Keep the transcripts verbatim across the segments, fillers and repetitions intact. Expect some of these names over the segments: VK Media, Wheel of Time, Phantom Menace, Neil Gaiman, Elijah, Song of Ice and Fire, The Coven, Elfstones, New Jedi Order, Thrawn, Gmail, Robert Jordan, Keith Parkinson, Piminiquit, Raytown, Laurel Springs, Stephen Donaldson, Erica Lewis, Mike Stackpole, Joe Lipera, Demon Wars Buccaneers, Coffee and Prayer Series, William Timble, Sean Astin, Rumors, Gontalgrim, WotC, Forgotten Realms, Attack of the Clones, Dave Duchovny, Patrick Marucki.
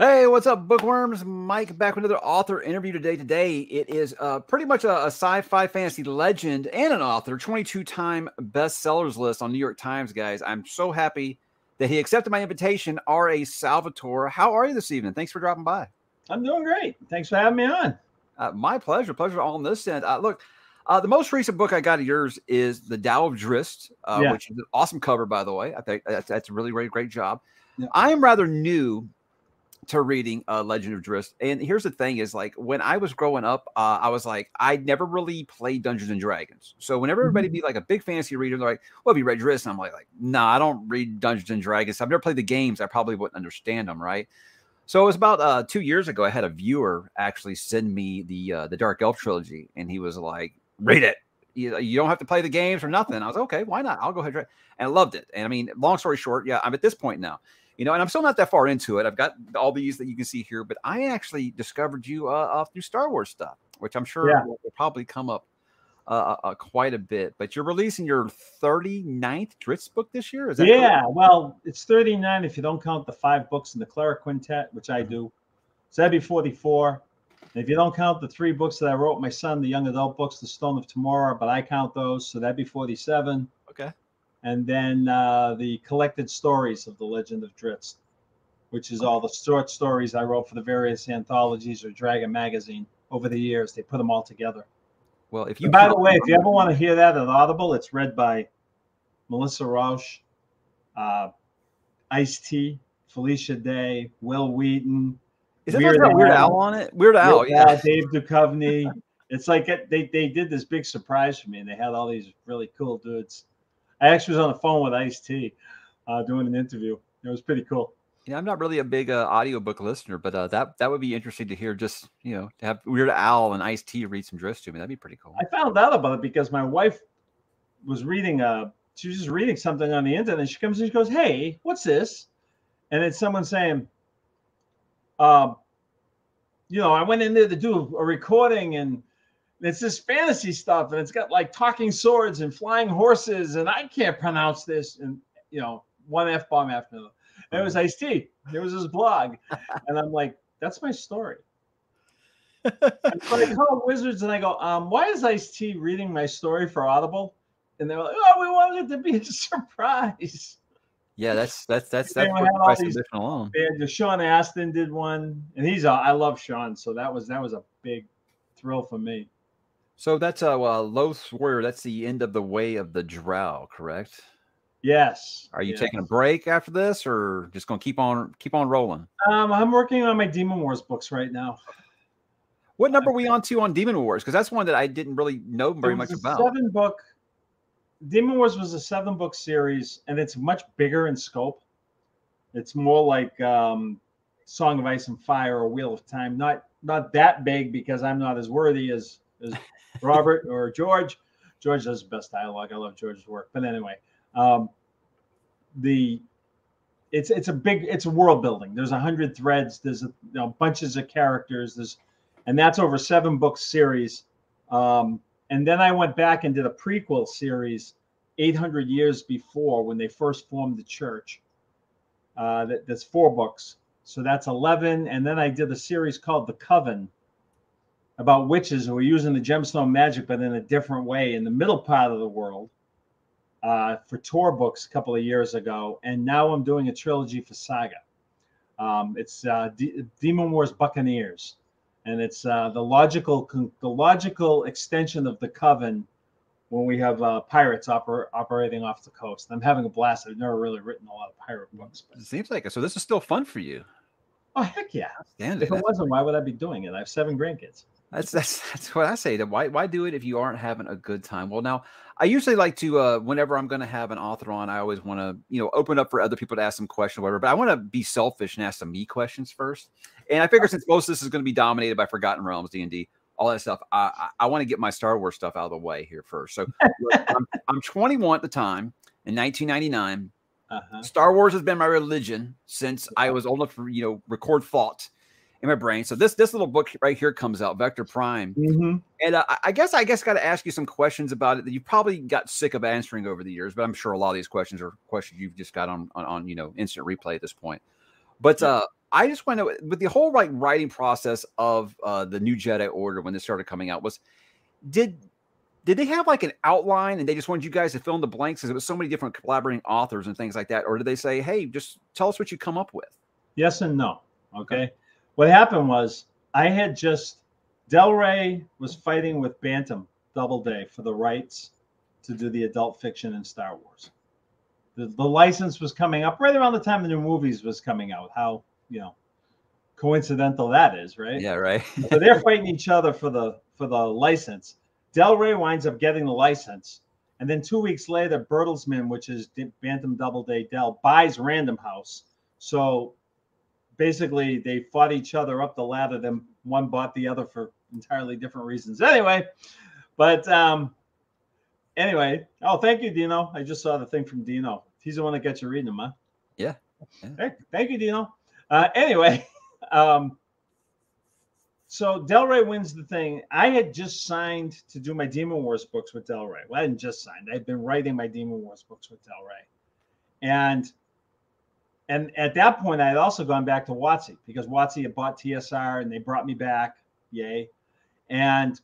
Hey, what's up, bookworms? Mike back with another author interview today. Today, it is uh, pretty much a, a sci-fi fantasy legend and an author, twenty-two time bestsellers list on New York Times, guys. I'm so happy that he accepted my invitation, R A Salvatore. How are you this evening? Thanks for dropping by. I'm doing great. Thanks for having me on. Uh, my pleasure. Pleasure on this end. Uh, look, uh, the most recent book I got of yours is The Tao of Drizzt, uh, yeah. which is an awesome cover, by the way. I think that's, that's a really, really great job. Yeah. I am rather new to reading uh, Legend of Drizzt. And here's the thing is, like, when I was growing up, uh, I was like, I never really played Dungeons and Dragons. So whenever everybody be like a big fantasy reader, they're like, well, have you read Drizzt? And I'm like, like, nah, I don't read Dungeons and Dragons. I've never played the games. I probably wouldn't understand them, right? So it was about uh, two years ago, I had a viewer actually send me the uh, the Dark Elf trilogy. And he was like, read it. You, you don't have to play the games or nothing. I was like, okay, why not? I'll go ahead and read it. And I loved it. And I mean, long story short, yeah, I'm at this point now. You know, and I'm still not that far into it. I've got all these that you can see here, but I actually discovered you uh, uh, through Star Wars stuff, which I'm sure yeah. will, will probably come up uh, uh, quite a bit. But you're releasing your thirty-ninth Drizzt book this year? Is that yeah, correct? Well, it's thirty-nine if you don't count the five books in the Cleric Quintet, which I do. So that'd be forty-four. And if you don't count the three books that I wrote with my son, the young adult books, The Stone of Tomorrow, but I count those, so that'd be forty-seven. Okay. And then uh, the collected stories of the Legend of Drizzt, which is all the short stories I wrote for the various anthologies or Dragon magazine over the years. They put them all together. Well, if you and by the way, if you ever want to hear that at Audible, it's read by Melissa Rauch, uh, Ice-T, Felicia Day, Will Wheaton. Is that Weird, like Weird Al on it? Weird Al, Weird yeah. Al, Dave Duchovny. It's like it, they they did this big surprise for me, and they had all these really cool dudes. I actually was on the phone with Ice-T uh, doing an interview. It was pretty cool. Yeah, I'm not really a big uh, audiobook listener, but uh, that that would be interesting to hear. Just, you know, to have Weird Al and Ice-T read some Drizzt to me. That'd be pretty cool. I found out about it because my wife was reading. Uh, she was just reading something on the internet, and she comes and she goes, "Hey, what's this?" And it's someone saying, uh, "You know, I went in there to do a recording and." It's this fantasy stuff, and it's got like talking swords and flying horses, and I can't pronounce this, and you know, one F bomb after another. And it was Ice-T. There was his blog, and I'm like, that's my story. And so I call Wizards, and I go, um, why is Ice-T reading my story for Audible? And they're like, oh, we wanted it to be a surprise. Yeah, that's that's that's that's all these, alone. And Sean Astin did one, and he's a, I love Sean, so that was that was a big thrill for me. So that's a uh, uh, Loth's Warrior. That's the end of the Way of the Drow, correct? Yes. Are you yes. taking a break after this, or just going to keep on keep on rolling? Um, I'm working on my Demon Wars books right now. What number okay. are we on to on Demon Wars? Because that's one that I didn't really know very much about. Seven book. Demon Wars was a seven book series, and it's much bigger in scope. It's more like um, Song of Ice and Fire or Wheel of Time. Not not that big because I'm not as worthy as. as Robert or George. George does the best dialogue. I love George's work. But anyway, um, the it's it's a big it's a world building. There's a hundred threads. There's a, you know, bunches of characters. There's and that's over seven book series. Um, and then I went back and did a prequel series, eight hundred years before when they first formed the church. Uh, that, that's four books. So that's eleven. And then I did a series called The Coven, about witches who are using the gemstone magic, but in a different way in the middle part of the world uh, for Tor books a couple of years ago. And now I'm doing a trilogy for Saga. Um, it's uh, D Demon Wars Buccaneers. And it's uh, the logical the logical extension of the Coven when we have uh, pirates oper operating off the coast. I'm having a blast. I've never really written a lot of pirate books. But. It seems like it. So this is still fun for you. Oh, heck yeah. If it wasn't, why would I be doing it? I have seven grandkids. That's, that's that's what I say. Why why do it if you aren't having a good time? Well, now I usually like to uh, whenever I'm going to have an author on, I always want to you know open up for other people to ask some questions, or whatever. But I want to be selfish and ask some me questions first. And I figure since most of this is going to be dominated by Forgotten Realms, D and D, all that stuff, I I, I want to get my Star Wars stuff out of the way here first. So I'm, I'm twenty-one at the time in nineteen ninety-nine. Uh-huh. Star Wars has been my religion since I was old enough to you know record thought in my brain. So this this little book right here comes out, Vector Prime. Mm-hmm. And uh, I guess I guess got to ask you some questions about it that you probably got sick of answering over the years, but I'm sure a lot of these questions are questions you've just got on on, on you know instant replay at this point. But uh, I just want to, with the whole like writing process of uh, the New Jedi Order when this started coming out, was did did they have like an outline and they just wanted you guys to fill in the blanks because it was so many different collaborating authors and things like that, or did they say, hey, just tell us what you come up with? Yes and no. Okay, okay. What happened was I had just Del Rey was fighting with Bantam Doubleday for the rights to do the adult fiction in Star Wars. The, the license was coming up right around the time the new movies was coming out. How, you know, coincidental that is, right? Yeah, right. So they're fighting each other for the for the license. Del Rey winds up getting the license, and then two weeks later, Bertelsmann, which is Bantam Doubleday Del, buys Random House. So basically, they fought each other up the ladder. Then one bought the other for entirely different reasons. Anyway, but um, anyway, oh, thank you, Dino. I just saw the thing from Dino. He's the one that gets you reading them, huh? Yeah. yeah. Hey, thank you, Dino. Uh, anyway, um, so Del Rey wins the thing. I had just signed to do my Demon Wars books with Del Rey. Well, I hadn't just signed. I'd been writing my Demon Wars books with Del Rey. And, and at that point, I had also gone back to WotC because WotC had bought T S R and they brought me back. Yay. And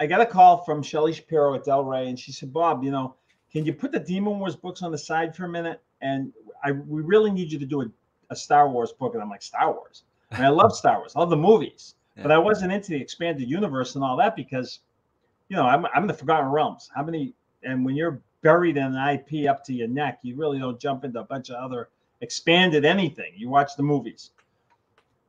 I got a call from Shelley Shapiro at Del Rey, and she said, Bob, you know, can you put the Demon Wars books on the side for a minute? And I, we really need you to do a, a Star Wars book. And I'm like, Star Wars? And I love Star Wars. I love the movies. Yeah. But I wasn't into the expanded universe and all that because, you know, I'm, I'm in the Forgotten Realms. How many – and when you're buried in an I P up to your neck, you really don't jump into a bunch of other expanded anything. You watch the movies.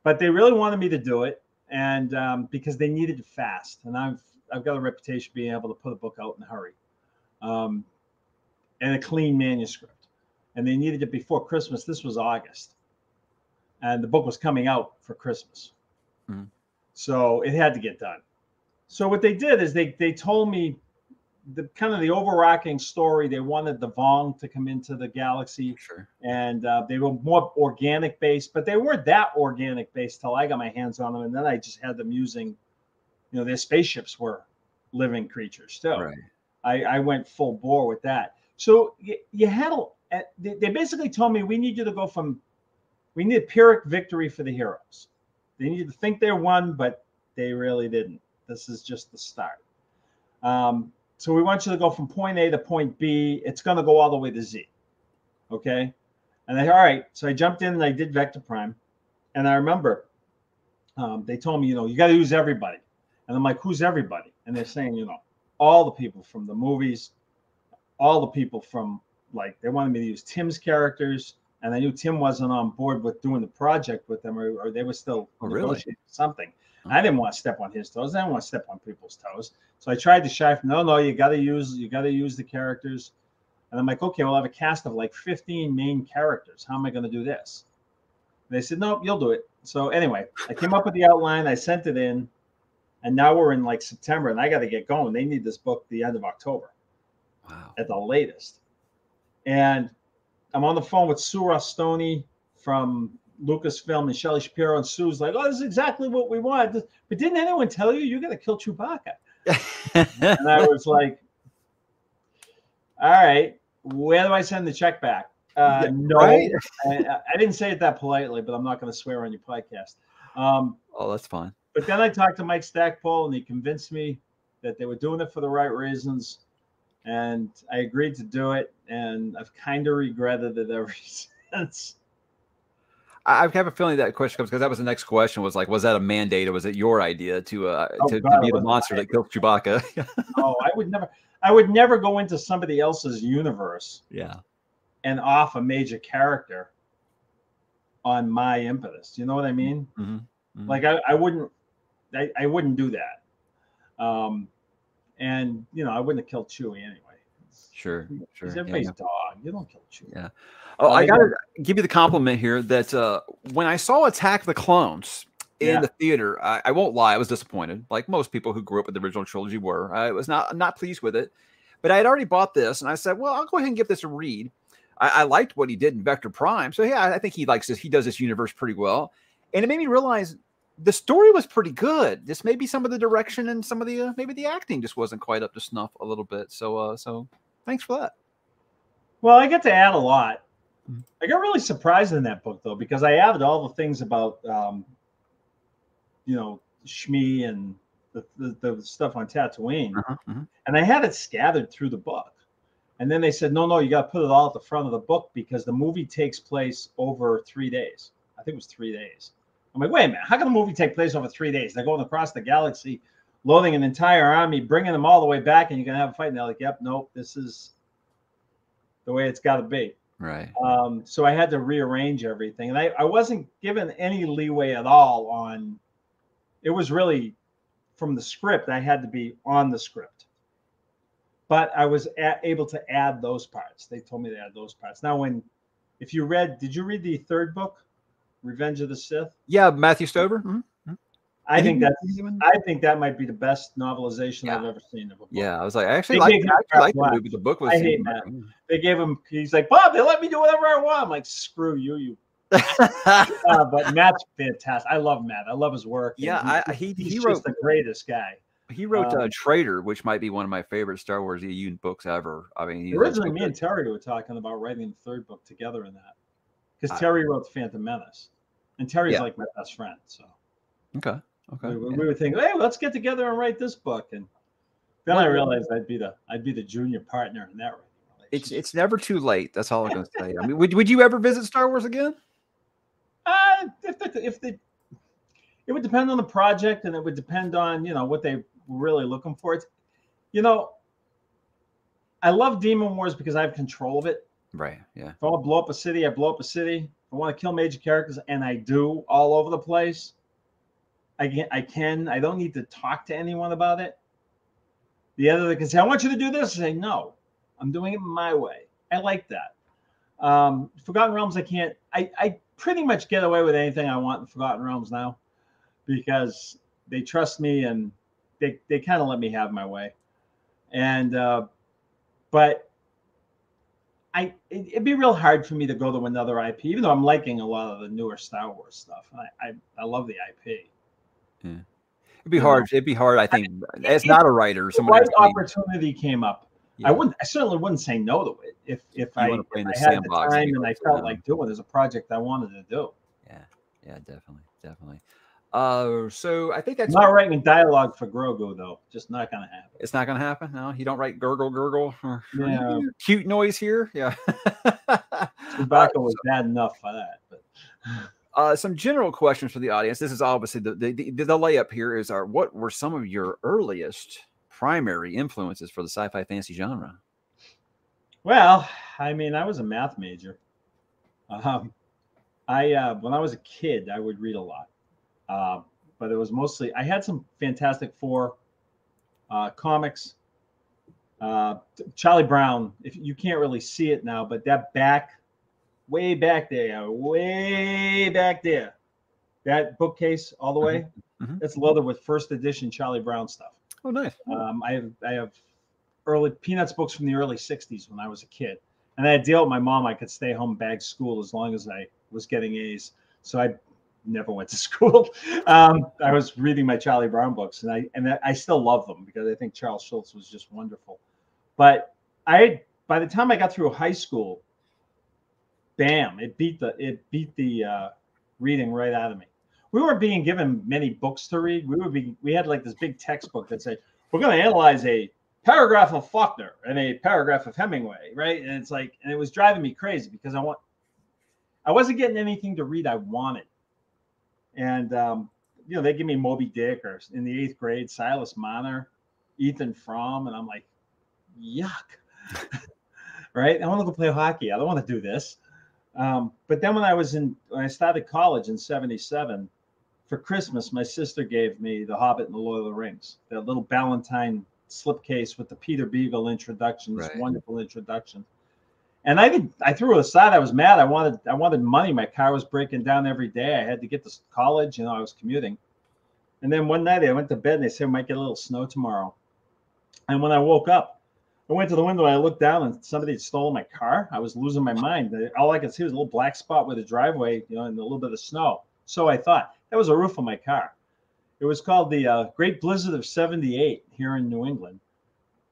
But they really wanted me to do it, and um, because they needed it fast. And I've, I've got a reputation of being able to put a book out in a hurry um, and a clean manuscript. And they needed it before Christmas. This was August. And the book was coming out for Christmas. Mm-hmm. So it had to get done. So what they did is they they told me the kind of the overarching story. They wanted the Vong to come into the galaxy. Sure. And uh, they were more organic based, but they weren't that organic based till I got my hands on them. And then I just had them using, you know, their spaceships were living creatures too. Right. I, I went full bore with that. So you, you had a They basically told me, we need you to go from, we need a Pyrrhic victory for the heroes. They needed to think they won, but they really didn't. This is just the start. Um, so we want you to go from point A to point B. It's going to go all the way to Z. Okay? And I, all right, so I jumped in and I did Vector Prime. And I remember um, they told me, you know, you got to use everybody. And I'm like, who's everybody? And they're saying, you know, all the people from the movies, all the people from... Like they wanted me to use Tim's characters, and I knew Tim wasn't on board with doing the project with them, or, or they were still oh, negotiating really? something. Oh. I didn't want to step on his toes. I didn't want to step on people's toes. So I tried to shy from, no, no, you got to use, you got to use the characters. And I'm like, okay, we'll have a cast of like fifteen main characters. How am I going to do this? And they said, nope, you'll do it. So anyway, I came up with the outline. I sent it in, and now we're in like September, and I got to get going. They need this book the end of October, wow, at the latest. And I'm on the phone with Sue Rostoni from Lucasfilm and Shelley Shapiro. And Sue's like, oh, this is exactly what we want. But didn't anyone tell you you're going to kill Chewbacca? And I was like, all right, where do I send the check back? Uh, no. Right? I, I didn't say it that politely, but I'm not going to swear on your podcast. Um, oh, that's fine. But then I talked to Mike Stackpole, and he convinced me that they were doing it for the right reasons. And I agreed to do it, and I've kind of regretted it ever since. I have a feeling that question comes because that was the next question. Was like, was that a mandate, or was it your idea to uh, oh, to, God, to be the monster that killed Chewbacca? No, I would never. I would never go into somebody else's universe. Yeah, and off a major character on my impetus. You know what I mean? Mm-hmm, mm-hmm. Like I, I wouldn't. I, I wouldn't do that. Um. And, you know, I wouldn't have killed Chewie anyway. Sure, sure. He's everybody's yeah, yeah. dog. You don't kill Chewie. Yeah. Oh, I, I got to give you the compliment here that uh, when I saw Attack of the Clones in yeah. the theater, I, I won't lie, I was disappointed. Like most people who grew up with the original trilogy were. I was not, not pleased with it. But I had already bought this, and I said, well, I'll go ahead and give this a read. I, I liked what he did in Vector Prime. So, yeah, I think he likes this. He does this universe pretty well. And it made me realize the story was pretty good. This maybe some of the direction and some of the uh, maybe the acting just wasn't quite up to snuff a little bit. So, uh, so thanks for that. Well, I get to add a lot. I got really surprised in that book, though, because I added all the things about, um, you know, Shmi and the, the, the stuff on Tatooine. Uh-huh, uh-huh. And I had it scattered through the book. And then they said, no, no, you got to put it all at the front of the book because the movie takes place over three days. I think it was three days. I'm like, wait a minute, how can a movie take place over three days? They're going across the galaxy, loading an entire army, bringing them all the way back, and you're going to have a fight. And they're like, yep, nope, this is the way it's got to be. Right. Um, so I had to rearrange everything. And I, I wasn't given any leeway at all on, it was really from the script. I had to be on the script. But I was a, able to add those parts. They told me to add those parts. Now, when, if you read, did you read the third book, Revenge of the Sith? Yeah, Matthew Stover. Mm-hmm. I think that I think that might be the best novelization yeah. I've ever seen of a book. Yeah, I was like, I actually like the movie. The book was. I hate that. They gave him. He's like, Bob, they let me do whatever I want. I'm like, screw you, you. uh, but Matt's fantastic. I love Matt. I love his work. Yeah, he, I, he, he's he wrote, just the greatest guy. He wrote um, uh, Traitor, which might be one of my favorite Star Wars E U books ever. I mean, originally me and Terry were talking about writing the third book together in that because Terry wrote The Phantom Menace, and Terry's yeah. like my best friend, so. Okay. Okay. We, we yeah. were thinking, hey, let's get together and write this book, and then I realized I'd be the I'd be the junior partner in that. It's it's never too late. That's all I'm going to say. I mean, would would you ever visit Star Wars again? Uh, if the, if the it would depend on the project, and it would depend on you know what they were really looking for. It's, you know, I love Demon Wars because I have control of it. Right. Yeah. If I want to blow up a city, I blow up a city. If I want to kill major characters, and I do all over the place. I can, I can. I don't need to talk to anyone about it. The other that can say, I want you to do this. I say, no, I'm doing it my way. I like that. Um, Forgotten Realms, I can't. I, I pretty much get away with anything I want in Forgotten Realms now because they trust me and they, they kind of let me have my way. And, uh, but I it, it'd be real hard for me to go to another I P, even though I'm liking a lot of the newer Star Wars stuff. I, I, I love the I P. Yeah. It'd be yeah. hard. It'd be hard. I think I mean, as not a writer, someone right opportunity me. Came up. Yeah. I wouldn't. I certainly wouldn't say no to it if if you I, if I the had the time and I felt them. Like doing. There's a project I wanted to do. Yeah. Yeah. Definitely. Definitely. Uh. So I think that's not writing dialogue for Grogu though. Just not gonna happen. It's not gonna happen. No. You don't write gurgle gurgle or yeah. cute noise here. Yeah. Chewbacca was bad enough for that, but. Uh, some general questions for the audience. This is obviously the the, the, the layup here is our, what were some of your earliest primary influences for the sci-fi fantasy genre? Well, I mean, I was a math major. Um, I uh, when I was a kid, I would read a lot. Uh, but it was mostly, I had some Fantastic Four uh, comics. Uh, Charlie Brown, if you can't really see it now, but that back... Way back there, way back there. That bookcase all the way, mm-hmm. that's loaded with first edition Charlie Brown stuff. Oh, nice. Um, I have I have early Peanuts books from the early sixties when I was a kid. And I had a deal with my mom. I could stay home, bag school as long as I was getting A's. So I never went to school. um, I was reading my Charlie Brown books. And I, and I still love them because I think Charles Schulz was just wonderful. But I by the time I got through high school, bam, it beat the it beat the uh reading right out of me. We weren't being given many books to read. We were being we had like this big textbook that said, we're gonna analyze a paragraph of Faulkner and a paragraph of Hemingway, right? And it's like, and it was driving me crazy because I want I wasn't getting anything to read I wanted. And um, you know, they give me Moby Dick or in the eighth grade, Silas Marner, Ethan Fromm, and I'm like, yuck. Right? I want to go play hockey. I don't want to do this. Um, but then when I was in, when I started college in seventy-seven, for Christmas, my sister gave me The Hobbit and the Lord of the Rings, that little Ballantine slipcase with the Peter Beagle introduction, this right. wonderful introduction. And I did, I threw it aside. I was mad. I wanted, I wanted money. My car was breaking down every day. I had to get to college, you know, I was commuting. And then one night I went to bed and they said, we might get a little snow tomorrow. And when I woke up, I went to the window, I looked down, and somebody had stolen my car. I was losing my mind. All I could see was a little black spot with a driveway, you know, and a little bit of snow. So I thought, that was a roof on my car. It was called the uh, Great Blizzard of seventy-eight here in New England.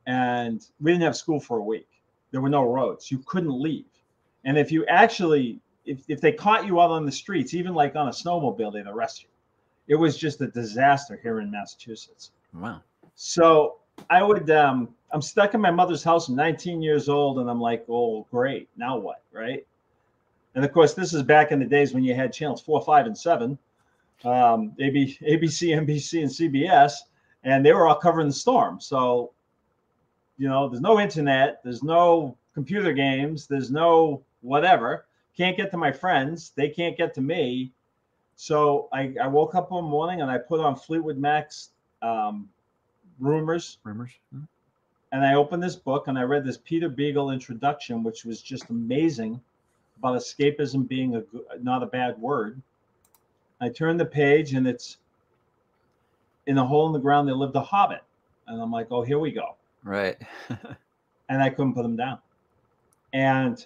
And we didn't have school for a week. There were no roads. You couldn't leave. And if you actually, if, if they caught you out on the streets, even like on a snowmobile, they'd arrest you. It was just a disaster here in Massachusetts. Wow. So I would, um, I'm stuck in my mother's house. I'm nineteen years old. And I'm like, oh, great. Now what? Right. And of course, this is back in the days when you had channels four, five, and seven, um, A B C, N B C, and C B S, and they were all covering the storm. So, you know, there's no internet, there's no computer games, there's no whatever. Can't get to my friends, they can't get to me. So I, I woke up one morning and I put on Fleetwood Mac's um, Rumors. Rumors. Mm-hmm. And I opened this book and I read this Peter Beagle introduction, which was just amazing, about escapism being a not a bad word. I turn the page and it's in a hole in the ground. There lived a hobbit, and I'm like, oh, here we go. Right. And I couldn't put him down. And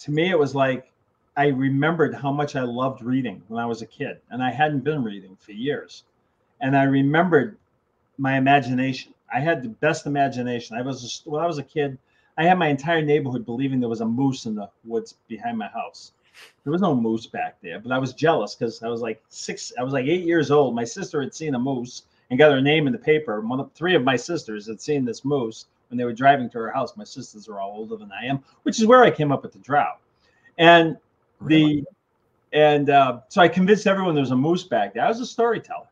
to me, it was like I remembered how much I loved reading when I was a kid, and I hadn't been reading for years. And I remembered my imagination. I had the best imagination. I was when I was a kid. I had my entire neighborhood believing there was a moose in the woods behind my house. There was no moose back there, but I was jealous because I was like six, I was like eight years old. My sister had seen a moose and got her name in the paper. One of, three of my sisters had seen this moose when they were driving to her house. My sisters are all older than I am, which is where I came up with the drought. And really? the and uh, so I convinced everyone there was a moose back there. I was a storyteller,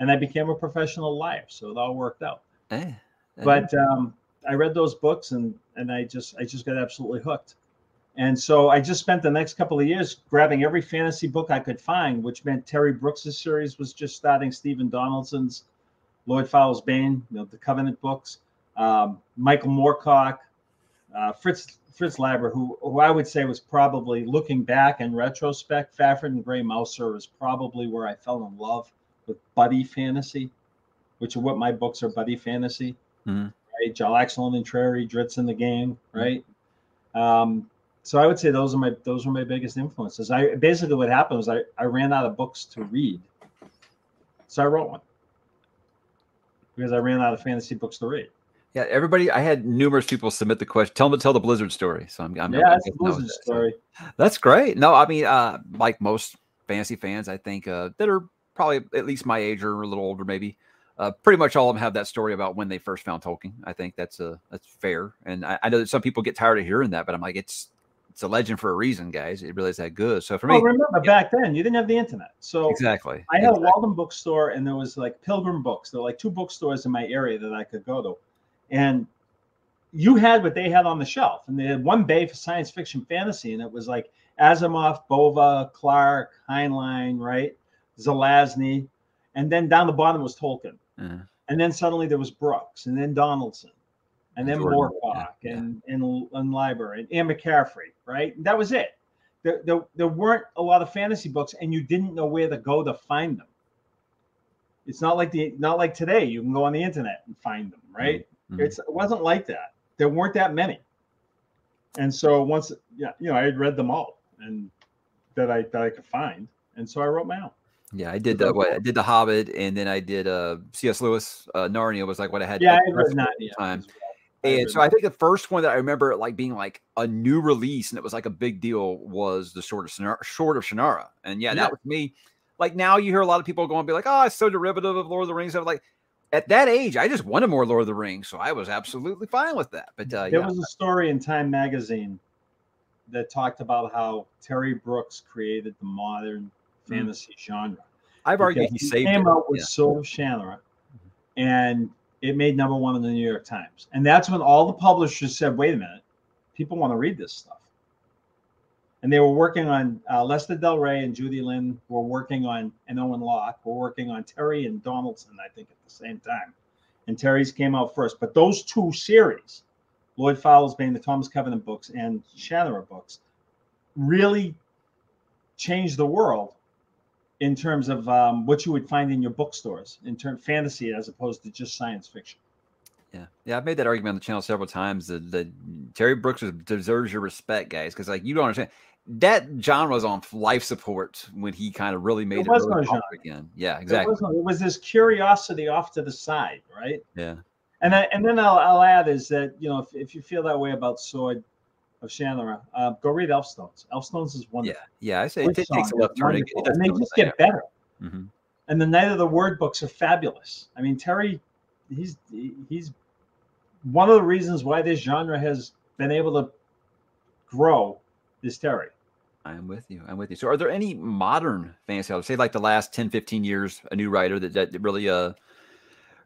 and I became a professional liar, so it all worked out. Hey, but um, I read those books and. And I just I just got absolutely hooked. And so I just spent the next couple of years grabbing every fantasy book I could find, which meant Terry Brooks' series was just starting, Stephen Donaldson's, Lord Fowles Bain, you know, the Covenant books, um, Michael Moorcock, uh, Fritz Fritz Leiber, who, who I would say was probably, looking back in retrospect, Fafhrd and Gray Mouser is probably where I fell in love with buddy fantasy, which are what my books are, buddy fantasy. Mm-hmm. Right, Jal Axelon and Terry, Drizzt in the game, right? Um, so I would say those are my those were my biggest influences. I basically what happened was I, I ran out of books to read, so I wrote one because I ran out of fantasy books to read. Yeah, everybody. I had numerous people submit the question. Tell them to tell the Blizzard story. So I'm, I'm yeah, that's the Blizzard story. So that's great. No, I mean, uh, like most fantasy fans, I think uh, that are probably at least my age or a little older, maybe. Uh, pretty much all of them have that story about when they first found Tolkien. I think that's a that's fair, and I, I know that some people get tired of hearing that, but I'm like, it's it's a legend for a reason, guys. It really is that good. So for well, me, remember yeah. back then you didn't have the internet, so exactly. I had exactly. a Walden bookstore, and there was like Pilgrim Books. There were like two bookstores in my area that I could go to, and you had what they had on the shelf, and they had one bay for science fiction, fantasy, and it was like Asimov, Bova, Clark, Heinlein, right, Zelazny, and then down the bottom was Tolkien. Uh-huh. And then suddenly there was Brooks, and then Donaldson, and then Moorcock, yeah, yeah. and, and and Leiber, and Anne McCaffrey, right? And that was it. There, there, there weren't a lot of fantasy books, and you didn't know where to go to find them. It's not like the not like today. You can go on the internet and find them, right? Mm-hmm. It's, it wasn't like that. There weren't that many. And so once, yeah, you know, I had read them all, and that I that I could find, and so I wrote my own. Yeah, I did. Uh, what I did, The Hobbit, and then I did uh, C S. Lewis. Uh, Narnia was like what I had. Yeah, it was not time. And so I think the first one that I remember like being like a new release, and it was like a big deal, was the Sword of Shannara. Sword of Shannara. And yeah, yeah, that was me. Like now, you hear a lot of people go and be like, "Oh, it's so derivative of Lord of the Rings." I was like, at that age, I just wanted more Lord of the Rings, so I was absolutely fine with that. But uh, there yeah. was a story in Time magazine that talked about how Terry Brooks created the modern fantasy genre. I've argued he, he saved came it. out with yeah. Sword of Shannara, and it made number one in the New York Times. And that's when all the publishers said, "Wait a minute, people want to read this stuff." And they were working on uh, Lester Del Rey and Judy Lynn were working on, and Owen Locke were working on Terry and Donaldson, I think, at the same time. And Terry's came out first, but those two series, Lord Fowles Bain, the Thomas Covenant books, and Shannara books, really changed the world in terms of um, what you would find in your bookstores, in terms of fantasy as opposed to just science fiction. Yeah. Yeah. I've made that argument on the channel several times. The, the Terry Brooks deserves your respect, guys. Cause like, you don't understand, that genre was on life support when he kind of really made it, it was really no again. Yeah, exactly. It, no, it was this curiosity off to the side. Right. Yeah. And I, and then I'll, I'll add is that, you know, if, if you feel that way about Sword of Shannara. Uh, go read Elfstones. Elfstones is wonderful. Yeah, yeah. I say it, it takes a left turn. It and they just get better. Mm-hmm. And the Knight of the Word books are fabulous. I mean, Terry, he's he's one of the reasons why this genre has been able to grow is Terry. I'm with you. I'm with you. So are there any modern fantasy authors, say like the last ten, fifteen years, a new writer that, that really uh,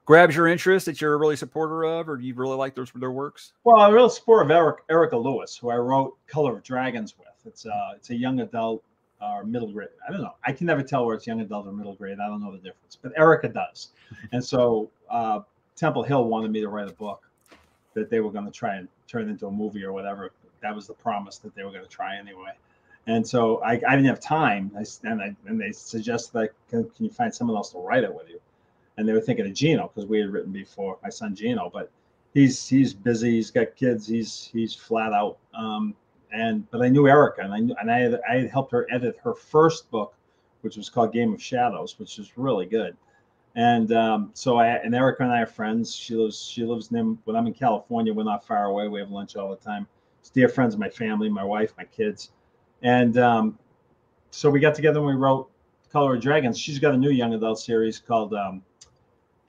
grabs your interest, that you're a really supporter of, or do you really like their, their works? Well, I'm a real supporter of Eric, Erica Lewis, who I wrote Color of Dragons with. It's, uh, it's a young adult or uh, middle grade. I don't know. I can never tell where it's young adult or middle grade. I don't know the difference, but Erica does. And so uh, Temple Hill wanted me to write a book that they were going to try and turn into a movie or whatever. That was the promise that they were going to try anyway. And so I, I didn't have time, I, and, I, and they suggested, like, can, can you find someone else to write it with you? And they were thinking of Gino, because we had written before, my son Gino, but he's he's busy, he's got kids, he's he's flat out. Um, and but I knew Erica, and I knew, and I had, I had helped her edit her first book, which was called Game of Shadows, which is really good. And um, so I and Erica and I are friends. She lives she lives in when I'm in California, we're not far away. We have lunch all the time. It's dear friends of my family, my wife, my kids. And um, so we got together and we wrote Color of Dragons. She's got a new young adult series called um,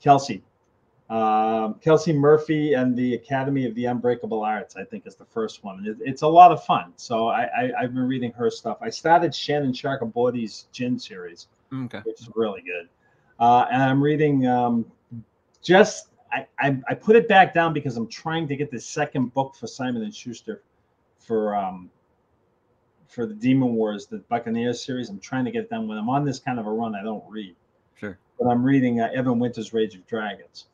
Kelsey. Uh, Kelsey Murphy and the Academy of the Unbreakable Arts, I think, is the first one. It, it's a lot of fun. So I, I, I've been reading her stuff. I started Shannon Chakraborty's Gin series, okay, which is really good. Uh, and I'm reading um, just I, I, I put it back down because I'm trying to get the second book for Simon and Schuster for um, – for the Demon Wars, the Buccaneers series. I'm trying to get done. When I'm on this kind of a run, I don't read. Sure. But I'm reading uh, Evan Winter's Rage of Dragons.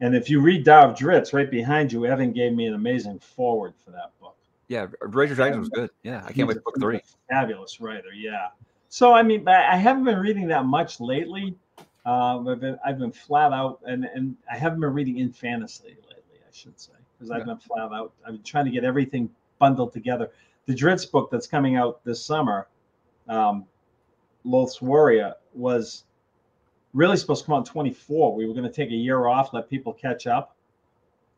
And if you read Tao of Drizzt, right behind you, Evan gave me an amazing forward for that book. Yeah, Rage of Dragons was good. Yeah, I can't wait for book three. Fabulous writer, yeah. So, I mean, I haven't been reading that much lately. Uh, I've, been, I've been flat out, and, and I haven't been reading in fantasy lately, I should say, because I've yeah. been flat out. I've been trying to get everything bundled together. The Drizzt book that's coming out this summer, um, Loth's Warrior, was really supposed to come out in twenty-four. We were going to take a year off, let people catch up.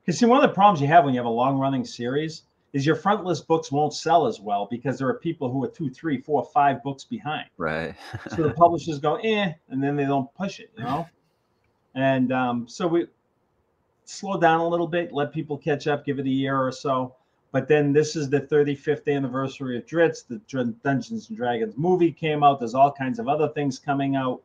Because, see, one of the problems you have when you have a long-running series is your front-list books won't sell as well because there are people who are two, three, four, five books behind. Right. So the publishers go, eh, and then they don't push it, you know? And um, so we slow down a little bit, let people catch up, give it a year or so. But then this is the thirty-fifth anniversary of Drizzt. The Dungeons and Dragons movie came out. There's all kinds of other things coming out.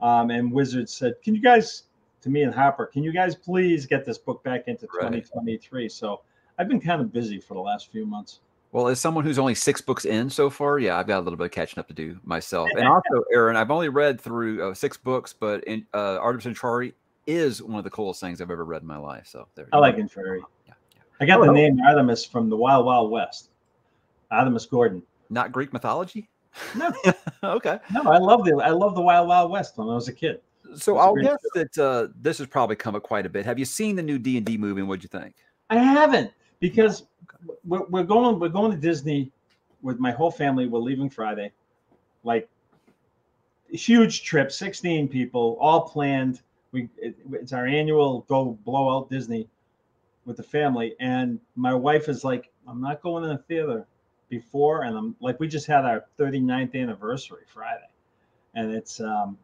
Um, and Wizards said, can you guys, to me and Harper, can you guys please get this book back into twenty twenty-three? Right. So I've been kind of busy for the last few months. Well, as someone who's only six books in so far, yeah, I've got a little bit of catching up to do myself. And also, Aaron, I've only read through uh, six books, but in, uh, Art of Centauri is one of the coolest things I've ever read in my life. So there. I like Centauri. I got oh, the name Artemis from the Wild Wild West. Artemis Gordon. Not Greek mythology? No. Okay. No, I love the I love the Wild Wild West when I was a kid. So I'll guess show. that uh, this has probably come up quite a bit. Have you seen the new D and D movie? And what'd you think? I haven't, because okay. we're, we're going we're going to Disney with my whole family. We're leaving Friday, like huge trip, sixteen people, all planned. We it, it's our annual go blow out Disney with the family, and my wife is like, I'm not going to the theater before, and I'm like, we just had our thirty-ninth anniversary Friday, and it's um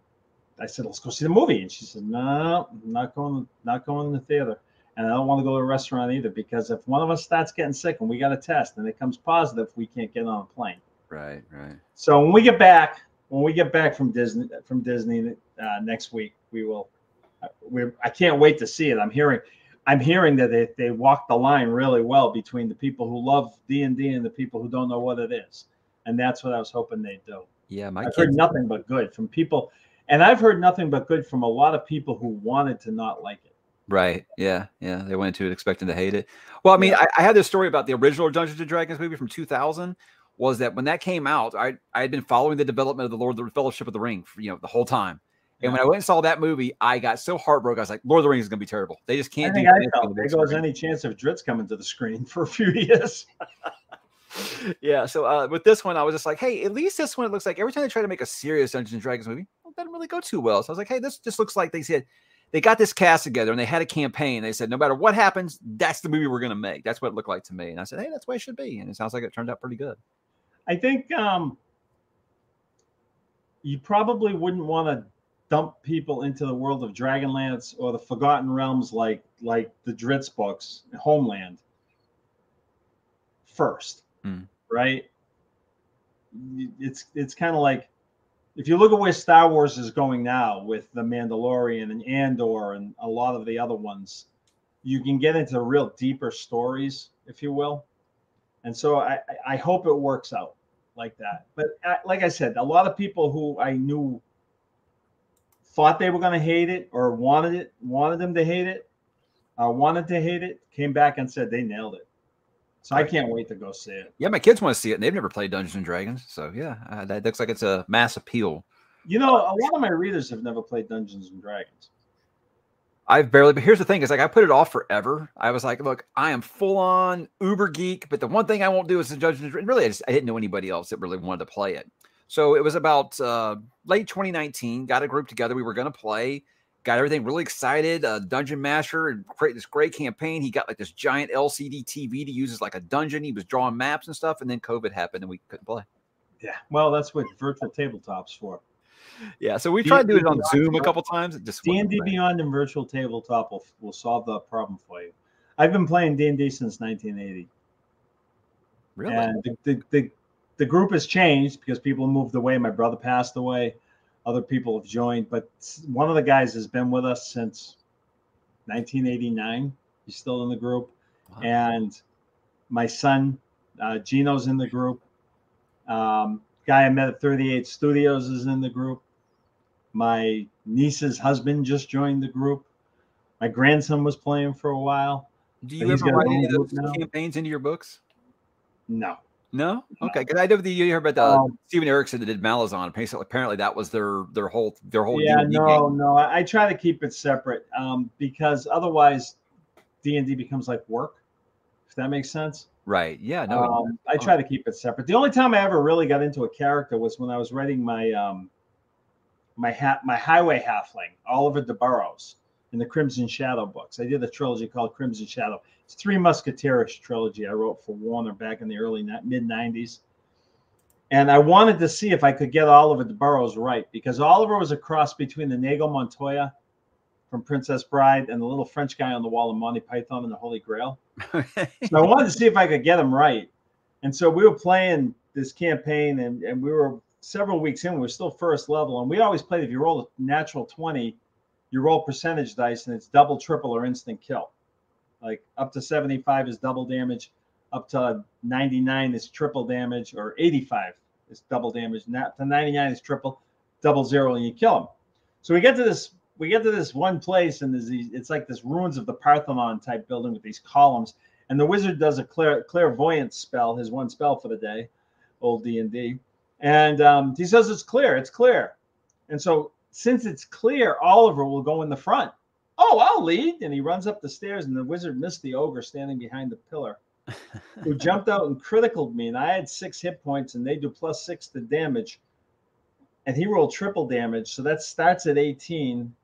I said, let's go see the movie, and she said, no, I'm not going not going to the theater, and I don't want to go to a restaurant either, because if one of us starts getting sick and we got a test and it comes positive, we can't get on a plane. Right, right. So when we get back when we get back from Disney from Disney uh, next week, we will we I can't wait to see it. I'm hearing I'm hearing that they, they walk the line really well between the people who love D and D and the people who don't know what it is. And that's what I was hoping they'd do. Yeah, my I've heard nothing but good from people. And I've heard nothing but good from a lot of people who wanted to not like it. Right. Yeah. Yeah. They went into it expecting to hate it. Well, I mean, yeah. I, I had this story about the original Dungeons and Dragons movie from two thousand. Was that when that came out, I, I had been following the development of the Lord of the Fellowship of the Ring for, you know, the whole time. And when I went and saw that movie, I got so heartbroken. I was like, Lord of the Rings is going to be terrible. They just can't I think do it. I felt there was any chance of Drizzt's coming to the screen for a few years. Yeah. So uh, with this one, I was just like, hey, at least this one, it looks like every time they try to make a serious Dungeons and Dragons movie, well, it doesn't really go too well. So I was like, hey, this just looks like they said, they got this cast together and they had a campaign. They said, no matter what happens, that's the movie we're going to make. That's what it looked like to me. And I said, hey, that's the way it should be. And it sounds like it turned out pretty good. I think um, you probably wouldn't want to dump people into the world of Dragonlance or the Forgotten Realms like like the Drizzt books, Homeland, first, mm. right? It's, it's kind of like, if you look at where Star Wars is going now with The Mandalorian and Andor and a lot of the other ones, you can get into real deeper stories, if you will. And so I, I hope it works out like that. But I, like I said, a lot of people who I knew thought they were going to hate it or wanted it, wanted them to hate it, uh, wanted to hate it, came back and said they nailed it. So I can't wait to go see it. Yeah, my kids want to see it, and they've never played Dungeons and Dragons. So, yeah, uh, that looks like it's a mass appeal. You know, a lot of my readers have never played Dungeons and Dragons. I've barely, but here's the thing. It's like I put it off forever. I was like, look, I am full-on uber geek, but the one thing I won't do is Dungeons and Dragons. Really, I, just, I didn't know anybody else that really wanted to play it. So it was about uh, late twenty nineteen, got a group together. We were going to play. Got everything really excited. Uh, Dungeon Master and create this great campaign. He got like this giant L C D T V to use as like a dungeon. He was drawing maps and stuff, and then COVID happened, and we couldn't play. Yeah, well, that's what virtual tabletop's for. Yeah, so we tried to do it on Zoom a couple times. It just D and D Beyond and virtual tabletop will will solve the problem for you. I've been playing D and D since nineteen eighty. Really? And the, the the the group has changed because people moved away. My brother passed away. Other people have joined, but one of the guys has been with us since nineteen eighty-nine. He's still in the group. Wow. And my son, uh, Gino's in the group. Um, guy I met at thirty-eight Studios is in the group. My niece's husband just joined the group. My grandson was playing for a while. Do you ever write any of those campaigns into your books? No. No, okay, because I know the you hear about the um, Steven Erickson that did Malazan. Apparently, that was their their whole their whole. Yeah, D and D no, game. no. I, I try to keep it separate um, because otherwise, D and D becomes like work. If that makes sense. Right. Yeah. No. Um, I try to keep it separate. The only time I ever really got into a character was when I was writing my um, my ha- my highway halfling Oliver de Burrows in the Crimson Shadow books. I did a trilogy called Crimson Shadow. It's a three musketeerish trilogy I wrote for Warner back in the early mid nineties. And I wanted to see if I could get Oliver de Burrows right, because Oliver was a cross between the Inigo Montoya from Princess Bride and the little French guy on the wall in Monty Python and the Holy Grail. So I wanted to see if I could get him right. And so we were playing this campaign, and, and we were several weeks in. We were still first level. And we always played, if you roll a natural twenty, you roll percentage dice, and it's double, triple, or instant kill. Like up to seventy-five is double damage, up to ninety-nine is triple damage, or eighty-five is double damage. Not to ninety-nine is triple, double zero, and you kill him. So we get to this, we get to this one place, and there's these, it's like this ruins of the Parthenon type building with these columns. And the wizard does a clair, clairvoyance spell, his one spell for the day, old D and D, and um, he says it's clear, it's clear. And so since it's clear, Oliver will go in the front. Oh, I'll lead. And he runs up the stairs, and the wizard missed the ogre standing behind the pillar, who jumped out and criticaled me. And I had six hit points, and they do plus six to damage. And he rolled triple damage. So that starts at eighteen.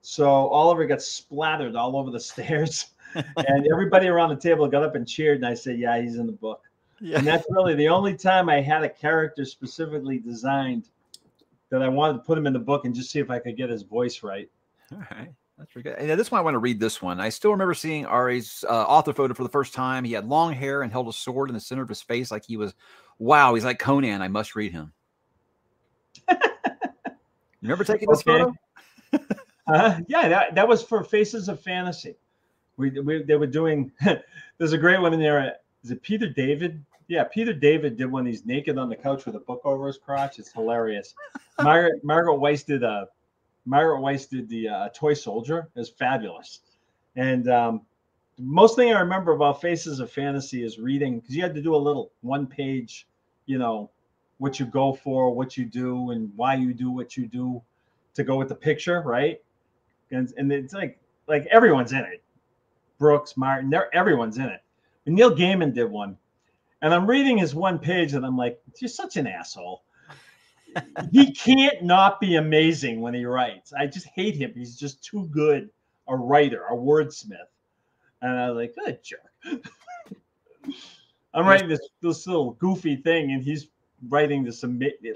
So Oliver got splattered all over the stairs. And everybody around the table got up and cheered. And I said, yeah, he's in the book. Yeah. And that's really the only time I had a character specifically designed that I wanted to put him in the book and just see if I could get his voice right. All right. That's pretty good. And this one, I want to read this one. I still remember seeing R A's uh, author photo for the first time. He had long hair and held a sword in the center of his face like he was, wow, he's like Conan. I must read him. You remember taking this okay. photo? uh, yeah, that, that was for Faces of Fantasy. We, we They were doing, there's a great one in there. Is it Peter David? Yeah, Peter David did one. He's naked on the couch with a book over his crotch. It's hilarious. Margaret, Margaret Weiss did a, Myra Weiss did the uh, Toy Soldier. It was fabulous. And um, the most thing I remember about Faces of Fantasy is reading, because you had to do a little one-page, you know, what you go for, what you do, and why you do what you do to go with the picture, right? And and it's like like everyone's in it. Brooks, Martin, everyone's in it. And Neil Gaiman did one. And I'm reading his one page, and I'm like, you're such an asshole. He can't not be amazing when he writes. I just hate him. He's just too good a writer, a wordsmith. And I was like, good jerk. I'm writing this this little goofy thing, and he's writing this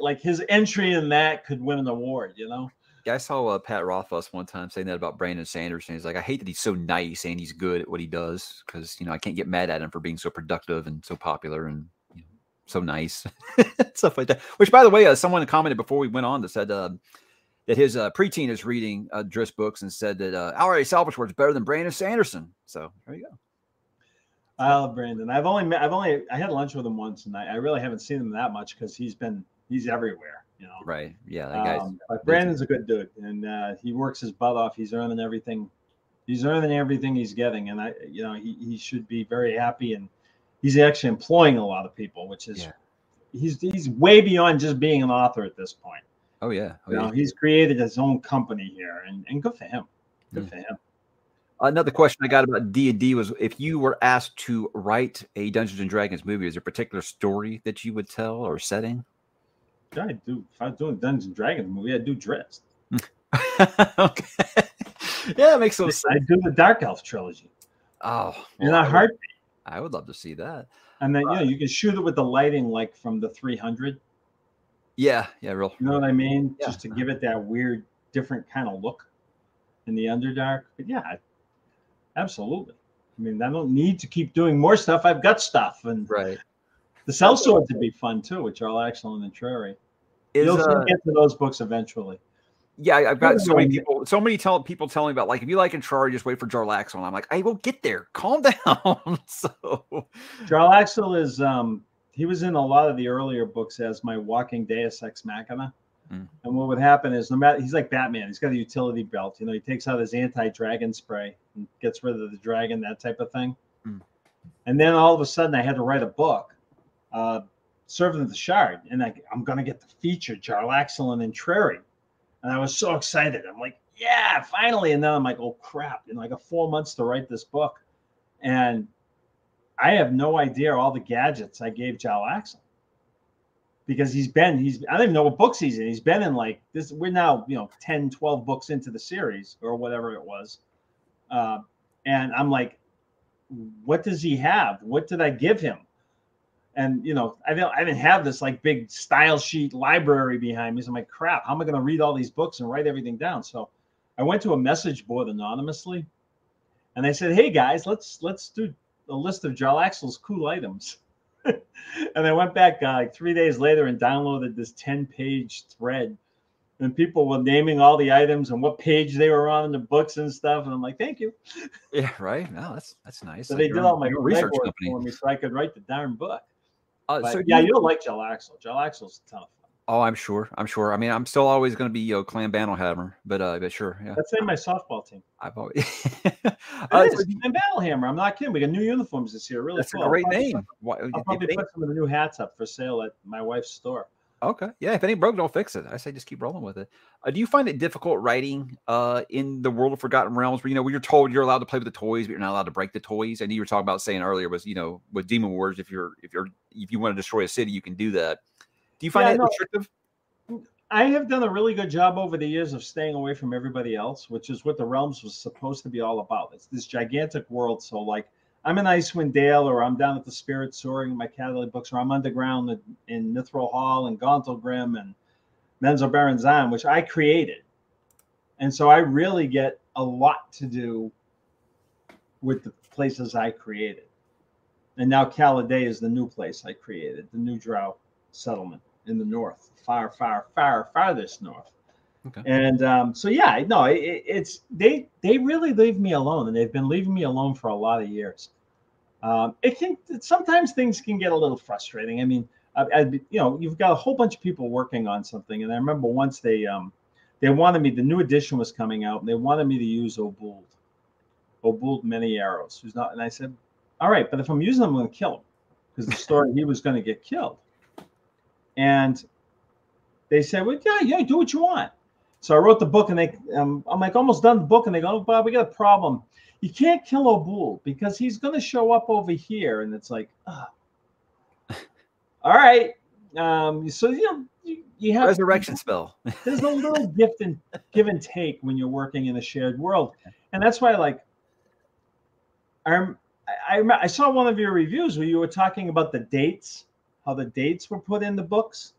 like his entry in that could win an award, you know. Yeah, I saw uh, Pat Rothfuss one time saying that about Brandon Sanderson. He's like, I hate that he's so nice and he's good at what he does, because you know I can't get mad at him for being so productive and so popular and you know, so nice, stuff like that. Which, by the way, uh, someone commented before we went on that said uh, that his uh, preteen is reading uh, Drizzt books and said that uh, R A. Salvatore is better than Brandon Sanderson. So there you go. I love Brandon. I've only met, I've only, I had lunch with him once, and I, I really haven't seen him that much because he's been, he's everywhere, you know? Right. Yeah. That guy's um, but Brandon's a good dude, and uh, he works his butt off. He's earning everything. He's earning everything he's getting. And I, you know, he, he should be very happy, and he's actually employing a lot of people, which is, yeah. he's, he's way beyond just being an author at this point. Oh yeah. Oh, you yeah. know, he's created his own company here, and, and good for him. Good mm. for him. Another question I got about D and D was, if you were asked to write a Dungeons and Dragons movie, is there a particular story that you would tell or setting? Yeah, I do. If I was doing a Dungeons and Dragons movie, I'd do Drizzt. Okay. Yeah, that makes sense. I'd do the Dark Elf trilogy. Oh. In well, a heartbeat. I would love to see that. And then, uh, you know, you can shoot it with the lighting, like from the three hundred. Yeah. Yeah, real. You know what I mean? Yeah. Just to give it that weird, different kind of look in the Underdark. But yeah, I absolutely. I mean, I don't need to keep doing more stuff. I've got stuff, and right. The sellswords would be fun too, which are all excellent and trary. Is, You'll uh, get to those books eventually. Yeah, I've got so many people. So many tell people telling me about, like, if you like Intrari, just wait for Jarlaxle. I'm like, I will get there. Calm down. So Jarlaxle is um he was in a lot of the earlier books as my walking Deus Ex Machina. Mm. And what would happen is, no matter, he's like Batman. He's got a utility belt. You know, he takes out his anti-dragon spray and gets rid of the dragon, that type of thing. Mm. And then all of a sudden, I had to write a book, uh, Servant of the Shard, and I, I'm going to get to feature Jarlaxle and Intrari. And I was so excited. I'm like, yeah, finally. And then I'm like, oh crap! You know, I got four months to write this book, and I have no idea all the gadgets I gave Jarlaxle. Because he's been, he's, I don't even know what books he's in. He's been in like this. We're now, you know, ten, twelve books into the series or whatever it was. Uh, and I'm like, what does he have? What did I give him? And, you know, I don't, I didn't have this like big style sheet library behind me. So I'm like, crap, how am I going to read all these books and write everything down? So I went to a message board anonymously, and I said, hey guys, let's, let's do a list of Jarlaxle's cool items. And I went back uh, like three days later and downloaded this ten page thread, and people were naming all the items and what page they were on in the books and stuff. And I'm like, thank you. Yeah, right. No, that's that's nice. So like, they did all my research for me, so I could write the darn book. Uh, but, so yeah, you, you'll like Jarlaxle. Jarlaxle's a ton of fun. Oh, I'm sure. I'm sure. I mean, I'm still always going to be, you know, Clan Battlehammer, but uh, but sure. Yeah. That's in my softball team. I've always uh, so Clan Battlehammer. I'm not kidding. We got new uniforms this year. Really, that's cool. A great I'll name. Probably, I'll probably put some of the new hats up for sale at my wife's store. Okay, yeah. If it ain't broke, don't fix it. I say just keep rolling with it. Uh, do you find it difficult writing uh, in the world of Forgotten Realms, where you know where you're told you're allowed to play with the toys, but you're not allowed to break the toys? I knew you were talking about saying earlier was you know with Demon Wars, if you're if you're if you want to destroy a city, you can do that. Do you find yeah, that no, restrictive? I have done a really good job over the years of staying away from everybody else, which is what the Realms was supposed to be all about. It's this gigantic world. So, like, I'm in Icewind Dale, or I'm down at the Spirit Soaring in my Catalan books, or I'm underground in, in Mithril Hall and Gontalgrim and Menzel Baron Zahn, which I created. And so I really get a lot to do with the places I created. And now Caladay is the new place I created, the new Drow settlement in the north, far, far, far, farthest north. Okay. And um, so, yeah, no, it, it's they they really leave me alone, and they've been leaving me alone for a lot of years. Um, it can sometimes things can get a little frustrating. I mean, I, I, you know, you've got a whole bunch of people working on something, and I remember once they um, they wanted me. The new edition was coming out, and they wanted me to use Obuld, Obuld Many Arrows, who's not. And I said, all right, but if I'm using him, I'm going to kill him, because the story he was going to get killed. And they said, well, yeah, yeah, do what you want. So I wrote the book, and they, um, I'm like almost done the book, and they go, oh, Bob, we got a problem. You can't kill Obuld because he's going to show up over here. And it's like, oh. All right. Um, so, you know, you, you have resurrection spell. There's a little gift and give and take when you're working in a shared world, and that's why, like, I I, I saw one of your reviews where you were talking about the dates, how the dates were put in the books.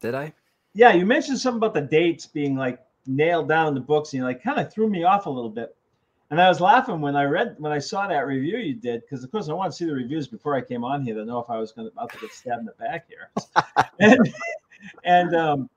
Did I? Yeah, you mentioned something about the dates being like nailed down in the books, and you like kind of threw me off a little bit. And I was laughing when I read, when I saw that review you did, because of course I want to see the reviews before I came on here to know if I was going to about to get stabbed in the back here. and and um,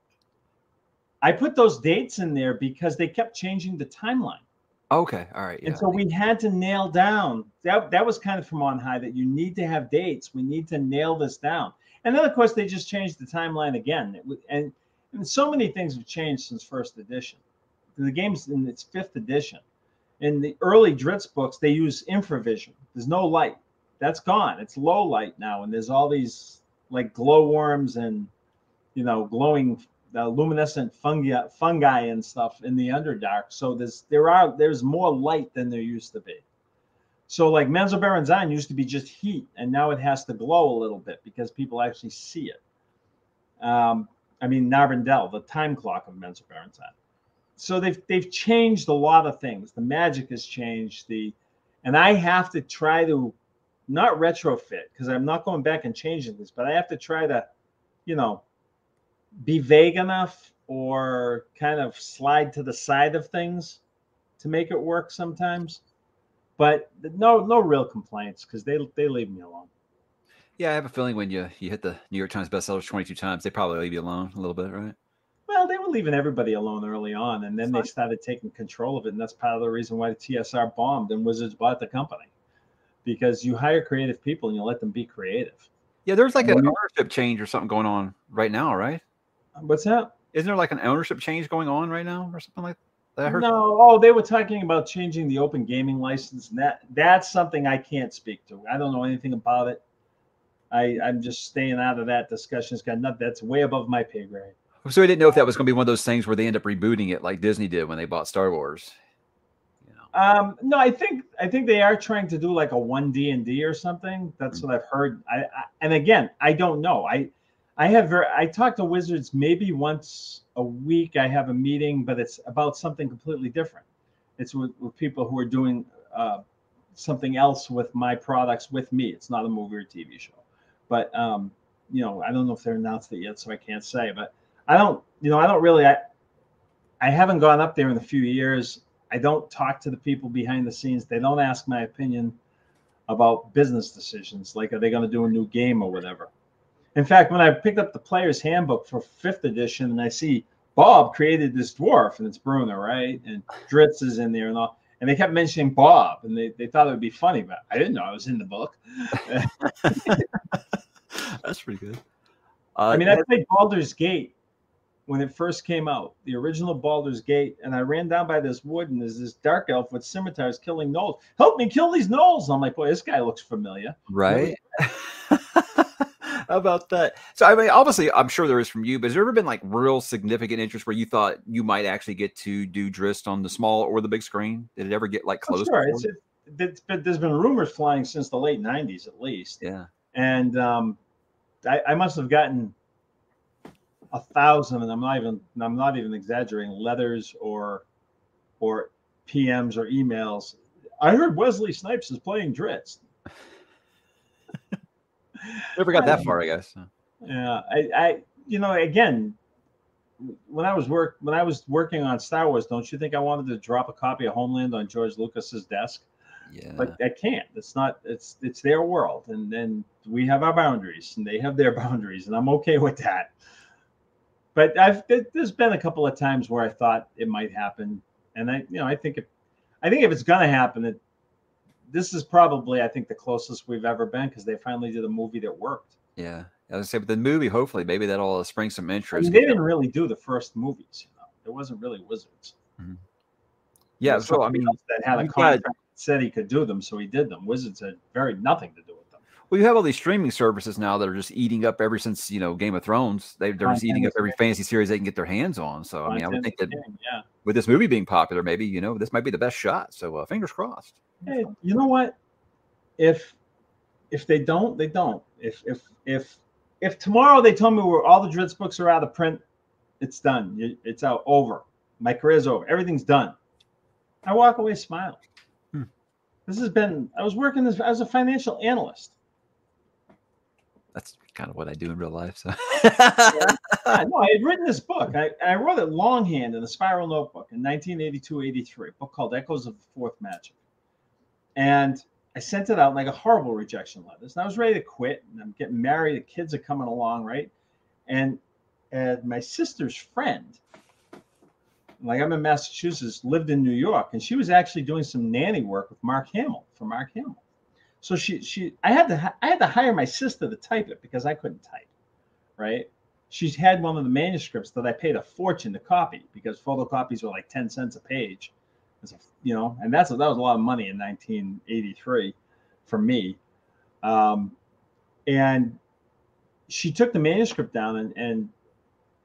I put those dates in there because they kept changing the timeline. Okay, all right. Yeah. And so we had to nail down. That that was kind of from on high that you need to have dates. We need to nail this down. And then of course they just changed the timeline again. It, and and so many things have changed since first edition. The game's in its fifth edition. In the early Drizzt books, they use infravision. There's no light. That's gone. It's low light now, and there's all these like glowworms and, you know, glowing uh, luminescent fungi, fungi and stuff in the Underdark. So there's there are there's more light than there used to be. So like Menzoberranzan used to be just heat, and now it has to glow a little bit because people actually see it. Um, I mean Narbondel, the time clock of Menzoberranzan. So they've they've changed a lot of things. The magic has changed. The and I have to try to not retrofit because I'm not going back and changing this, but I have to try to, you know, be vague enough or kind of slide to the side of things to make it work sometimes. But no no real complaints because they they leave me alone. Yeah, I have a feeling when you you hit the New York Times bestsellers twenty-two times, they probably leave you alone a little bit, right? Well, they were leaving everybody alone early on, and then they started taking control of it, and that's part of the reason why the T S R bombed and Wizards bought the company, because you hire creative people and you let them be creative. Yeah, there's like an ownership change or something going on right now, right? What's that? Isn't there like an ownership change going on right now or something like that? I heard no, oh, they were talking about changing the open gaming license, and that that's something I can't speak to. I don't know anything about it. I, I'm just staying out of that discussion. It's got nothing. That's way above my pay grade. So I didn't know if that was going to be one of those things where they end up rebooting it like Disney did when they bought Star Wars. You know. Um, no, I think I think they are trying to do like a one D and D or something. That's mm-hmm. what I've heard. I, I and again, I don't know. I I have very, I talk to Wizards maybe once a week. I have a meeting, but it's about something completely different. It's with, with people who are doing uh, something else with my products with me. It's not a movie or T V show, but um, you know, I don't know if they're announced it yet, so I can't say, but. I don't, you know, I don't really, I, I haven't gone up there in a few years. I don't talk to the people behind the scenes. They don't ask my opinion about business decisions. Like, are they going to do a new game or whatever? In fact, when I picked up the Player's Handbook for fifth edition and I see Bob created this dwarf and it's Bruner, right? And Drizzt is in there and all. And they kept mentioning Bob and they, they thought it would be funny, but I didn't know I was in the book. That's pretty good. Uh, I mean, I played Baldur's Gate. When it first came out, the original Baldur's Gate, and I ran down by this wood, and there's this dark elf with scimitars killing gnolls. Help me kill these gnolls! And I'm like, boy, this guy looks familiar, right? How about that? So, I mean, obviously, I'm sure there is from you, but has there ever been like real significant interest where you thought you might actually get to do Drizzt on the small or the big screen? Did it ever get like close? Oh, sure, it's, it, it's been, there's been rumors flying since the late nineties, at least. Yeah, and um, I, I must have gotten. A thousand, and I'm not even I'm not even exaggerating. Letters or, or P Ms or emails. I heard Wesley Snipes is playing Drizzt. Never got that far, I guess. Yeah, I, I, you know, again, when I was work when I was working on Star Wars, don't you think I wanted to drop a copy of Homeland on George Lucas's desk? Yeah, but I can't. It's not. It's it's their world, and then we have our boundaries, and they have their boundaries, and I'm okay with that. But I've there's been a couple of times where I thought it might happen, and I you know I think if I think if it's gonna happen, it, this is probably I think the closest we've ever been because they finally did a movie that worked. Yeah, I was gonna say, but the movie hopefully maybe that'll spring some interest. I mean, they didn't really do the first movies, you know. It wasn't really Wizards. Mm-hmm. Yeah, so I mean, that had a contract that said he could do them, so he did them. Wizards had very nothing to do with. Well, you have all these streaming services now that are just eating up ever since, you know, Game of Thrones. They, they're just eating up every fantasy series they can get their hands on. So, I mean, I would think that yeah. with this movie being popular, maybe, you know, this might be the best shot. So, uh, fingers crossed. Hey, you know what? If if they don't, they don't. If if if if tomorrow they tell me where all the Drizzt books are out of print, it's done. It's out. Over. My career's over. Everything's done. I walk away smiling. Hmm. This has been. I was working this as a financial analyst. That's kind of what I do in real life. So. Yeah. Yeah, no, I had written this book. I, I wrote it longhand in a spiral notebook in nineteen eighty-two eighty-three, a book called Echoes of the Fourth Magic. And I sent it out like a horrible rejection letter. And I was ready to quit. And I'm getting married. The kids are coming along, right? And, and my sister's friend, like I'm in Massachusetts, lived in New York. And she was actually doing some nanny work with Mark Hamill, for Mark Hamill. So she, she, I had to, I had to hire my sister to type it because I couldn't type, right? She's had one of the manuscripts that I paid a fortune to copy because photocopies were like ten cents a page, a, you know, and that's, that was a lot of money in nineteen eighty-three for me. Um, and she took the manuscript down and, and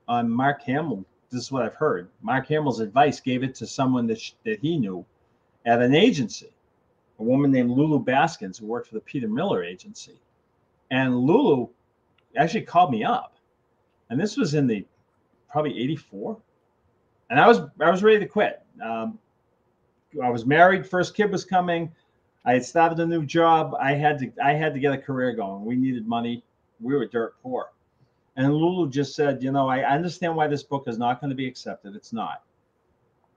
on Mark Hamill, this is what I've heard. Mark Hamill's advice, gave it to someone that, she, that he knew at an agency. A woman named Lulu Baskins, who worked for the Peter Miller agency. And Lulu actually called me up. And this was in the probably eighty-four. And I was I was ready to quit. Um, I was married, first kid was coming. I had started a new job. I had to I had to get a career going. We needed money. We were dirt poor. And Lulu just said, you know, I understand why this book is not going to be accepted. It's not.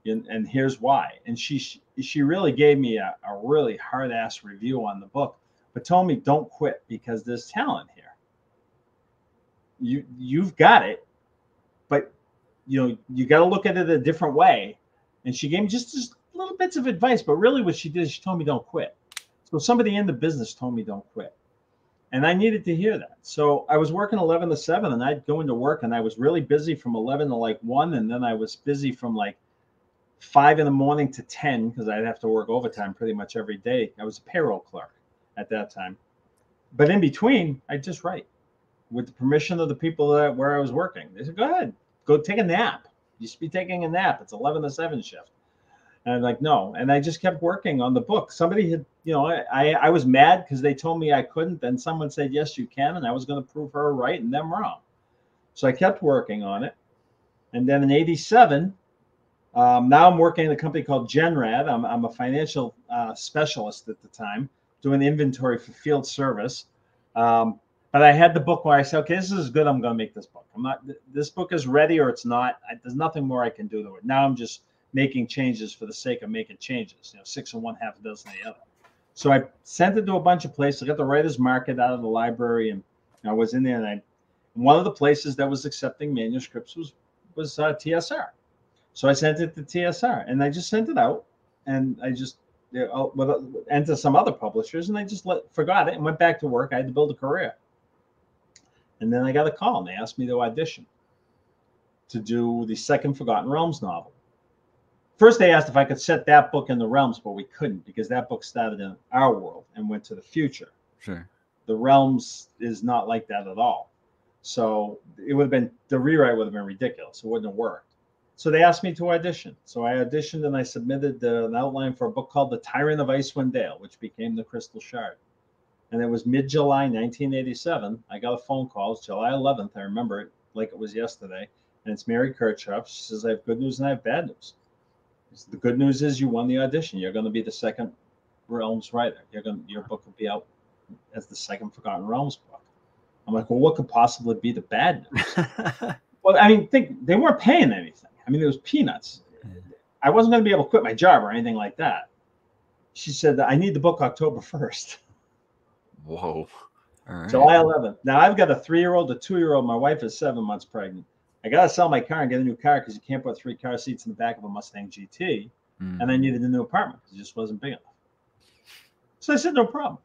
And, and here's why. And she she really gave me a, a really hard-ass review on the book, but told me don't quit because there's talent here. You, you've got it, but, you know, you got to look at it a different way. And she gave me just, just little bits of advice, but really what she did is she told me don't quit. So somebody in the business told me don't quit. And I needed to hear that. So I was working eleven to seven, and I'd go into work, and I was really busy from eleven to like one, and then I was busy from like five in the morning to ten, because I'd have to work overtime pretty much every day. I was a payroll clerk at that time. But in between, I just write with the permission of the people that where I was working. They said, go ahead, go take a nap. You should be taking a nap. It's eleven to seven shift. And I'm like, no. And I just kept working on the book. Somebody had, you know, I, I was mad because they told me I couldn't. Then someone said, yes, you can. And I was going to prove her right and them wrong. So I kept working on it. And then in eighty-seven, Um, now I'm working at a company called Genrad. I'm, I'm a financial uh, specialist at the time, doing inventory for field service. Um, but I had the book where I said, okay, this is good. I'm going to make this book. I'm not, th this book is ready or it's not. I, there's nothing more I can do to it. Now I'm just making changes for the sake of making changes, you know, six and one, half a dozen the other. So I sent it to a bunch of places. I got the writer's market out of the library, and I was in there. And I, one of the places that was accepting manuscripts was, was uh, T S R. So I sent it to T S R, and I just sent it out, and I just you know, and to some other publishers, and I just let, forgot it and went back to work. I had to build a career. And then I got a call, and they asked me to audition to do the second Forgotten Realms novel. First, they asked if I could set that book in the realms, but we couldn't because that book started in our world and went to the future. Sure. The realms is not like that at all. So it would have been, the rewrite would have been ridiculous. It wouldn't have worked. So they asked me to audition. So I auditioned, and I submitted uh, an outline for a book called The Tyrant of Icewind Dale, which became The Crystal Shard. And it was mid-July nineteen eighty-seven. I got a phone call. It's July eleventh. I remember it like it was yesterday. And it's Mary Kirchhoff. She says, I have good news and I have bad news. Said, the good news is you won the audition. You're going to be the second Realms writer. You're going to, your book will be out as the second Forgotten Realms book. I'm like, well, what could possibly be the bad news? Well, I mean, think they weren't paying anything. I mean, it was peanuts. I wasn't going to be able to quit my job or anything like that. She said, I need the book October first. Whoa. All right. July eleventh. Now, I've got a three-year-old, a two-year-old. My wife is seven months pregnant. I got to sell my car and get a new car because you can't put three car seats in the back of a Mustang G T. Mm. And I needed a new apartment because it just wasn't big enough. So I said, no problem.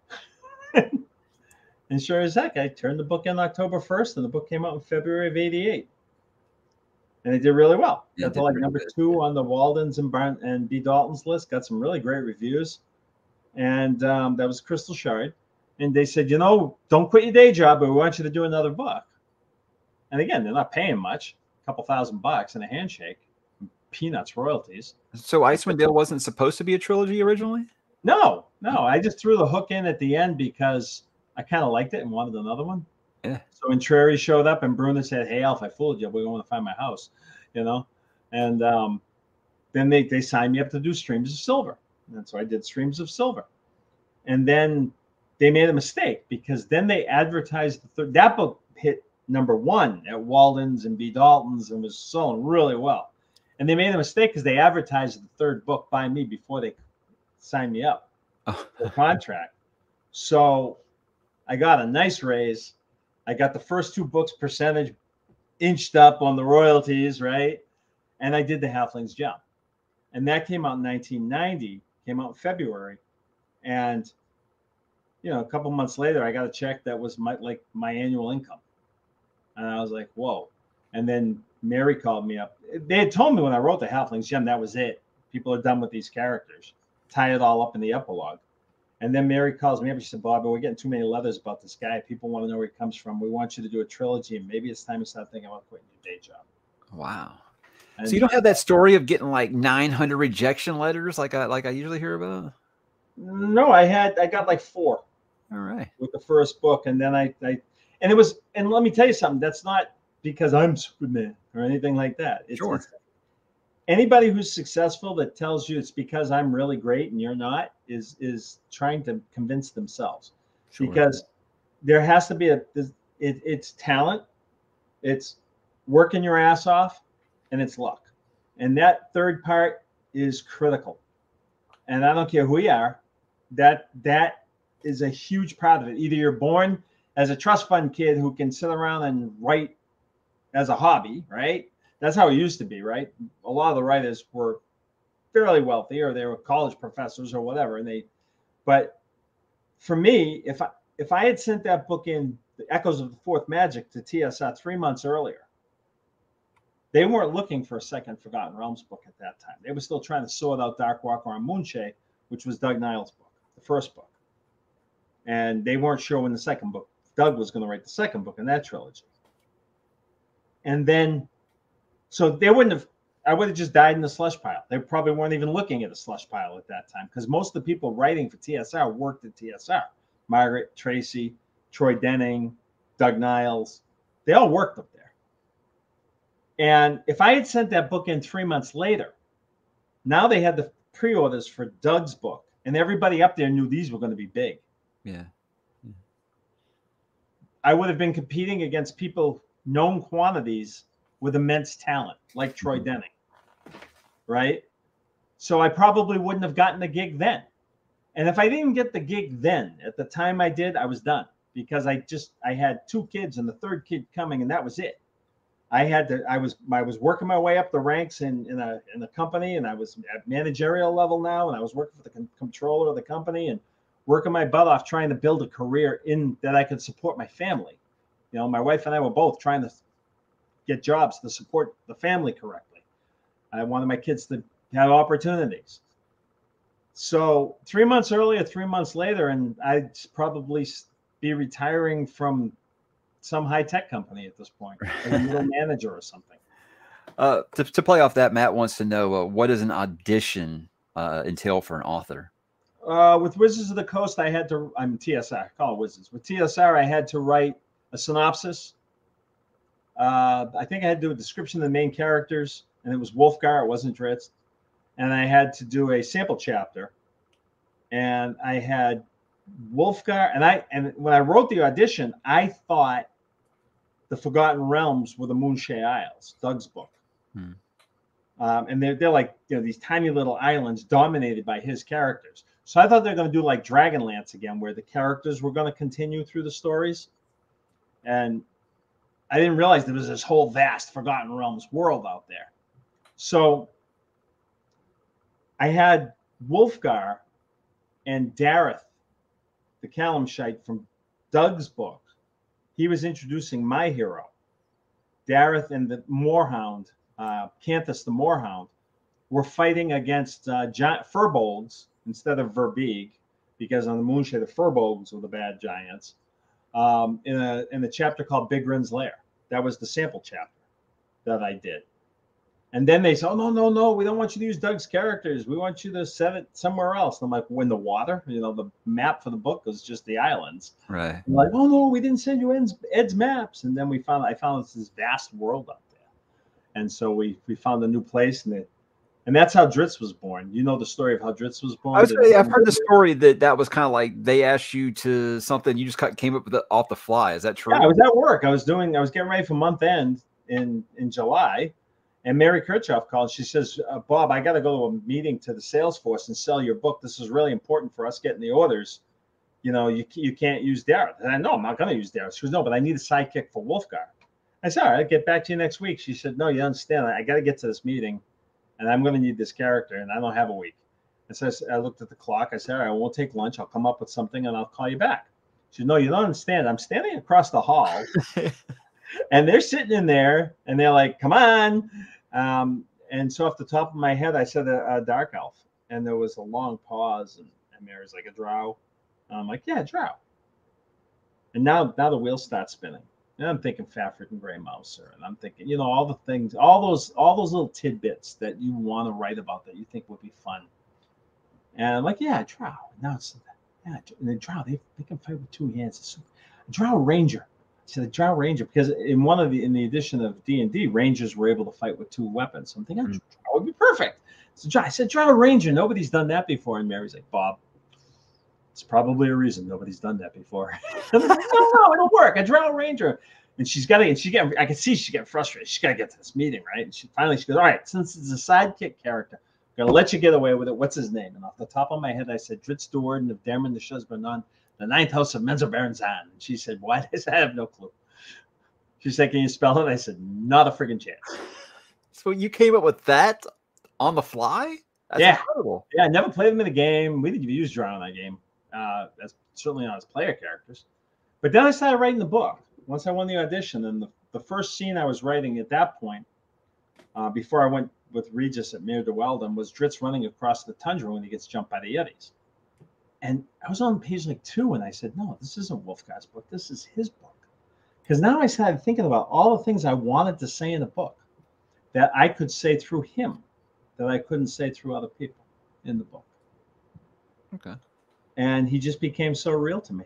And sure as heck, I turned the book in October first, and the book came out in February of eighty-eight. And it did really well. Yeah, got to like number good. two on the Waldens and Barn and B. Dalton's list. Got some really great reviews. And um, that was Crystal Shard. And they said, you know, don't quit your day job, but we want you to do another book. And again, they're not paying much, a couple thousand bucks and a handshake, peanuts royalties. So Icewind Dale wasn't supposed to be a trilogy originally? No, no. I just threw the hook in at the end because I kind of liked it and wanted another one. Yeah. So when Trary showed up and Bruner said, "Hey, Alf, I fooled you. We're going to find my house," you know, and um, then they they signed me up to do Streams of Silver, and so I did Streams of Silver, and then they made a mistake because then they advertised the third. That book hit number one at Walden's and B. Dalton's and was selling really well, and they made a mistake because they advertised the third book by me before they signed me up oh. for the contract. So I got a nice raise. I got the first two books percentage inched up on the royalties, right? And I did The Halfling's Gem. And that came out in nineteen ninety, came out in February. And, you know, a couple months later, I got a check that was my, like my annual income. And I was like, whoa. And then Mary called me up. They had told me when I wrote The Halfling's Gem, that was it. People are done with these characters. Tie it all up in the epilogue. And then Mary calls me up and she said, "Bob, we're getting too many letters about this guy. People want to know where he comes from. We want you to do a trilogy, and maybe it's time to start thinking about quitting your day job." Wow. And so you don't have that story of getting like nine hundred rejection letters like I like I usually hear about? No, I had I got like four. All right. With the first book, and then I, I and it was and let me tell you something. That's not because I'm Superman or anything like that. It's, sure. It's, anybody who's successful that tells you it's because I'm really great and you're not is is trying to convince themselves. Sure. Because there has to be a it, it's talent, it's working your ass off, and it's luck. And that third part is critical. And I don't care who you are, that that is a huge part of it. Either you're born as a trust fund kid who can sit around and write as a hobby, right? That's how it used to be, right? A lot of the writers were fairly wealthy, or they were college professors, or whatever. And they, but for me, if I if I had sent that book in, The Echoes of the Fourth Magic, to T S R three months earlier, they weren't looking for a second Forgotten Realms book at that time. They were still trying to sort out Dark Walker on Moonshae, which was Doug Niles' book, the first book, and they weren't sure when the second book. Doug was going to write the second book in that trilogy, and then. So they wouldn't have, I would have just died in the slush pile. They probably weren't even looking at a slush pile at that time because most of the people writing for T S R worked at T S R. Margaret, Tracy, Troy Denning, Doug Niles, they all worked up there. And if I had sent that book in three months later, now they had the pre-orders for Doug's book and everybody up there knew these were going to be big. Yeah. yeah. I would have been competing against people, known quantities, with immense talent, like Troy Denning, right? So I probably wouldn't have gotten the gig then. And if I didn't get the gig then, at the time I did, I was done because I just, I had two kids and the third kid coming and that was it. I had to, I was, I was working my way up the ranks in, in a, in a company and I was at managerial level now and I was working for the con- controller of the company and working my butt off trying to build a career in that I could support my family. You know, my wife and I were both trying to get jobs to support the family correctly. I wanted my kids to have opportunities. So three months earlier, three months later, and I'd probably be retiring from some high-tech company at this point, a middle manager or something. Uh, to, to play off that, Matt wants to know, uh, what does an audition uh, entail for an author? Uh, with Wizards of the Coast, I had to, I'm T S R, I call it Wizards. With T S R, I had to write a synopsis. Uh, I think I had to do a description of the main characters, and it was Wolfgar, it wasn't Drizzt. And I had to do a sample chapter. And I had Wolfgar, and I and when I wrote the audition, I thought the Forgotten Realms were the Moonshae Isles, Doug's book. Hmm. Um, and they're, they're like, you know, these tiny little islands dominated by his characters. So I thought they were going to do like Dragonlance again, where the characters were going to continue through the stories. And I didn't realize there was this whole vast Forgotten Realms world out there. So I had Wolfgar and Dareth, the Kalimshite from Doug's book. He was introducing my hero. Dareth and the Moorhound, uh, Canthus the Moorhound, were fighting against uh, John, Firbolgs instead of Verbeeg, because on the Moonshae, the Firbolgs were the bad giants. Um, in a in a chapter called Big Grin's Lair. That was the sample chapter that I did. And then they said, oh, no, no, no, we don't want you to use Doug's characters. We want you to set it somewhere else. And I'm like, well, in the water? You know, the map for the book was just the islands. Right. And like, oh, no, we didn't send you Ed's, Ed's maps. And then we found, I found this vast world up there. And so we we found a new place. And it, and that's how Drizzt was born. You know the story of how Drizzt was born? I was gonna, I've heard the story that that was kind of like they asked you to something. You just came up with it off the fly. Is that true? Yeah, I was at work. I was doing, I was getting ready for month end in, in July. And Mary Kirchhoff called. She says, uh, Bob, I got to go to a meeting to the sales force and sell your book. This is really important for us getting the orders. You know, you you can't use Dareth. And I know I'm not going to use Dareth. She goes, no, but I need a sidekick for Wolfgar. I said, all right, I'll get back to you next week. She said, no, you understand. I, I got to get to this meeting, and I'm going to need this character, and I don't have a week. And so I, I looked at the clock. I said, all right, we'll take lunch. I'll come up with something, and I'll call you back. She said, no, you don't understand. I'm standing across the hall, and they're sitting in there, and they're like, come on. Um, and so off the top of my head, I said a, a dark elf, and there was a long pause, and, and Mary's like, a drow. And I'm like, yeah, drow. And now, now the wheel starts spinning, and I'm thinking Fafhrd and Gray Mouser, and I'm thinking, you know, all the things, all those, all those little tidbits that you want to write about that you think would be fun. And I'm like, yeah, drow. And now it's, yeah, and the drow, they, they can fight with two hands. It's a drow ranger. So the drow ranger, because in one of the in the edition of D and D, rangers were able to fight with two weapons. So I'm thinking, oh, mm-hmm. drow would be perfect. So I said, drow ranger, nobody's done that before. And Mary's like, Bob, it's probably a reason nobody's done that before. I'm like, no, no, it'll work. A drow ranger. And she's got to, and she get, I can see she's getting frustrated. She's got to get to this meeting, right? And she finally she goes, all right, since it's a sidekick character, I'm gonna let you get away with it. What's his name? And off the top of my head, I said, Drizzt the Warden of Dermon the Shuzbanon, the ninth house of Menzoberranzan. And she said, what? I said, I have no clue. She said, can you spell it? I said, not a friggin' chance. So you came up with that on the fly? That's yeah. incredible. Yeah, I never played them in a game. We didn't use drow in that game. Uh, that's certainly not as player characters. But then I started writing the book. Once I won the audition, and the, the first scene I was writing at that point, uh, before I went with Regis at Mir de Weldon, was Drizzt running across the tundra when he gets jumped by the Yetis. And I was on page like two, and I said, no, this isn't Wolfgar's book. This is his book. Because now I started thinking about all the things I wanted to say in a book that I could say through him that I couldn't say through other people in the book. Okay. And he just became so real to me.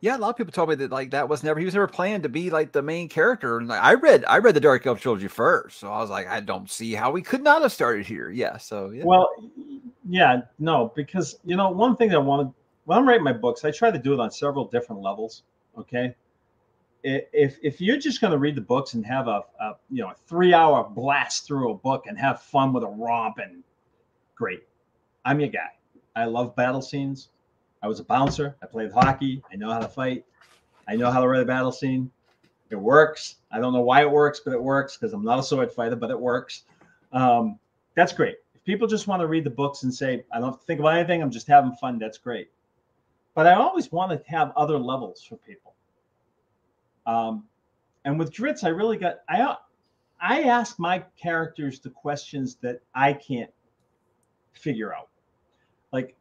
Yeah, a lot of people told me that like that was never he was never planned to be like the main character. And like, I read I read the Dark Elf trilogy first, so I was like, I don't see how we could not have started here. Yeah, so yeah. Well, yeah, no, because you know one thing that I wanted when I'm writing my books, I try to do it on several different levels. Okay, if if you're just going to read the books and have a, a you know a three hour blast through a book and have fun with a romp and great, I'm your guy. I love battle scenes. I was a bouncer. I played hockey. I know how to fight. I know how to write a battle scene. It works. I don't know why it works, but it works because I'm not a sword fighter, but it works. Um, that's great. If people just want to read the books and say, I don't have to think about anything, I'm just having fun, that's great. But I always want to have other levels for people. Um, and with Drizzt, I really got, I, I ask my characters the questions that I can't figure out. Like,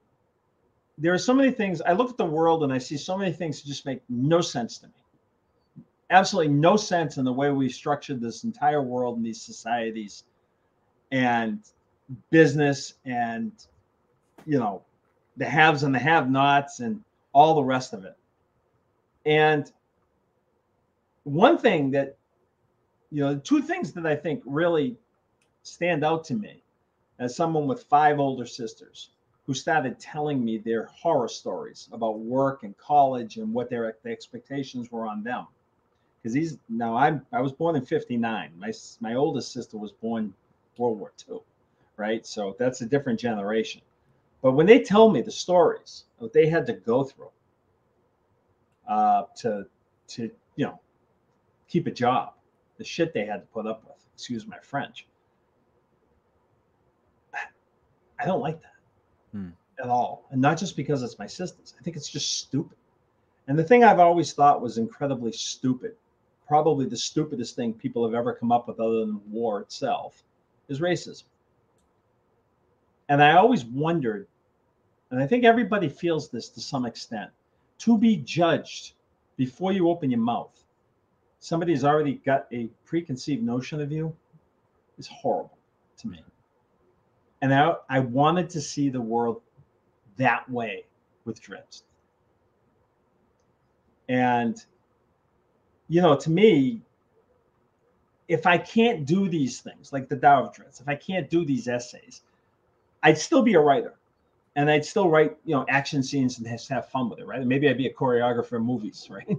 there are so many things. I look at the world and I see so many things that just make no sense to me. Absolutely no sense in the way we structured this entire world and these societies and business and, you know, the haves and the have-nots and all the rest of it. And one thing that, you know, two things that I think really stand out to me as someone with five older sisters who started telling me their horror stories about work and college and what their the expectations were on them. Because these now I'm I was born in fifty-nine. My my oldest sister was born World War Two, right? So that's a different generation. But when they tell me the stories what they had to go through uh, to to you know keep a job, the shit they had to put up with. Excuse my French. I, I don't like that. Hmm. At all, and not just because it's my sisters. I think it's just stupid. And the thing I've always thought was incredibly stupid, probably the stupidest thing people have ever come up with other than war itself, is racism. And I always wondered, and I think everybody feels this to some extent, to be judged before you open your mouth somebody's already got a preconceived notion of you is horrible to me. And I, I wanted to see the world that way with Drizzt. And, you know, to me, if I can't do these things, like the Tao of Drizzt, if I can't do these essays, I'd still be a writer. And I'd still write, you know, action scenes and just have fun with it, right? And maybe I'd be a choreographer in movies, right?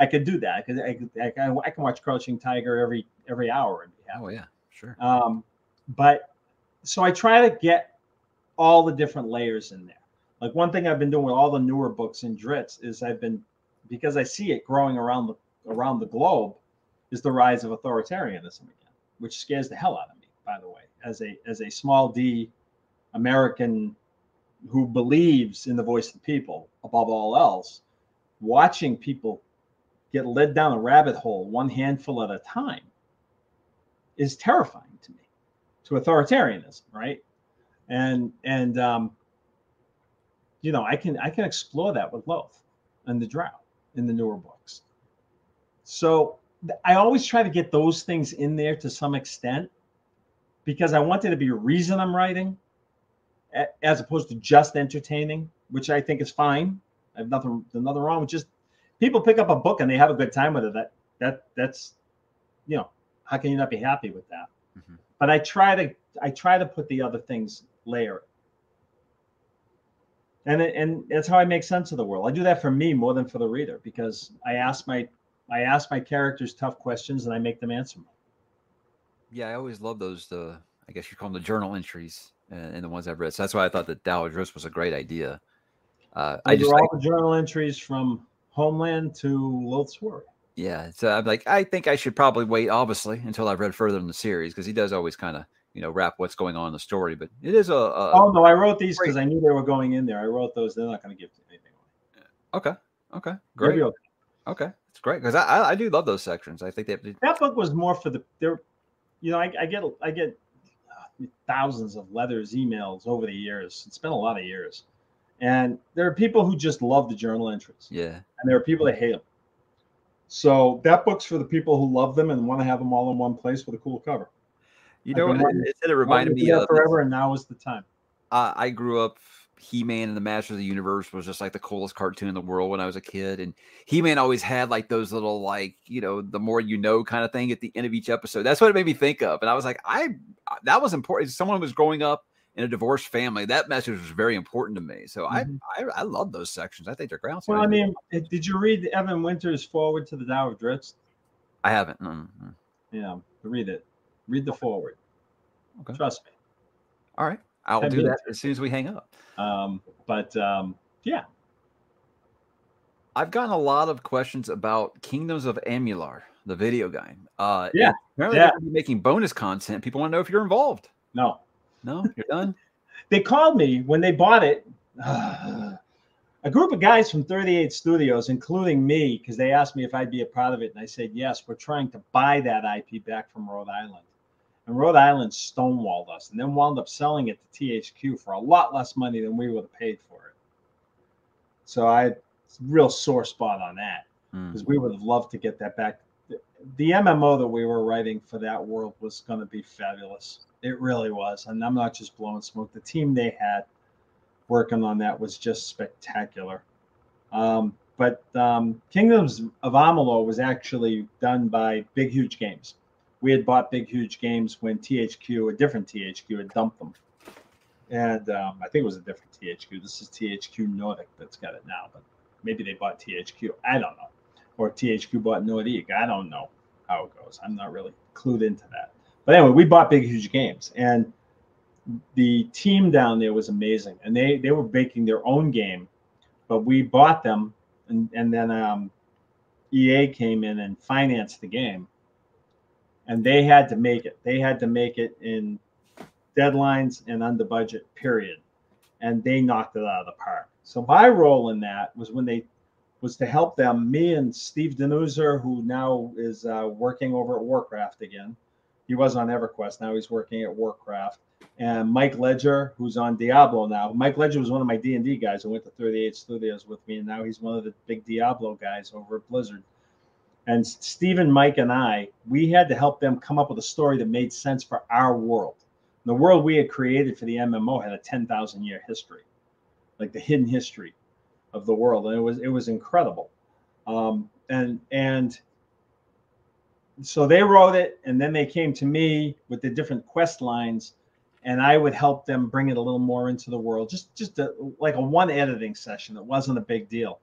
I could do that. I could, I, could, I, could, I can watch Crouching Tiger every every hour. And be happy. Oh, yeah, sure. Um, but so I try to get all the different layers in there. Like one thing I've been doing with all the newer books in Drizzt is I've been, because I see it growing around the around the globe, is the rise of authoritarianism again, which scares the hell out of me, by the way, as a as a small D American who believes in the voice of the people above all else, watching people get led down a rabbit hole one handful at a time is terrifying to me, to authoritarianism, right? And, and um, you know, I can, I can explore that with Loth and the Drought in the newer books. So I always try to get those things in there to some extent because I want there to be a reason I'm writing, as opposed to just entertaining, which I think is fine. I have nothing, nothing wrong with just people pick up a book and they have a good time with it. That, that, that's, you know, how can you not be happy with that? Mm-hmm. But I try to, I try to put the other things layer. And, and that's how I make sense of the world. I do that for me more than for the reader, because I ask my, I ask my characters tough questions and I make them answer me. Yeah. I always love those, the, I guess you call them the journal entries. And the ones I've read. So that's why I thought that Tao of Drizzt was a great idea. Uh, I just all I, the journal entries from Homeland to Loth's Work. Yeah. So I'm like, I think I should probably wait, obviously, until I've read further in the series, because he does always kind of, you know, wrap what's going on in the story. But it is a. a oh, no. I wrote these because I knew they were going in there. I wrote those. They're not going to give anything away. Okay. Okay. Great. Okay. okay. It's great because I, I, I do love those sections. I think they, that book was more for the. There, you know, I, I get. I get. thousands of letters, emails over the years. It's been a lot of years. And there are people who just love the journal entries. Yeah. And there are people that hate them. So that book's for the people who love them and want to have them all in one place with a cool cover. You know, it, it, it reminded me of forever, and now is the time. I, I grew up, He-Man and the Masters of the Universe was just like the coolest cartoon in the world when I was a kid. And He-Man always had like those little, like, you know, the more you know kind of thing at the end of each episode. That's what it made me think of. And I was like, I, that was important. Someone was growing up in a divorced family. That message was very important to me. So mm-hmm. I, I, I love those sections. I think they're ground. Well, I mean, did you read Evan Winter's forward to the Tao of Drizzt? I haven't. Mm-hmm. Yeah. Read it. Read the forward. Okay. Trust me. All right. I'll do that as soon as we hang up. Um, but um, yeah. I've gotten a lot of questions about Kingdoms of Amular, the video game. Uh, yeah. Apparently yeah. They're making bonus content. People want to know if you're involved. No. No? You're done? They called me when they bought it. Uh, a group of guys from thirty-eight Studios, including me, because they asked me if I'd be a part of it. And I said, yes, we're trying to buy that I P back from Rhode Island. And Rhode Island stonewalled us and then wound up selling it to T H Q for a lot less money than we would have paid for it. So I had a real sore spot on that because mm. we would have loved to get that back. The M M O that we were writing for that world was going to be fabulous. It really was. And I'm not just blowing smoke. The team they had working on that was just spectacular. Um, but um, Kingdoms of Amalur was actually done by Big Huge Games. We had bought Big Huge Games when T H Q, a different T H Q, had dumped them. And um, I think it was a different T H Q. This is T H Q Nordic that's got it now, but maybe they bought T H Q. I don't know. Or T H Q bought Nordic. I don't know how it goes. I'm not really clued into that. But anyway, we bought Big Huge Games. And the team down there was amazing. And they, they were making their own game, but we bought them. And, and then um, E A came in and financed the game. And they had to make it. They had to make it in deadlines and under budget, period. And they knocked it out of the park. So my role in that was when they was to help them. Me and Steve Denuser, who now is uh, working over at Warcraft again. He was on EverQuest. Now he's working at Warcraft. And Mike Ledger, who's on Diablo now. Mike Ledger was one of my D and D guys who went to thirty-eight Studios with me. And now he's one of the big Diablo guys over at Blizzard. And Stephen, Mike, and I, we had to help them come up with a story that made sense for our world. The world we had created for the M M O had a ten thousand year history, like the hidden history of the world. And it was, it was incredible. Um, and, and so they wrote it, and then they came to me with the different quest lines, and I would help them bring it a little more into the world. Just, just a, like a one editing session. It wasn't a big deal,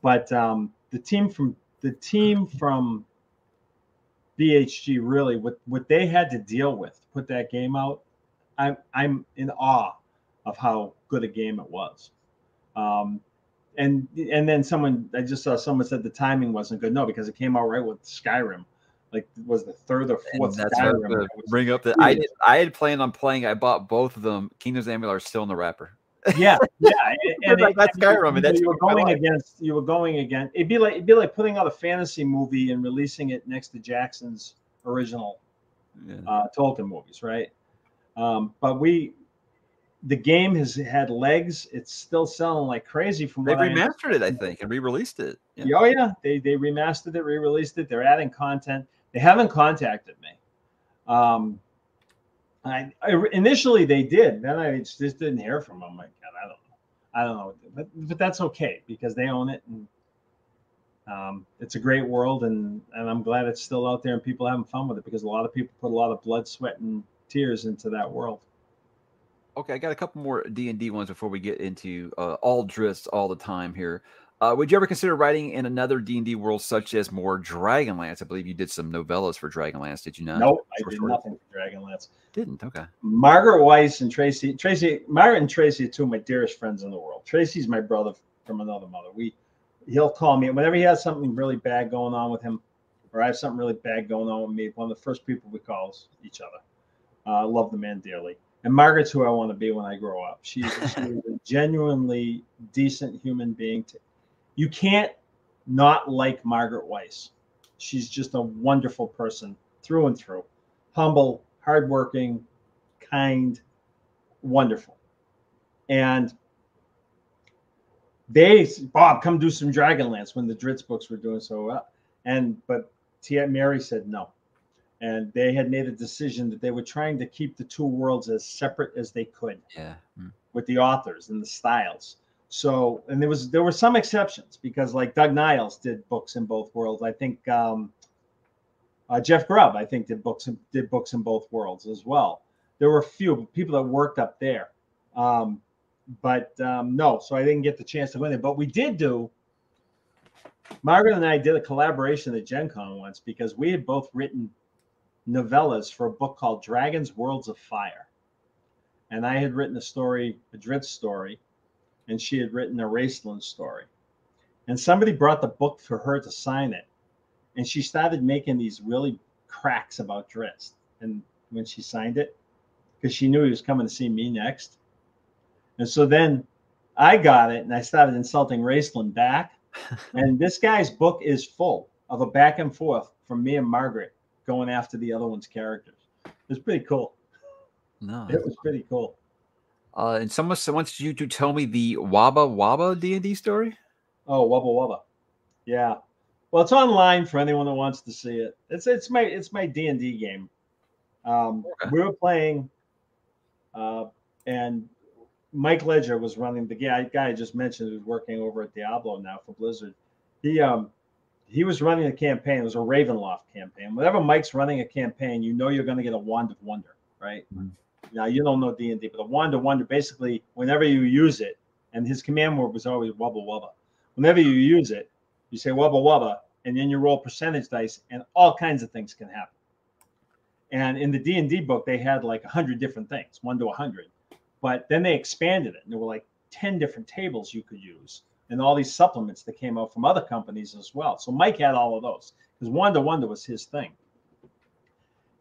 but um, the team from the team from B H G, really, what what they had to deal with to put that game out, I'm I'm in awe of how good a game it was. Um, and and then someone, I just saw someone said the timing wasn't good. No, because it came out right with Skyrim. Like, was the third or fourth. And that's Skyrim. Bring up that I did, I had planned on playing. I bought both of them. Kingdoms of Amalur are still in the wrapper. Yeah, yeah. And, and that's Skyrim. And, and that's you were going against. You were going against. It'd be like it'd be like putting out a fantasy movie and releasing it next to Jackson's original yeah. uh, Tolkien movies, right? Um, but we, the game has had legs. It's still selling like crazy. From they remastered it, I think, and re-released it. Yeah. Oh yeah, they they remastered it, re-released it. They're adding content. They haven't contacted me. Um, I, I initially they did. Then I just didn't hear from them. I'm like, God, I don't know. I don't know. But, but that's okay because they own it, and um, it's a great world, and and I'm glad it's still out there and people are having fun with it because a lot of people put a lot of blood, sweat, and tears into that world. Okay, I got a couple more D and D ones before we get into uh, all Drizzt all the time here. Uh, would you ever consider writing in another D and D world, such as more Dragonlance? I believe you did some novellas for Dragonlance, did you not? No, nope, I did short. nothing for Dragonlance. Didn't, okay. Margaret Weiss and Tracy, Tracy, Margaret and Tracy are two of my dearest friends in the world. Tracy's my brother from another mother. We, he'll call me whenever he has something really bad going on with him, or I have something really bad going on with me. One of the first people we call is each other. I uh, love the man dearly. And Margaret's who I want to be when I grow up. She's, she's a genuinely decent human being to. You can't not like Margaret Weiss. She's just a wonderful person through and through. Humble, hardworking, kind, wonderful. And they, Bob, come do some Dragonlance when the Drizzt books were doing so well. And, but Tia Mary said no. And they had made a decision that they were trying to keep the two worlds as separate as they could. Yeah. With the authors and the styles. So, and there was there were some exceptions because like Doug Niles did books in both worlds. I think um, uh, Jeff Grubb, I think, did books in, did books in both worlds as well. There were a few people that worked up there, um, but um, no. So I didn't get the chance to go in there. But we did do. Margaret and I did a collaboration at Gen Con once because we had both written novellas for a book called Dragons Worlds of Fire, and I had written a story, a Drizzt story. And she had written a Raceland story. And somebody brought the book for her to sign it. And she started making these really cracks about Drizzt. And when she signed it, because she knew he was coming to see me next. And so then I got it and I started insulting Raceland back. And this guy's book is full of a back and forth from me and Margaret going after the other one's characters. It was pretty cool. No, it was pretty cool. Uh, and someone wants you to tell me the Wabba Wabba D and D story. Oh, Wabba Wabba, yeah. Well, it's online for anyone that wants to see it. It's it's my it's my D and D game. Um, okay. We were playing, uh, and Mike Ledger was running the guy. Guy I just mentioned who's working over at Diablo now for Blizzard. He um he was running the campaign. It was a Ravenloft campaign. Whenever Mike's running a campaign, you know you're going to get a wand of wonder, right? Mm-hmm. Now, you don't know D and D, but the wand of wonder, basically, whenever you use it, and his command word was always wubba wubba. Whenever you use it, you say wubba wubba, and then you roll percentage dice, and all kinds of things can happen. And in the D and D book, they had like a hundred different things, one to a hundred. But then they expanded it, and there were like ten different tables you could use, and all these supplements that came out from other companies as well. So Mike had all of those, because wand of wonder was his thing.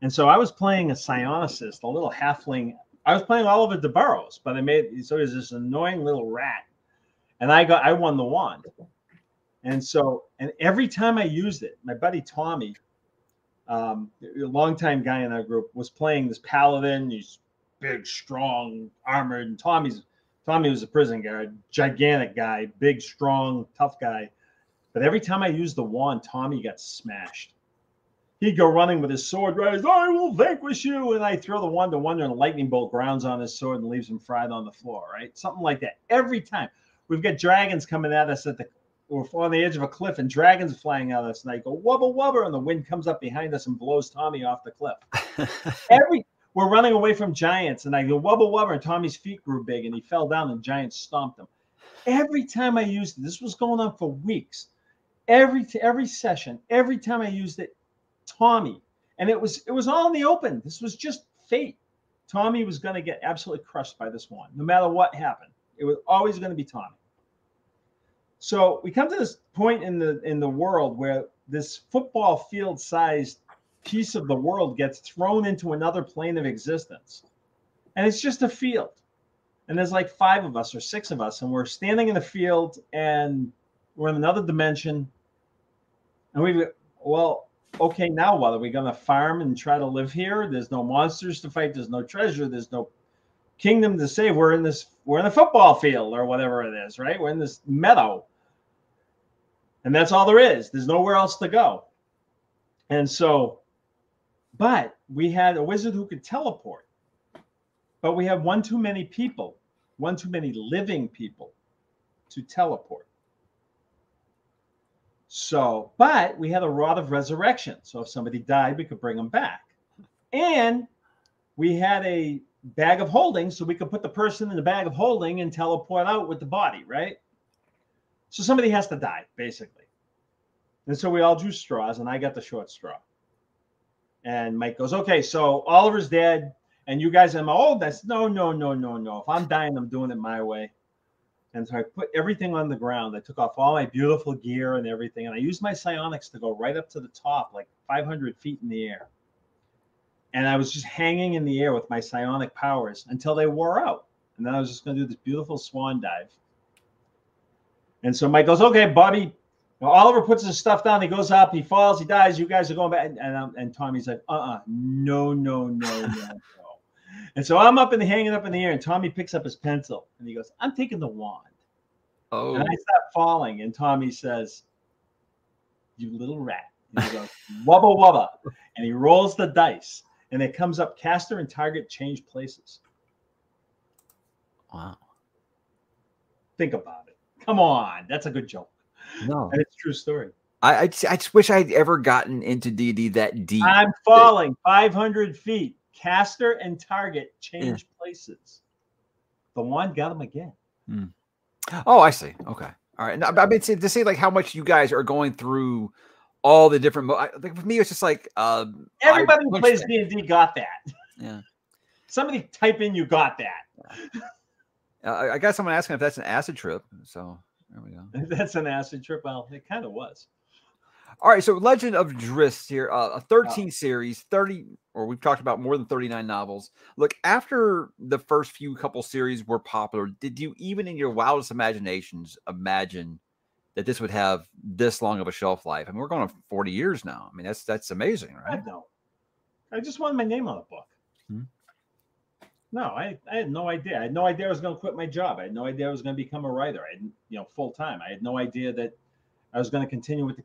And so I was playing a psionicist, a little halfling. I was playing Oliver de Burrows, but I made so there's this annoying little rat, and I got I won the wand. And so, and every time I used it, my buddy Tommy, um, a longtime guy in our group, was playing this paladin. He's big, strong, armored, and Tommy's Tommy was a prison guard, gigantic guy, big, strong, tough guy. But every time I used the wand, Tommy got smashed. He'd go running with his sword raised. I will vanquish you. And I throw the wand to Wonder, and a lightning bolt grounds on his sword and leaves him fried on the floor, right? Something like that. Every time. We've got dragons coming at us at the, we're on the edge of a cliff, and dragons flying at us. And I go, wubba, wubba. And the wind comes up behind us and blows Tommy off the cliff. Every, we're running away from giants. And I go, wubba, wubba. And Tommy's feet grew big, and he fell down, and giants stomped him. Every time I used it, this was going on for weeks. Every, every session, every time I used it, Tommy, and it was it was all in the open. This was just fate. Tommy was going to get absolutely crushed by this one, no matter what happened. It was always going to be Tommy. So we come to this point in the in the world where this football field sized piece of the world gets thrown into another plane of existence, and it's just a field. And there's like five of us or six of us, and we're standing in the field, and we're in another dimension. And we well. Okay, now what? Are we going to farm and try to live here? There's no monsters to fight. There's no treasure. There's no kingdom to save. We're in this, we're in the football field or whatever it is, right? We're in this meadow. And that's all there is. There's nowhere else to go. And so, but we had a wizard who could teleport. But we have one too many people, one too many living people to teleport. So, but we had a rod of resurrection. So if somebody died, we could bring them back. And we had a bag of holding, so we could put the person in the bag of holding and teleport out with the body, right? So somebody has to die, basically. And so we all drew straws, and I got the short straw. And Mike goes, okay, so Oliver's dead, and you guys, I'm old. That's no, no, no, no, no. If I'm dying, I'm doing it my way. And so I put everything on the ground. I took off all my beautiful gear and everything. And I used my psionics to go right up to the top, like five hundred feet in the air. And I was just hanging in the air with my psionic powers until they wore out. And then I was just going to do this beautiful swan dive. And so Mike goes, okay, Bobby. Now Oliver puts his stuff down. He goes up. He falls. He dies. You guys are going back. And, and, um, and Tommy's like, uh-uh, no, no, no, no, no. And so I'm up and hanging up in the air, and Tommy picks up his pencil, and he goes, I'm taking the wand. Oh. And I start falling, and Tommy says, you little rat. And he goes, wubba, wubba. And he rolls the dice, and it comes up, caster and target change places. Wow. Think about it. Come on. That's a good joke. No. And it's a true story. I, I, just, I just wish I'd ever gotten into D and D that deep. I'm falling five hundred feet. Caster and target change yeah. places. The wand got him again. Mm. Oh, I see. Okay. All right. Now, I mean, to see like how much you guys are going through all the different. I, like for me, it's just like uh, everybody I who plays D and D got that. Yeah. Somebody type in you got that. Yeah. uh, I got someone asking if that's an acid trip. So there we go. If that's an acid trip. Well, it kind of was. All right, so Legend of Drizzt here, uh, a thirteen wow. series, thirty, or we've talked about more than thirty-nine novels. Look, after the first few couple series were popular, did you even in your wildest imaginations imagine that this would have this long of a shelf life? I mean, we're going on forty years now. I mean, that's that's amazing, right? I know. I just wanted my name on a book. Hmm? No, I, I had no idea. I had no idea I was going to quit my job. I had no idea I was going to become a writer. I didn't, you know, full time. I had no idea that I was going to continue with the.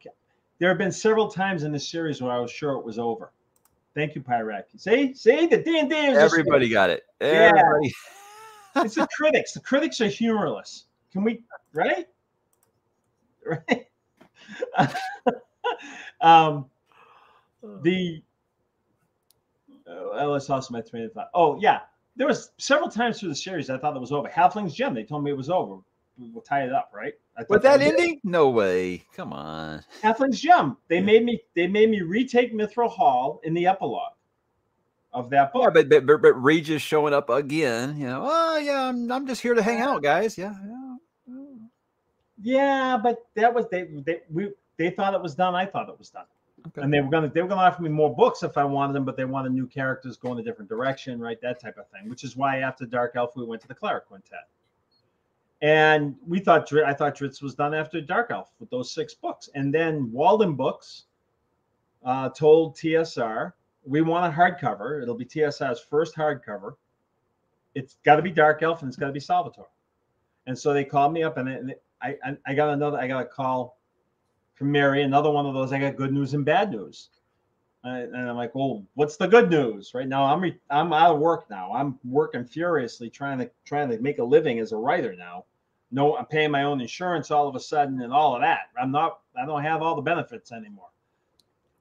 There have been several times in this series where I was sure it was over. Thank you, Pyraki. See? See? The D and D is everybody got it. Everybody. Yeah. It's the critics. The critics are humorless. Can we right? Right. um the oh, I lost also my train of thought. Oh, yeah. There was several times through the series I thought it was over. Halfling's Gem, they told me it was over. We'll tie it up, right? With that ending? No way. Come on. Halfling's Gem. They yeah. made me they made me retake Mithril Hall in the epilogue of that book. Yeah, but, but, but, but Regis showing up again, you know, oh yeah, I'm I'm just here to hang out, guys. Yeah, yeah. Yeah, but that was they they we they thought it was done. I thought it was done. Okay. And they were gonna they were gonna offer me more books if I wanted them, but they wanted new characters going a different direction, right? That type of thing, which is why after Dark Elf we went to the Cleric Quintet. And we thought, I thought Drizzt was done after Dark Elf with those six books. And then Walden Books uh, told T S R, we want a hardcover. It'll be T S R's first hardcover. It's got to be Dark Elf and it's got to be Salvatore. And so they called me up and I, I, I got another, I got a call from Mary, another one of those, I got good news and bad news. Uh, and I'm like, well, what's the good news? Right now, I'm re- I'm out of work now. I'm working furiously trying to trying to make a living as a writer now. No, I'm paying my own insurance all of a sudden and all of that. I'm not, I don't have all the benefits anymore.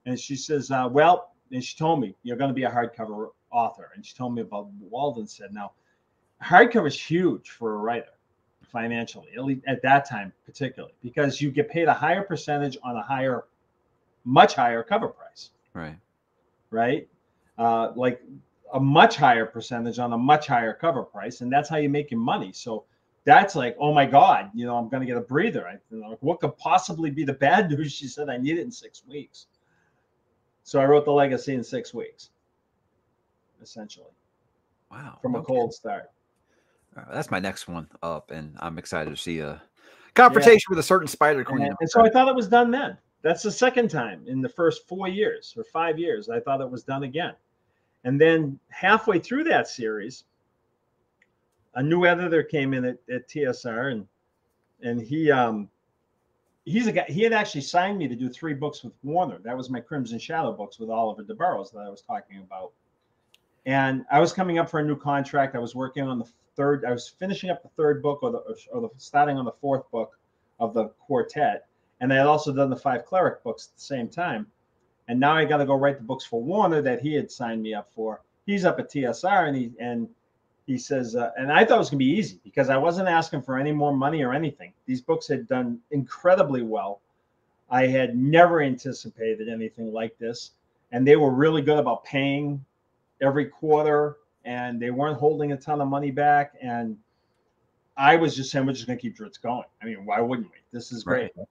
And she says, uh, well, and she told me, you're going to be a hardcover author. And she told me about Walden said, now, hardcover is huge for a writer financially, at least at that time particularly, because you get paid a higher percentage on a higher, much higher cover price. Right. Right. Uh, like a much higher percentage on a much higher cover price. And that's how you make your money. So that's like, oh my God, you know, I'm going to get a breather. I, you know, what could possibly be the bad news? She said, I need it in six weeks. So I wrote The Legacy in six weeks, essentially. Wow. From okay. a cold start. Right, that's my next one up. And I'm excited to see a confrontation yeah. with a certain spider queen. And, and so I thought it was done then. That's the second time in the first four years or five years. I thought it was done again. And then halfway through that series, a new editor came in at, at T S R, and and he um he's a guy. He had actually signed me to do three books with Warner. That was my Crimson Shadow books with Oliver de Burrows that I was talking about. And I was coming up for a new contract. I was working on the third. I was finishing up the third book, or the or the starting on the fourth book of the quartet. And I had also done the five cleric books at the same time. And now I got to go write the books for Warner that he had signed me up for. He's up at T S R, and he and he says, uh, and I thought it was going to be easy because I wasn't asking for any more money or anything. These books had done incredibly well. I had never anticipated anything like this. And they were really good about paying every quarter, and they weren't holding a ton of money back. And I was just saying, we're just going to keep Drizzt going. I mean, why wouldn't we? This is great. Right.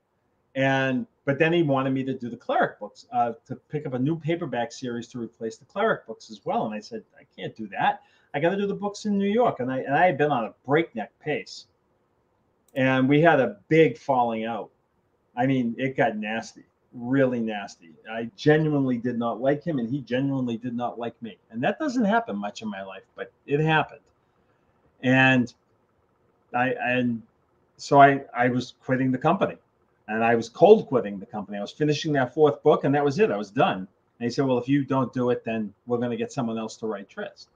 And but then he wanted me to do the cleric books, uh, to pick up a new paperback series to replace the cleric books as well. And I said, I can't do that. I got to do the books in New York. And I and I had been on a breakneck pace. And we had a big falling out. I mean, it got nasty, really nasty. I genuinely did not like him, and he genuinely did not like me. And that doesn't happen much in my life, but it happened. And I and so I, I was quitting the company. And I was cold quitting the company. I was finishing that fourth book, and that was it. I was done. And he said, well, if you don't do it, then we're going to get someone else to write Drizzt.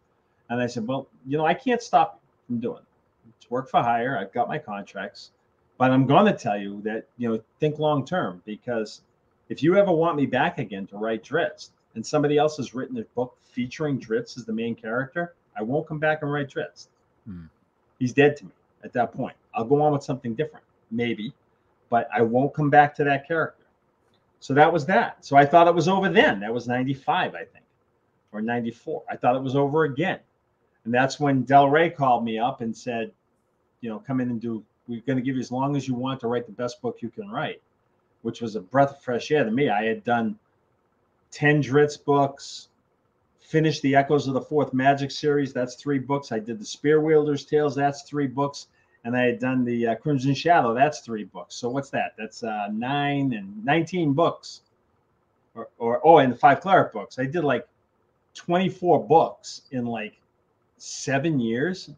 And I said, well, you know, I can't stop from doing it. It's work for hire. I've got my contracts. But I'm going to tell you that, you know, think long term, because if you ever want me back again to write Drizzt, and somebody else has written a book featuring Drizzt as the main character, I won't come back and write Drizzt. Hmm. He's dead to me at that point. I'll go on with something different, maybe. But I won't come back to that character. So that was that. So I thought it was over then. That was ninety-five, I think, or ninety-four. I thought it was over again. And that's when Del Rey called me up and said, you know, come in and do, we're going to give you as long as you want to write the best book you can write, which was a breath of fresh air to me. I had done ten Drizzt books, finished the Echoes of the Fourth Magic series. That's three books. I did the Spear Wielder's Tales. That's three books. And I had done the uh, Crimson Shadow. That's three books. So what's that? That's uh, nine and nineteen books, or, or oh, and the five cleric books. I did like twenty-four books in like seven years,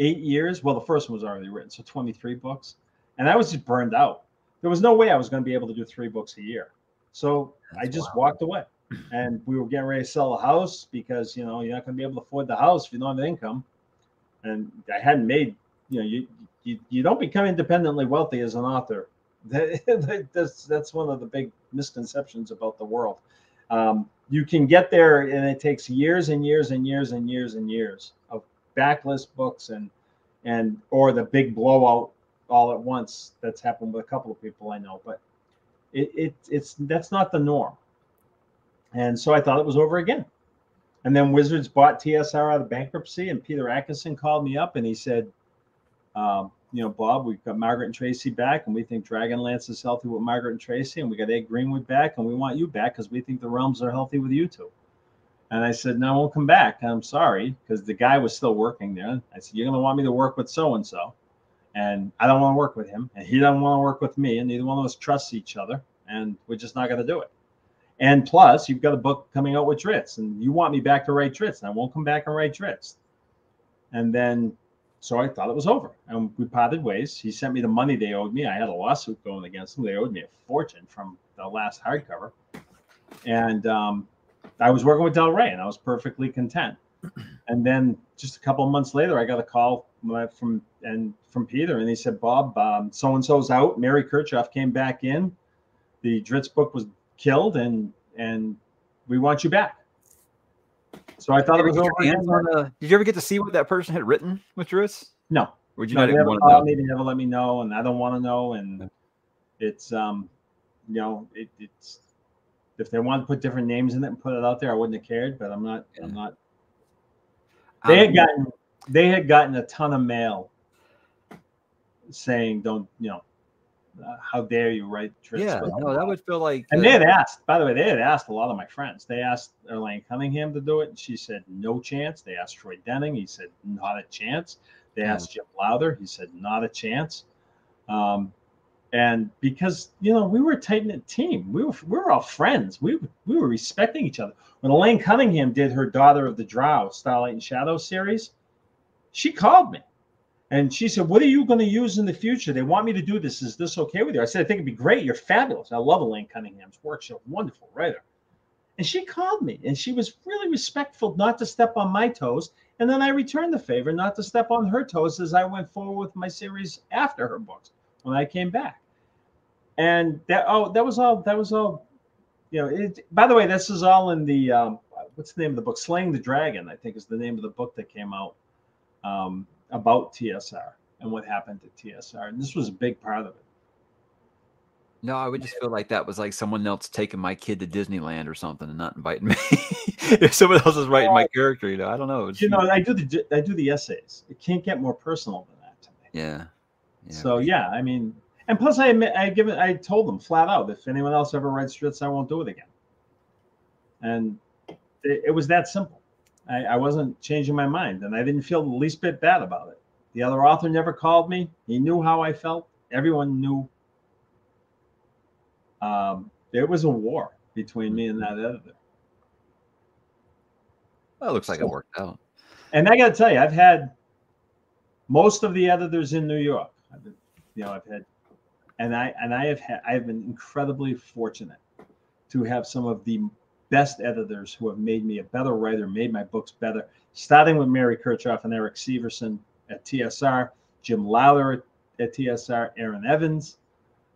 eight years. Well, the first one was already written, so twenty-three books. And I was just burned out. There was no way I was going to be able to do three books a year. So That's I just wild. walked away. And we were getting ready to sell the house because, you know, you're not going to be able to afford the house if you don't have income. And I hadn't made. You know, you, you you don't become independently wealthy as an author. That, that's, that's one of the big misconceptions about the world. Um, you can get there, and it takes years and years and years and years and years of backlist books and and or the big blowout all at once. That's happened with a couple of people I know, but it, it it's that's not the norm. And so I thought it was over again. And then Wizards bought T S R out of bankruptcy, and Peter Atkinson called me up and he said, Um, you know, Bob, we've got Margaret and Tracy back, and we think Dragonlance is healthy with Margaret and Tracy, and we got Ed Greenwood back, and we want you back because we think the realms are healthy with you two. And I said, no, I won't come back. I'm sorry, because the guy was still working there. I said, you're going to want me to work with so-and-so, and I don't want to work with him, and he doesn't want to work with me, and neither one of us trusts each other, and we're just not going to do it. And plus, you've got a book coming out with Drizzt, and you want me back to write Drizzt, and I won't come back and write Drizzt. And then So I thought it was over, and we parted ways. He sent me the money they owed me. I had a lawsuit going against them. They owed me a fortune from the last hardcover. And um, I was working with Del Rey, and I was perfectly content. And then just a couple of months later, I got a call from and from Peter, and he said, Bob, um, so-and-so's out. Mary Kirchhoff came back in. The Drizzt book was killed, and and we want you back. So I thought did it was over. On a, did you ever get to see what that person had written with Drizzt? No. Would you no, not even want to know? They never let me know, and I don't want to know. And it's, um, you know, it, it's if they wanted to put different names in it and put it out there, I wouldn't have cared. But I'm not. Yeah. I'm not. They had gotten they had gotten a ton of mail saying, "Don't you know? Uh, how dare you write Drizzt?" Yeah, no, that would feel like. And uh, they had asked. By the way, they had asked a lot of my friends. They asked Elaine Cunningham to do it, and she said no chance. They asked Troy Denning. He said not a chance. They yeah. asked Jim Lowther. He said not a chance. Um, and because you know we were a tight knit team, we were we were all friends. We we were respecting each other. When Elaine Cunningham did her Daughter of the Drow, Starlight and Shadow series, she called me. And she said, what are you going to use in the future? They want me to do this. Is this okay with you? I said, I think it'd be great. You're fabulous. I love Elaine Cunningham's work. She's a wonderful writer. And she called me, and she was really respectful not to step on my toes. And then I returned the favor not to step on her toes as I went forward with my series after her books when I came back. And that oh, that was all. That was all. You know. It, by the way, this is all in the um, what's the name of the book? Slaying the Dragon, I think, is the name of the book that came out. Um, about T S R and what happened to T S R. And this was a big part of it. No, I would just feel like that was like someone else taking my kid to Disneyland or something and not inviting me. If someone else is writing well, my character, you know, I don't know. It's, you know, I do the I do the essays. It can't get more personal than that to me. Yeah. yeah. So yeah, I mean, and plus I admit, I give it, I told them flat out, if anyone else ever writes Drizzt, I won't do it again. And it, it was that simple. I, I wasn't changing my mind, and I didn't feel the least bit bad about it. The other author never called me. He knew how I felt. Everyone knew. Um, there was a war between me and that editor. Well, it looks like so, it worked out. And I got to tell you, I've had most of the editors in New York. I've been, you know, I've had, and I and I have had. I've been incredibly fortunate to have some of the best editors who have made me a better writer, made my books better, starting with Mary Kirchhoff and Eric Severson at T S R, Jim Lowther at, at T S R, Aaron Evans,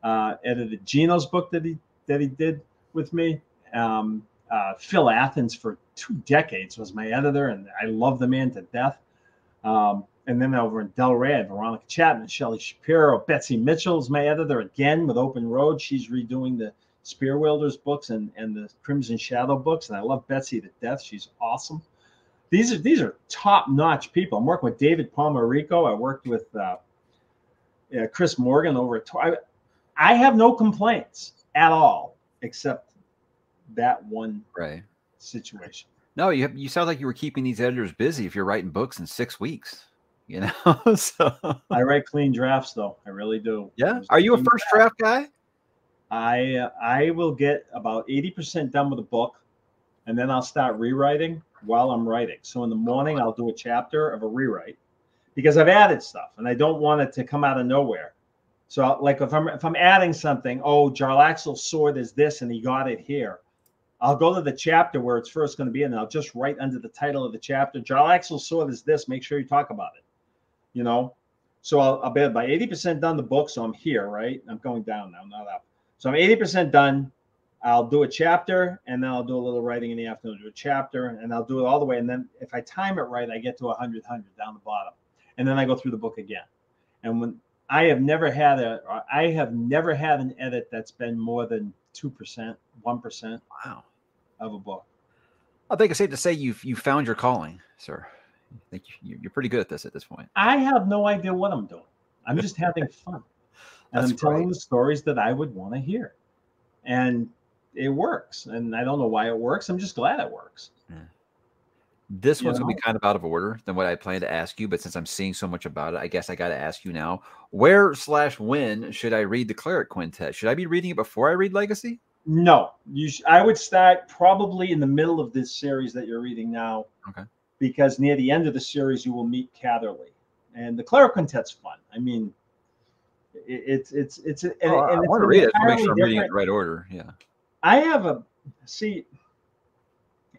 uh, edited Gino's book that he that he did with me. Um, uh, Phil Athens for two decades was my editor, and I love the man to death. Um, and then over in Del Rey, Veronica Chapman, Shelley Shapiro, Betsy Mitchell's my editor again with Open Road. She's redoing the Spearwielder's books and and the Crimson Shadow books, and I love Betsy to death. She's awesome. These are these are top-notch people. I'm working with David Palmarico. I worked with uh, yeah, Chris Morgan over at. I, I have no complaints at all, except that one right. situation. No, you have, you sound like you were keeping these editors busy if you're writing books in six weeks. You know, so I write clean drafts though. I really do. Yeah. There's are you a first draft guy? I uh, I will get about eighty percent done with a book, and then I'll start rewriting while I'm writing. So in the morning, I'll do a chapter of a rewrite because I've added stuff, and I don't want it to come out of nowhere. So I'll, like if I'm if I'm adding something, oh, Jarlaxle's sword is this, and he got it here. I'll go to the chapter where it's first going to be, and I'll just write under the title of the chapter, Jarlaxle's sword is this. Make sure you talk about it, you know. So I'll, I'll be about eighty percent done the book, so I'm here, right? I'm going down now, not up. So I'm eighty percent done. I'll do a chapter, and then I'll do a little writing in the afternoon, do a chapter, and I'll do it all the way. And then if I time it right, I get to one hundred, one hundred down the bottom. And then I go through the book again. And when I have never had a, I have never had an edit that's been more than two percent, one percent wow. of a book. I think it's safe to say you've you found your calling, sir. I think you're pretty good at this at this point. I have no idea what I'm doing. I'm just having fun. And That's I'm telling great. the stories that I would want to hear. And it works. And I don't know why it works. I'm just glad it works. Yeah. This you one's going to be kind of out of order than what I planned to ask you. But since I'm seeing so much about it, I guess I got to ask you now, where slash when should I read the Cleric Quintet? Should I be reading it before I read Legacy? No. you. Sh- I would start probably in the middle of this series that you're reading now. Okay. Because near the end of the series, you will meet Catherly. and the Cleric Quintet's fun. I mean, it's it's it's. And, oh, and I it's want to read it to make sure I'm reading it in the right order. Yeah, I have a see.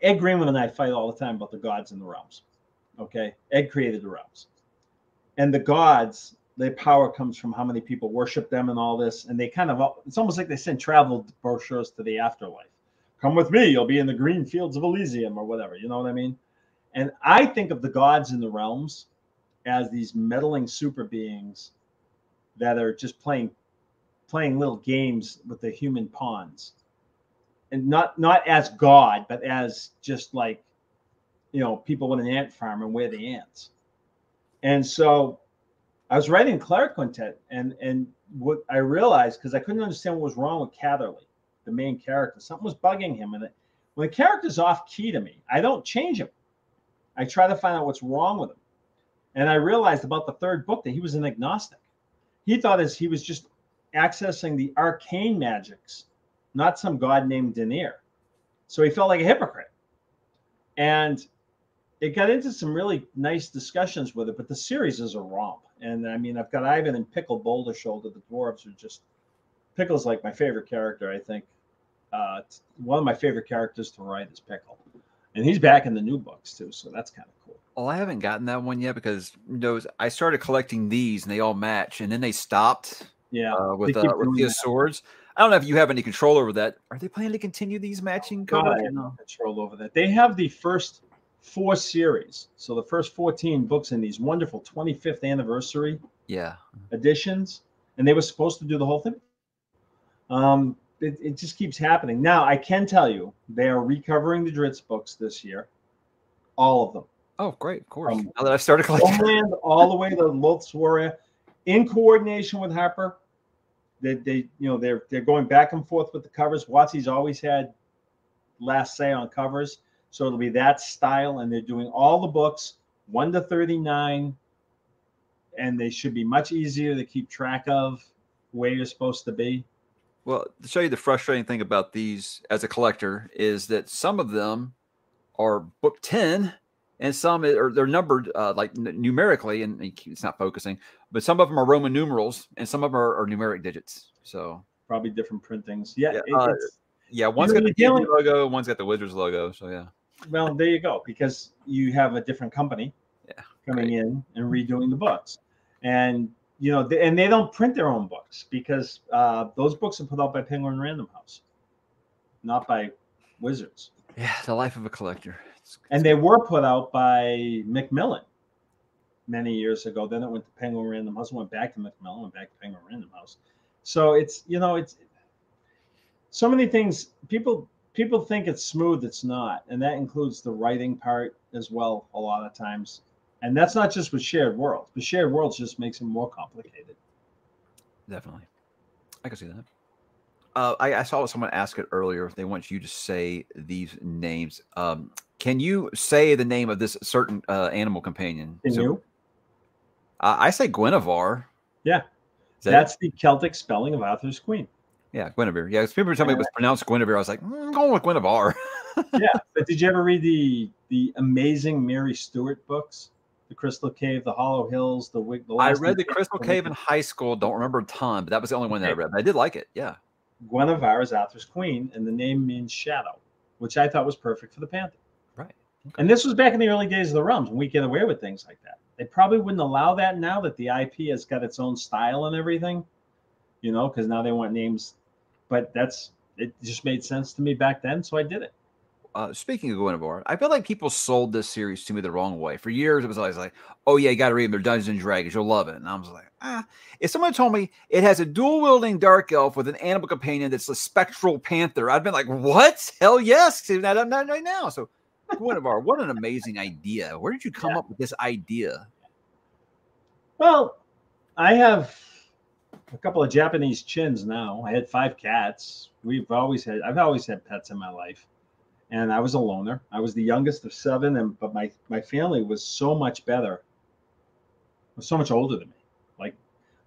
Ed Greenwood and I fight all the time about the gods and the realms. Okay, Ed created the realms, and the gods. Their power comes from how many people worship them and all this. And they kind of, it's almost like they send travel brochures to the afterlife. Come with me. You'll be in the green fields of Elysium or whatever. You know what I mean? And I think of the gods in the realms as these meddling super beings that are just playing, playing little games with the human pawns. And not, not as God, but as just like, you know, people with an ant farm and where the ants. And so I was writing Cleric Quintet, and and what I realized, because I couldn't understand what was wrong with Catherly, the main character. Something was bugging him, and it, when a character's off key to me, I don't change him. I try to find out what's wrong with him, and I realized about the third book that he was an agnostic. He thought as he was just accessing the arcane magics, not some god named Denier. So he felt like a hypocrite, and it got into some really nice discussions with it, but the series is a romp. And I mean, I've got Ivan and Pickle Boulder Shoulder. The dwarves are just, Pickle's like my favorite character, I think. Uh, one of my favorite characters to write is Pickle. And he's back in the new books too, so that's kind of cool. Well, I haven't gotten that one yet because you know, I started collecting these and they all match, and then they stopped yeah, uh, with, they uh, with the swords. I don't know if you have any control over that. Are they planning to continue these matching codes? I have no control over that. They have the first four series, so the first fourteen books in these wonderful twenty-fifth anniversary yeah editions, and they were supposed to do the whole thing. um it, it just keeps happening. Now I can tell you they are recovering the Drizzt books this year, all of them. Oh great, of course. Um, now that I've started collecting all the way to Loth's Warrior in coordination with Harper, they, they you know they're they're going back and forth with the covers. Watsy's always had last say on covers. So it'll be that style, and they're doing all the books, one to thirty-nine, and they should be much easier to keep track of where you're supposed to be. Well, to show you the frustrating thing about these as a collector is that some of them are book ten, and some are they're numbered uh, like numerically, and it's not focusing, but some of them are Roman numerals, and some of them are, are numeric digits. So probably different printings. Yeah, yeah, it, uh, it's, yeah one's got the Disney logo, one's got the Wizards logo, so yeah. Well, there you go, because you have a different company yeah, coming great. in and redoing the books. And, you know, they, and they don't print their own books because uh, those books are put out by Penguin Random House, not by Wizards. Yeah, the life of a collector. It's, and it's they cool. were put out by Macmillan many years ago. Then it went to Penguin Random House, went back to Macmillan, went back to Penguin Random House. So it's, you know, it's so many things people... People think it's smooth. It's not. And that includes the writing part as well a lot of times. And that's not just with shared worlds. The shared worlds just makes it more complicated. Definitely. I can see that. Uh, I, I saw someone ask it earlier. They want you to say these names. Um, can you say the name of this certain uh, animal companion? Can so, you? Uh, I say Guinevere. Yeah. That that's it? The Celtic spelling of Arthur's Queen. Yeah, Guinevere. Yeah, because people were telling me it was pronounced Guinevere. I was like, mm, I'm going with Guinevere. Yeah, but did you ever read the the amazing Mary Stewart books? The Crystal Cave, The Hollow Hills, The Wig. The I read The Crystal Cave in high school. Don't remember a ton, but that was the only one that I read. But I did like it, yeah. Guinevere is Arthur's queen, and the name means shadow, which I thought was perfect for the Panther. Right. Okay. And this was back in the early days of the realms when we get away with things like that. They probably wouldn't allow that now that the I P has got its own style and everything, you know, because now they want names. But that's it. Just made sense to me back then, so I did it. Uh, speaking of Guinevere, I feel like people sold this series to me the wrong way. For years, it was always like, "Oh yeah, you got to read them. They're Dungeons and Dragons. You'll love it." And I was like, "Ah." If someone told me it has a dual wielding dark elf with an animal companion that's a spectral panther, I'd been like, "What? Hell yes!" Even that I'm not right now. So, Guinevere, what an amazing idea! Where did you come yeah. up with this idea? Well, I have a couple of Japanese chins now. I had five cats. We've always had, I've always had pets in my life. And I was a loner. I was the youngest of seven. And, but my, my family was so much better, was so much older than me. Like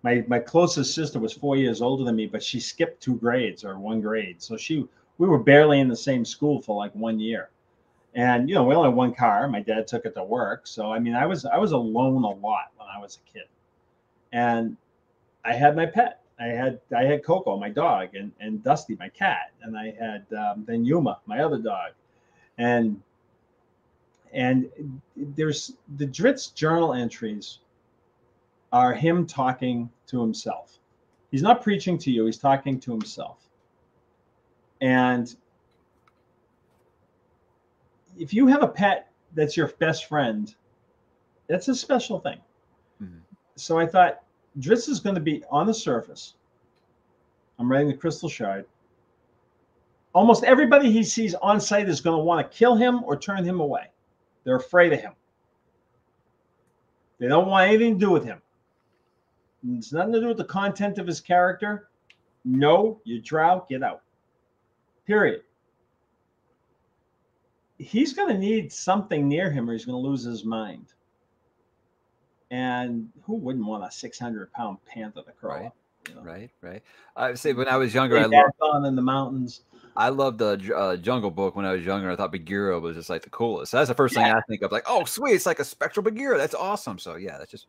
my, my closest sister was four years older than me, but she skipped two grades or one grade. So she, we were barely in the same school for like one year. And, you know, we only had one car. My dad took it to work. So, I mean, I was I was alone a lot when I was a kid. And I had my pet. I had I had Coco, my dog, and, and Dusty, my cat. And I had um, then Yuma, my other dog. And and there's the Drizzt journal entries are him talking to himself. He's not preaching to you. He's talking to himself. And if you have a pet that's your best friend, that's a special thing. Mm-hmm. So I thought Drizzt is going to be on the surface. I'm writing the Crystal Shard. Almost everybody he sees on site is going to want to kill him or turn him away. They're afraid of him. They don't want anything to do with him. It's nothing to do with the content of his character. No, you drow, get out. Period. He's going to need something near him or he's going to lose his mind. And who wouldn't want a six hundred pound panther to curl right, up? You know? Right, right. I would say when I was younger, I loved on in the mountains. I loved the uh, Jungle Book when I was younger. I thought Bagheera was just like the coolest. So that's the first yeah. thing I think of. Like, oh, sweet, it's like a spectral Bagheera. That's awesome. So yeah, that's just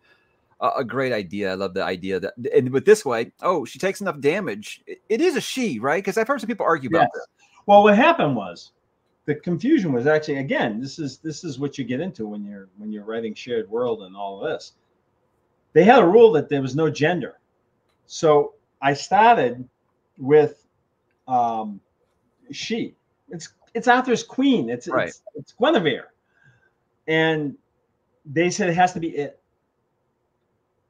a, a great idea. I love the idea that, and with this way, oh, she takes enough damage. It, it is a she, right? Because I've heard some people argue yes. about that. Well, what happened was the confusion was actually again. This is this is what you get into when you're when you're writing shared world and all of this. They had a rule that there was no gender, so I started with. Um, She, it's it's Arthur's queen. It's, right. it's it's Guinevere, and they said it has to be it.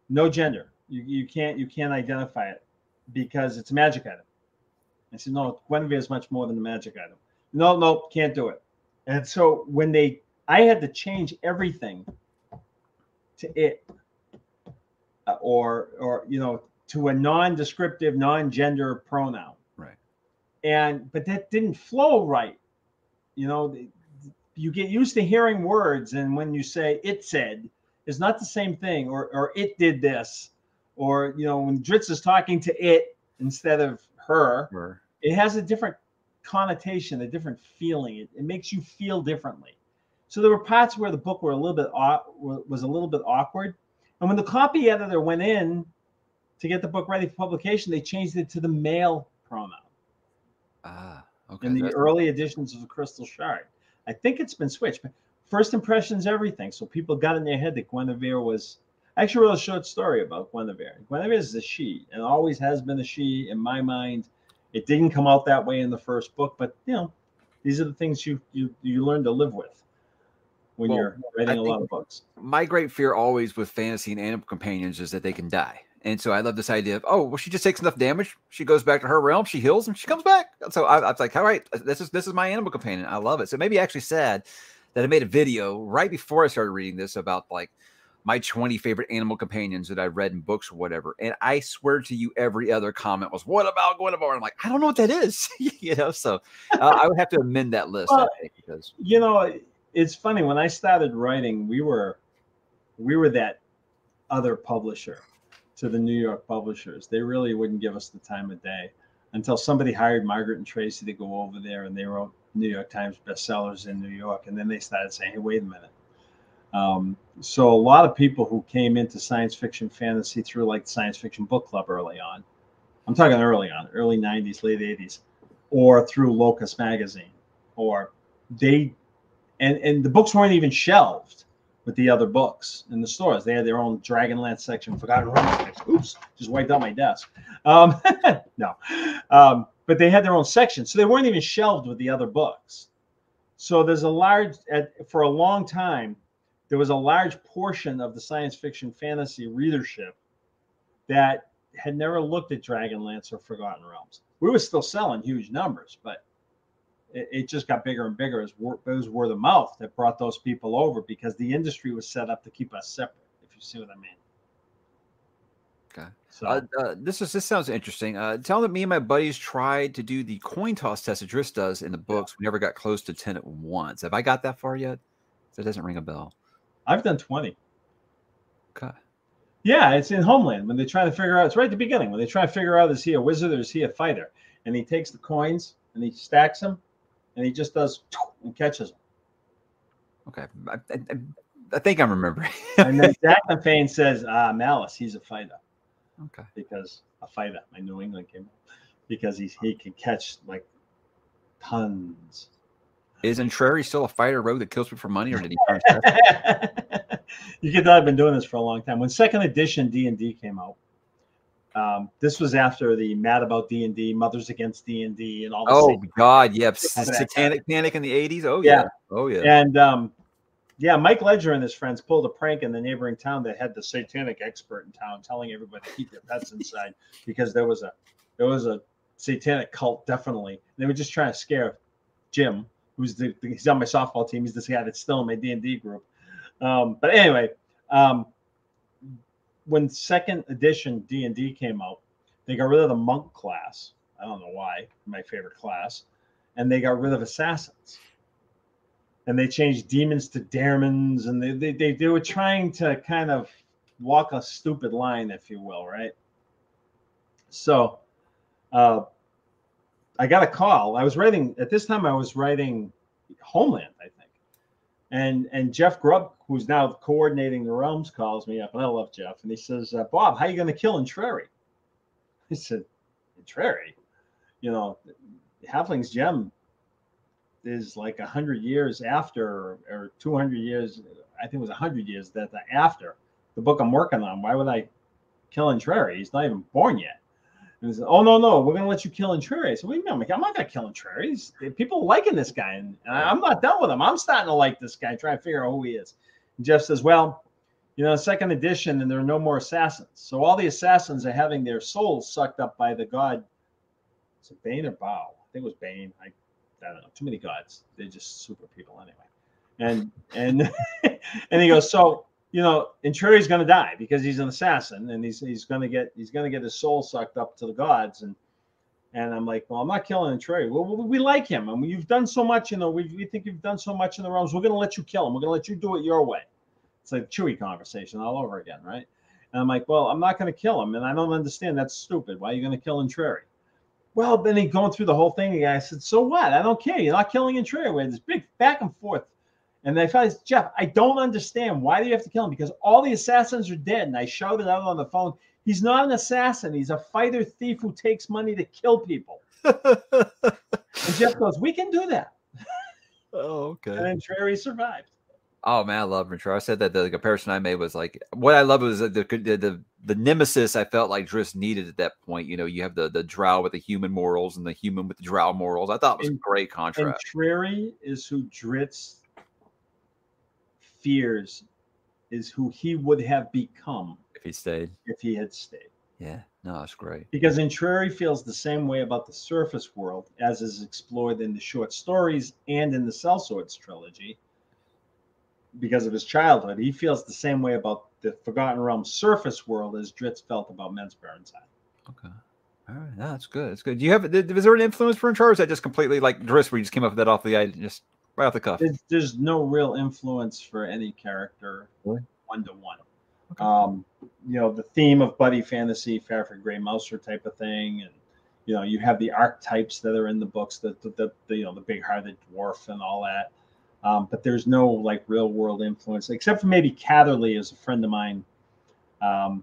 No gender. You you can't you can't identify it because it's a magic item. I said no. Guinevere is much more than a magic item. No, no, can't do it. And so when they, I had to change everything to it, uh, or or you know to a non-descriptive, non-gender pronoun. And but that didn't flow right, you know. You get used to hearing words, and when you say "it said," it's not the same thing, or or "it did this," or you know, when Drizzt is talking to it instead of her, her. It has a different connotation, a different feeling. It, it makes you feel differently. So there were parts where the book were a little bit was a little bit awkward, and when the copy editor went in to get the book ready for publication, they changed it to the male pronoun. Ah, okay. In the early editions of the Crystal Shard, I think it's been switched. But first impressions, everything. So people got in their head that Guinevere was. I actually wrote a short story about Guinevere. Guinevere is a she, and always has been a she in my mind. It didn't come out that way in the first book, but you know, these are the things you you you learn to live with when well, you're reading a lot of books. My great fear always with fantasy and animal companions is that they can die. And so I love this idea of, oh, well, she just takes enough damage. She goes back to her realm. She heals and she comes back. So I, I was like, all right, this is this is my animal companion. I love it. So maybe actually sad that I made a video right before I started reading this about like my twenty favorite animal companions that I read in books or whatever. And I swear to you, every other comment was, what about Guinevere? I'm like, I don't know what that is. you know, so uh, I would have to amend that list. Well, I think, because you know, it's funny. When I started writing, we were we were that other publisher. To the New York publishers, they really wouldn't give us the time of day until somebody hired Margaret and Tracy to go over there, and they wrote New York Times bestsellers in New York, and then they started saying, "Hey, wait a minute." Um, so a lot of people who came into science fiction fantasy through like the Science Fiction Book Club early on, I'm talking early on, early nineties, late eighties, or through Locus magazine, or they, and and the books weren't even shelved. With the other books in the stores, they had their own Dragonlance section, Forgotten Realms. Oops, just wiped out my desk. Um, no, um, but they had their own section, so they weren't even shelved with the other books. So there's a large, at, for a long time, there was a large portion of the science fiction fantasy readership that had never looked at Dragonlance or Forgotten Realms. We were still selling huge numbers, but. It just got bigger and bigger. It was word of mouth that brought those people over because the industry was set up to keep us separate, if you see what I mean. Okay. So uh, uh, this is this sounds interesting. Uh, tell that me and my buddies tried to do the coin toss test that Drizzt does in the books. We never got close to ten at once. Have I got that far yet? That doesn't ring a bell. I've done twenty. Okay. Yeah, it's in Homeland when they try to figure out. It's right at the beginning when they try to figure out is he a wizard or is he a fighter? And he takes the coins and he stacks them. And he just does and catches them. Okay. I, I, I think I'm remembering. And then Zach LaFane says, uh, Malice, he's a fighter. Okay. Because a fighter, my New England came up. Because he's, he can catch, like, tons. Is Entreri still a fighter rogue that kills people for money, or did he? You can tell I've been doing this for a long time. When second edition D and D came out, um, this was after the Mad About D and D, Mothers Against D and D, and all this. Oh, God, yep. Satanic Panic in the eighties. Oh, yeah. yeah. Oh, yeah. And, um, yeah, Mike Ledger and his friends pulled a prank in the neighboring town that had the satanic expert in town telling everybody to keep their pets inside because there was a there was a satanic cult, definitely. And they were just trying to scare Jim, who's the, he's on my softball team. He's this guy that's still in my D and D group. Um, but anyway, um, when second edition D and D came out, they got rid of the monk class. I don't know why, my favorite class. And they got rid of assassins. And they changed demons to daemons. And they, they, they, they were trying to kind of walk a stupid line, if you will, right? So uh, I got a call. I was writing, at this time I was writing Homeland, I think. And and Jeff Grubb, who's now coordinating the realms, calls me up, and I love Jeff. And he says, uh, "Bob, how are you going to kill Entreri?" I said, "Entreri, you know, Halfling's Gem is like a hundred years after, or, or two hundred years. I think it was a hundred years that the after the book I'm working on. Why would I kill Entreri? He's not even born yet." And he said, "Oh no, no, we're going to let you kill Entreri." I said, "What do you mean? I'm not going to kill Entreri. People are liking this guy, and I'm not done with him. I'm starting to like this guy, trying to figure out who he is." And Jeff says, "Well, you know, second edition, and there are no more assassins. So all the assassins are having their souls sucked up by the god. Is it Bane or Bao? I think it was Bane. I, I don't know. Too many gods. They're just super people anyway." And and and he goes, "So, you know, Entreri's going to die because he's an assassin, and he's he's going to get he's going to get his soul sucked up to the gods." And and I'm like, "Well, I'm not killing Entreri. Well, we, we like him, and you've done so much. You know, we we think you've done so much in the realms. We're going to let you kill him. We're going to let you do it your way." It's like Chewy conversation all over again, right? And I'm like, "Well, I'm not going to kill him, and I don't understand. That's stupid. Why are you going to kill Entreri?" Well, then he going through the whole thing. The guy said, "So what? I don't care. You're not killing Entreri." We had this big back and forth. And I finally said, "Jeff, I don't understand. Why do you have to kill him? Because all the assassins are dead." And I shouted out on the phone, "He's not an assassin. He's a fighter thief who takes money to kill people." And Jeff goes, "We can do that." Oh, okay. And Entreri survived. Oh, man, I love Entreri. I said that the comparison I made was like, what I love was the the, the the nemesis I felt like Drizzt needed at that point. You know, you have the, the drow with the human morals and the human with the drow morals. I thought it was and, a great contrast. Entreri is who Drizzt fears, is who he would have become if he stayed. If he had stayed. Yeah, no, that's great. Because Entreri feels the same way about the surface world as is explored in the short stories and in the Sellswords trilogy. Because of his childhood, he feels the same way about the Forgotten Realms surface world as Drizzt felt about Men's Burnside. Okay. All right. No, that's good. That's good. Do you have, is there an influence for Entreri, or is that just completely like Drizzt, where you just came up with that off the eye, just right off the cuff? There's, there's no real influence for any character one to one. Um, you know, the theme of buddy fantasy, Fafhrd and Gray Mouser type of thing, and you know, you have the archetypes that are in the books, the the, the, the you know, the big-hearted dwarf and all that. Um, but there's no like real world influence, except for maybe Catherley is a friend of mine, um,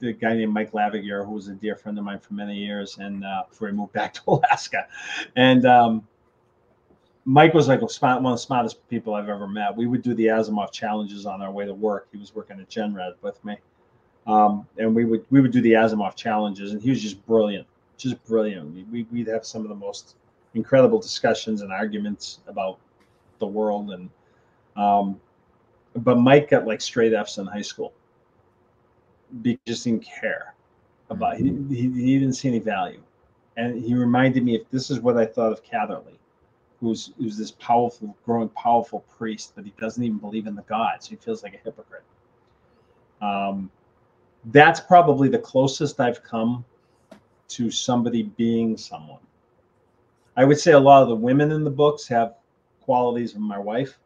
the guy named Mike Lavigueur, who was a dear friend of mine for many years, and uh, before he moved back to Alaska, and. Um, Mike was like a smart, one of the smartest people I've ever met. We would do the Asimov challenges on our way to work. He was working at GenRed with me, um, and we would we would do the Asimov challenges, and he was just brilliant, just brilliant. We, we, we'd have some of the most incredible discussions and arguments about the world, and um, but Mike got like straight F's in high school. He just didn't care about. Mm-hmm. he, he he didn't see any value, and he reminded me, if this is what I thought of Catherley. Who's, who's this powerful, growing powerful priest, but he doesn't even believe in the gods. He feels like a hypocrite. Um, that's probably the closest I've come to somebody being someone. I would say a lot of the women in the books have qualities of my wife.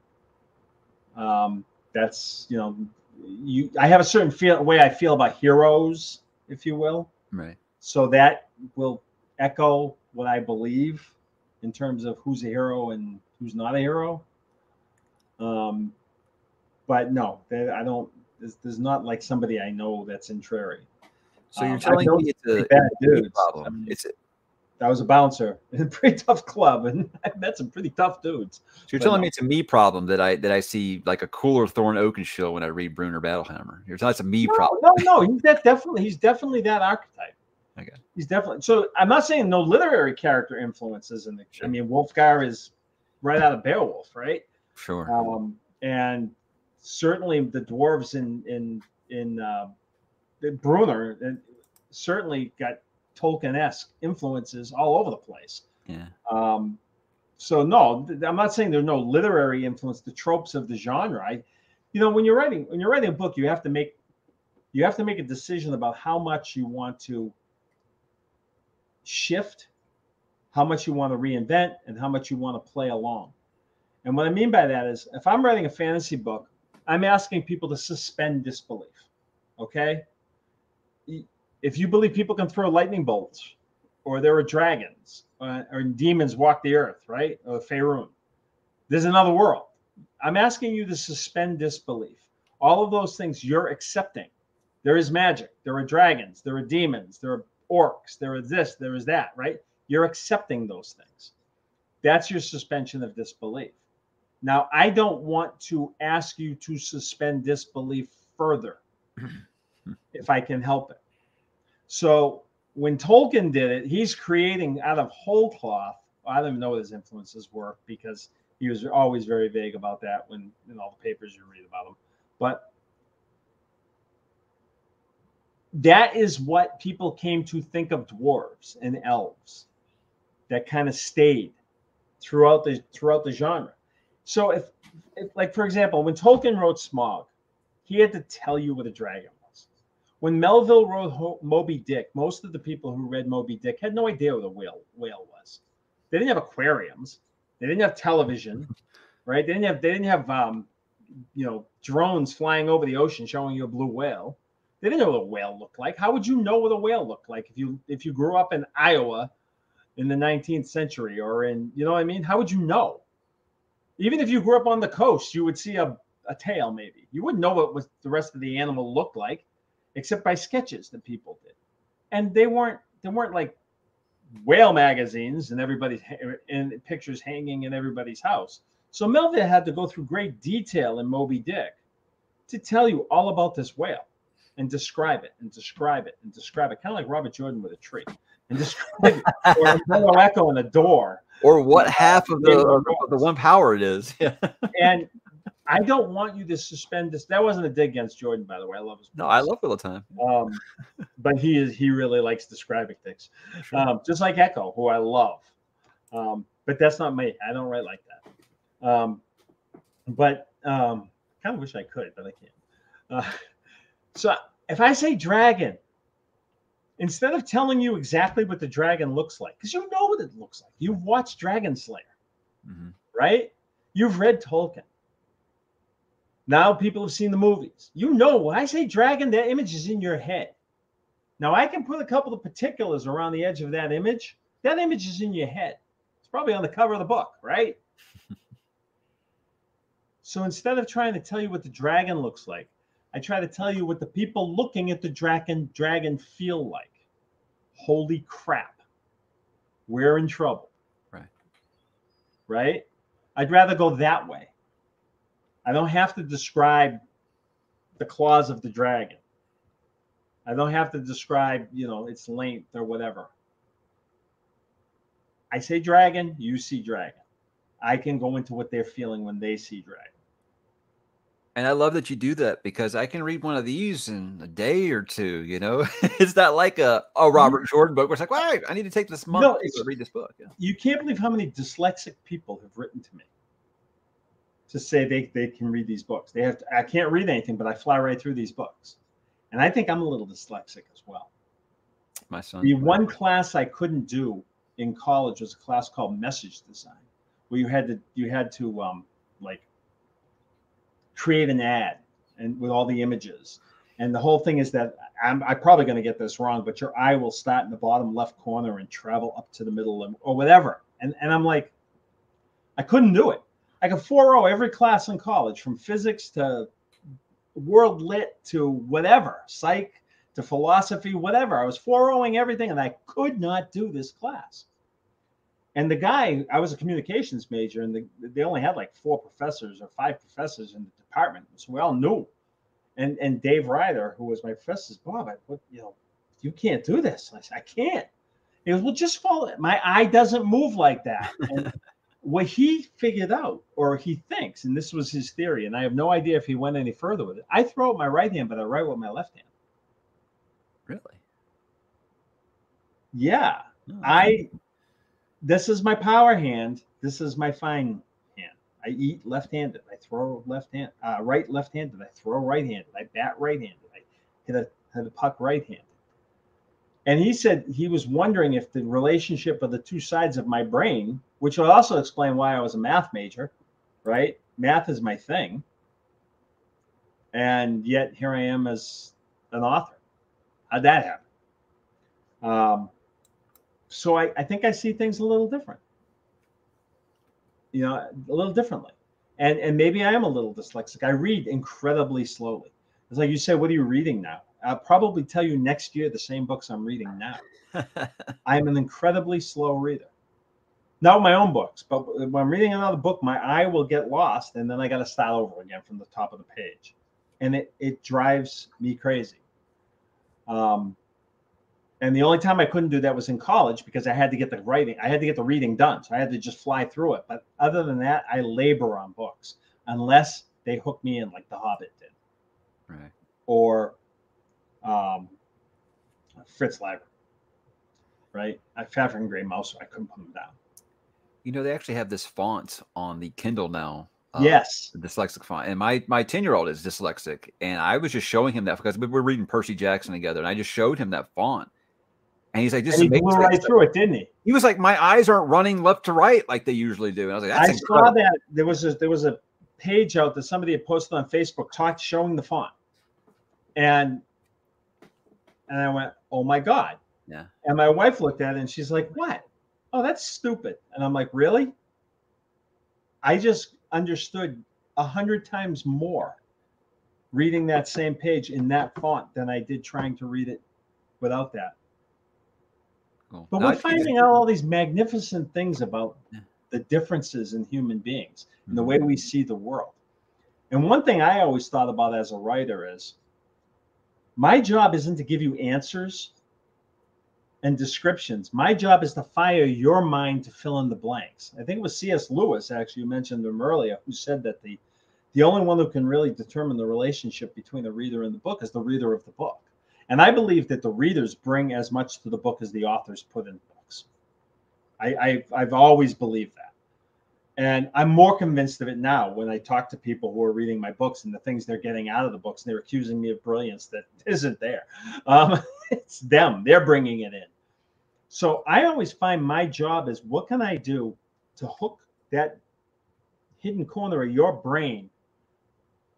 Um, that's, you know, you. I have a certain feel, way I feel about heroes, if you will. Right. So that will echo what I believe in terms of who's a hero and who's not a hero. Um, but no, I don't. There's, there's not like somebody I know that's in Trary. So you're um, telling me it's a bad dude problem. I mean, it's a, I was a bouncer in a pretty tough club, and I met some pretty tough dudes. So you're but telling no. me it's a me problem that I that I see like a cooler Thorne Oakenshield when I read Bruner Battlehammer. You're telling it's a me no, problem. No, no, he's that definitely he's definitely that archetype. Okay. He's definitely so. I'm not saying no literary character influences in the. Sure. I mean, Wolfgar is right out of Beowulf, right? Sure. Um, and certainly the dwarves in in in uh, Bruner and certainly got Tolkien-esque influences all over the place. Yeah. Um, so no, I'm not saying there's no literary influence. The tropes of the genre, I, you know, when you're writing when you're writing a book, you have to make you have to make a decision about how much you want to shift, how much you want to reinvent, and how much you want to play along. And what I mean by that is, if I'm writing a fantasy book, I'm asking people to suspend disbelief. Okay. If you believe people can throw lightning bolts, or there are dragons, uh, or demons walk the earth, right? Or Faerun, there's another world. I'm asking you to suspend disbelief. All of those things you're accepting. There is magic. There are dragons. There are demons. There are orcs. There is this. There is that, right? You're accepting those things. That's your suspension of disbelief. Now, I don't want to ask you to suspend disbelief further if I can help it. So when Tolkien did it, he's creating out of whole cloth. I don't even know what his influences were because he was always very vague about that when in all the papers you read about him. But that is what people came to think of dwarves and elves. That kind of stayed throughout the throughout the genre. So if, if like for example, when Tolkien wrote Smaug, he had to tell you what a dragon. When Melville wrote Moby Dick, most of the people who read Moby Dick had no idea what a whale whale was. They didn't have aquariums, they didn't have television, right? They didn't have they didn't have um, you know, drones flying over the ocean showing you a blue whale. They didn't know what a whale looked like. How would you know what a whale looked like if you if you grew up in Iowa in the nineteenth century or in you know what I mean? How would you know? Even if you grew up on the coast, you would see a a tail maybe. You wouldn't know what was the rest of the animal looked like, except by sketches that people did. And they weren't, they weren't like whale magazines and everybody's and pictures hanging in everybody's house. So Melville had to go through great detail in Moby Dick to tell you all about this whale and describe it and describe it and describe it. Kind of like Robert Jordan with a tree and describe it. Or a mellow echo in a door. Or what and half of the, the one power it is. Yeah. And I don't want you to suspend this. That wasn't a dig against Jordan, by the way. I love his. No, I love Wheel of Time. Um, but he is—he really likes describing things, sure. um, just like Echo, who I love. Um, but that's not me. I don't write like that. Um, but um, kind of wish I could, but I can't. Uh, so if I say dragon, instead of telling you exactly what the dragon looks like, because you know what it looks like, you've watched Dragon Slayer, mm-hmm. right? You've read Tolkien. Now people have seen the movies. You know, when I say dragon, that image is in your head. Now I can put a couple of particulars around the edge of that image. That image is in your head. It's probably on the cover of the book, right? So instead of trying to tell you what the dragon looks like, I try to tell you what the people looking at the dragon dragon feel like. Holy crap. We're in trouble. Right. Right? I'd rather go that way. I don't have to describe the claws of the dragon. I don't have to describe, you know, its length or whatever. I say dragon, you see dragon. I can go into what they're feeling when they see dragon. And I love that you do that because I can read one of these in a day or two, you know. It's not like a, a Robert Jordan book where it's like, well, I need to take this month no, to read this book. Yeah. You can't believe how many dyslexic people have written to me. To say they, they can read these books. They have to, I can't read anything, but I fly right through these books. And I think I'm a little dyslexic as well. My son. The one class I couldn't do in college was a class called message design, where you had to you had to um like create an ad and with all the images. And the whole thing is that I'm I'm probably going to get this wrong, but your eye will start in the bottom left corner and travel up to the middle of, or whatever. And and I'm like, I couldn't do it. I could four oh every class in college, from physics to world lit to whatever, psych to philosophy, whatever. I was four oh ing everything, and I could not do this class. And the guy, I was a communications major, and the, they only had like four professors or five professors in the department, so we all knew. And and Dave Ryder, who was my professor, says, Bob, I, what, you know, you can't do this. And I said, I can't. He goes, well, just follow it. My eye doesn't move like that. And what he figured out, or he thinks, and this was his theory, and I have no idea if he went any further with it. I throw out my right hand, but I write with my left hand. Really? Yeah. No, I. This is my power hand. This is my fine hand. I eat left-handed. I throw left hand, uh, right left-handed. I throw right-handed. I bat right-handed. I hit a, hit a puck right-handed. And he said he was wondering if the relationship of the two sides of my brain, which will also explain why I was a math major, right? Math is my thing. And yet here I am as an author. How'd that happen? Um, So I, I think I see things a little different, you know, a little differently. And and maybe I am a little dyslexic. I read incredibly slowly. It's like you say, what are you reading now? I'll probably tell you next year the same books I'm reading now. I'm an incredibly slow reader. Not my own books, but when I'm reading another book, my eye will get lost, and then I got to start over again from the top of the page. And it, it drives me crazy. Um. And the only time I couldn't do that was in college, because I had to get the writing, I had to get the reading done. So I had to just fly through it. But other than that, I labor on books unless they hook me in like The Hobbit did. Right. Or um, Fritz Leiber. Right. Fafhrd and Gray Mouser. I couldn't put them down. You know, they actually have this font on the Kindle now. Uh, yes. The dyslexic font. And my my ten-year-old is dyslexic. And I was just showing him that, because we were reading Percy Jackson together. And I just showed him that font. And he's like, just he blew right through it, didn't he? He was like, my eyes aren't running left to right like they usually do. And I was like, that's I incredible. Saw that there was a, there was a page out that somebody had posted on Facebook, talk, showing the font, and and I went, oh my god, yeah. And my wife looked at it and she's like, what? Oh, that's stupid. And I'm like, really? I just understood a hundred times more reading that same page in that font than I did trying to read it without that. Cool. But no, we're finding out all these magnificent things about yeah. the differences in human beings and mm-hmm. the way we see the world. And one thing I always thought about as a writer is, my job isn't to give you answers and descriptions. My job is to fire your mind to fill in the blanks. I think it was C S Lewis, actually, you mentioned him earlier, who said that the, the only one who can really determine the relationship between the reader and the book is the reader of the book. And I believe that the readers bring as much to the book as the authors put in books. I, I, I've always believed that. And I'm more convinced of it now when I talk to people who are reading my books and the things they're getting out of the books, and they're accusing me of brilliance that isn't there. Um, it's them. They're bringing it in. So I always find my job is, what can I do to hook that hidden corner of your brain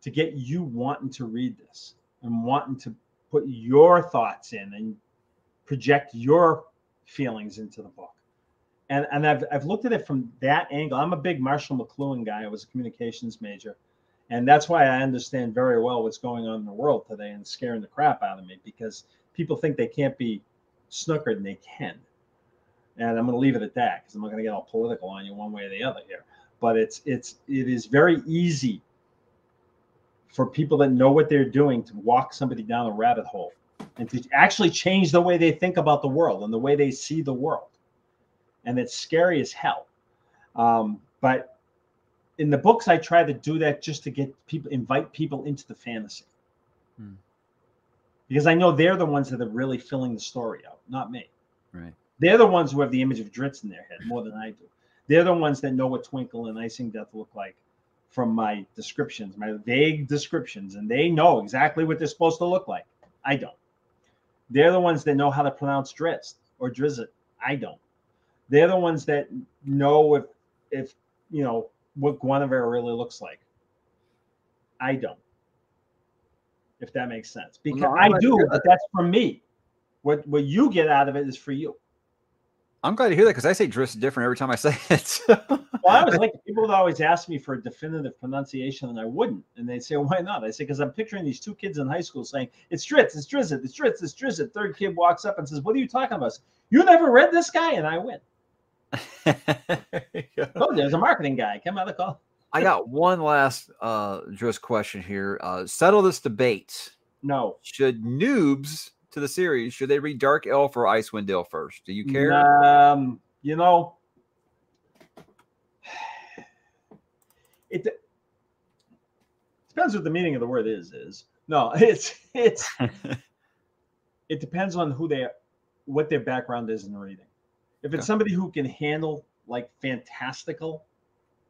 to get you wanting to read this and wanting to put your thoughts in and project your feelings into the book. And and I've I've looked at it from that angle. I'm a big Marshall McLuhan guy. I was a communications major. And that's why I understand very well what's going on in the world today and scaring the crap out of me, because people think they can't be snookered, and they can. And I'm going to leave it at that, because I'm not going to get all political on you one way or the other here. But it's it's it is very easy for people that know what they're doing to walk somebody down a rabbit hole and to actually change the way they think about the world and the way they see the world. And it's scary as hell. Um, but in the books, I try to do that just to get people, invite people into the fantasy. Hmm. Because I know they're the ones that are really filling the story out, not me. Right. They're the ones who have the image of Drizzt in their head more than I do. They're the ones that know what Twinkle and Icing Death look like from my descriptions, my vague descriptions, and they know exactly what they're supposed to look like. I don't. They're the ones that know how to pronounce Drizzt or Drizzt. I don't. They're the ones that know if, if you know, what Guinevere really looks like. I don't. If that makes sense. Because well, no, I do, sure. But that's for me. What what you get out of it is for you. I'm glad to hear that, because I say Drizzt different every time I say it. So. Well, I was like, people would always ask me for a definitive pronunciation, and I wouldn't. And they'd say, well, why not? I say, because I'm picturing these two kids in high school saying, it's Drizzt, it's Drizzt, it's Drizzt, it's Drizzt. Third kid walks up and says, what are you talking about? Says, you never read this guy? And I win. Oh, there's a marketing guy. Come out of the call. I got one last uh, Drizzt question here. Uh, settle this debate. No. Should noobs to the series, should they read Dark Elf or Icewind Dale first? Do you care? Um, you know, it depends what the meaning of the word is. Is no, it's it's it depends on who they, what their background is in reading. If it's yeah. somebody who can handle like fantastical,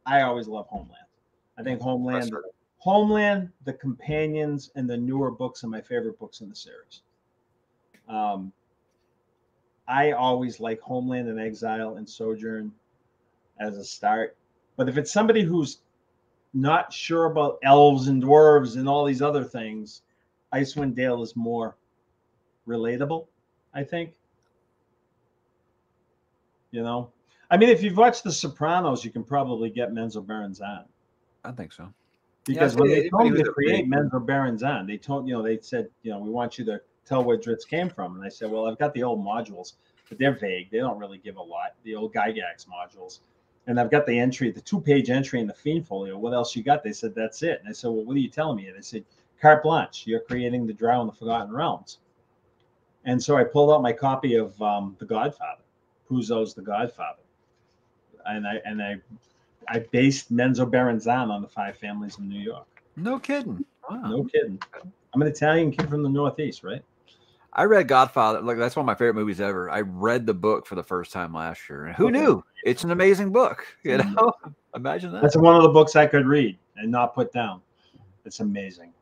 I always love Homeland. I think Homeland, Homeland, the Companions, and the newer books are my favorite books in the series. Um, I always like Homeland and Exile and Sojourn as a start. But if it's somebody who's not sure about elves and dwarves and all these other things, Icewind Dale is more relatable, I think. You know? I mean, if you've watched The Sopranos, you can probably get Menzel Berranzan. I think so. Because yeah, when they told me to create Menzel Berranzan, they told, you know, they said, you know, we want you to tell where Drizzt came from. And I said, well, I've got the old modules, but they're vague. They don't really give a lot. The old Gygax modules. And I've got the entry, the two-page entry in the Fiend Folio. What else you got? They said, that's it. And I said, well, what are you telling me? And they said, carte blanche. You're creating the Drow in the Forgotten Realms. And so I pulled out my copy of um, The Godfather, Puzo's The Godfather. And I and I, I based Menzel Berranzan on the Five Families in New York. No kidding. Wow. No kidding. I'm an Italian kid from the Northeast, right? I read Godfather. Like, that's one of my favorite movies ever. I read the book for the first time last year. And who knew? It's an amazing book. You know, imagine that. That's one of the books I could read and not put down. It's amazing.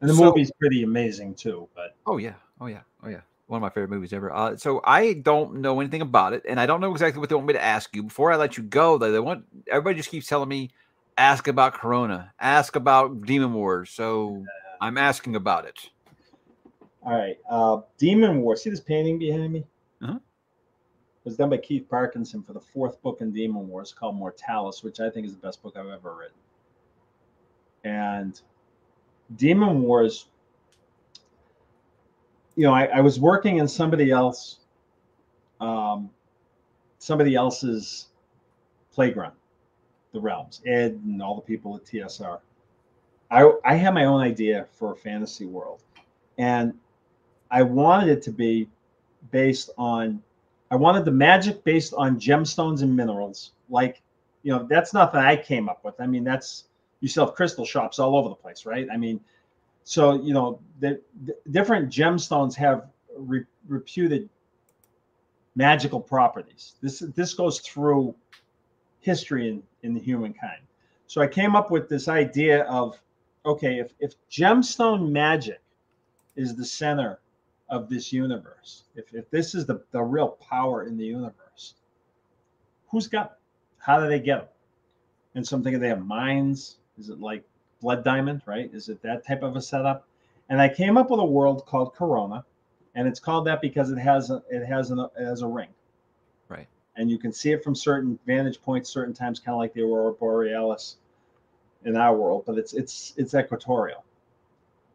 And the so, movie's pretty amazing too. But oh yeah, oh yeah, oh yeah. One of my favorite movies ever. Uh, so I don't know anything about it, and I don't know exactly what they want me to ask you. Before I let you go, though, they want everybody just keeps telling me, ask about Corona, ask about Demon Wars. So uh, I'm asking about it. All right, uh, Demon Wars. See this painting behind me? Uh-huh. It was done by Keith Parkinson for the fourth book in Demon Wars called Mortalis, which I think is the best book I've ever written. And Demon Wars, you know, I, I was working in somebody else, um, somebody else's playground, the realms, Ed and all the people at T S R. I, I had my own idea for a fantasy world. And I wanted it to be based on, I wanted the magic based on gemstones and minerals. Like, you know, that's nothing I came up with. I mean, that's, you still have crystal shops all over the place, right? I mean, so, you know, the, the different gemstones have re, reputed magical properties. This, this goes through history in, in the humankind. So I came up with this idea of, okay, if, if gemstone magic is the center of this universe, if, if this is the, the real power in the universe, who's got them? How do they get them? And so I'm thinking, they have minds. Is it like Blood Diamond, right? Is it that type of a setup? And I came up with a world called Corona, and it's called that because it has a, it has an, it has a ring, right? And you can see it from certain vantage points, certain times, kind of like the Aurora Borealis in our world, but it's it's it's equatorial,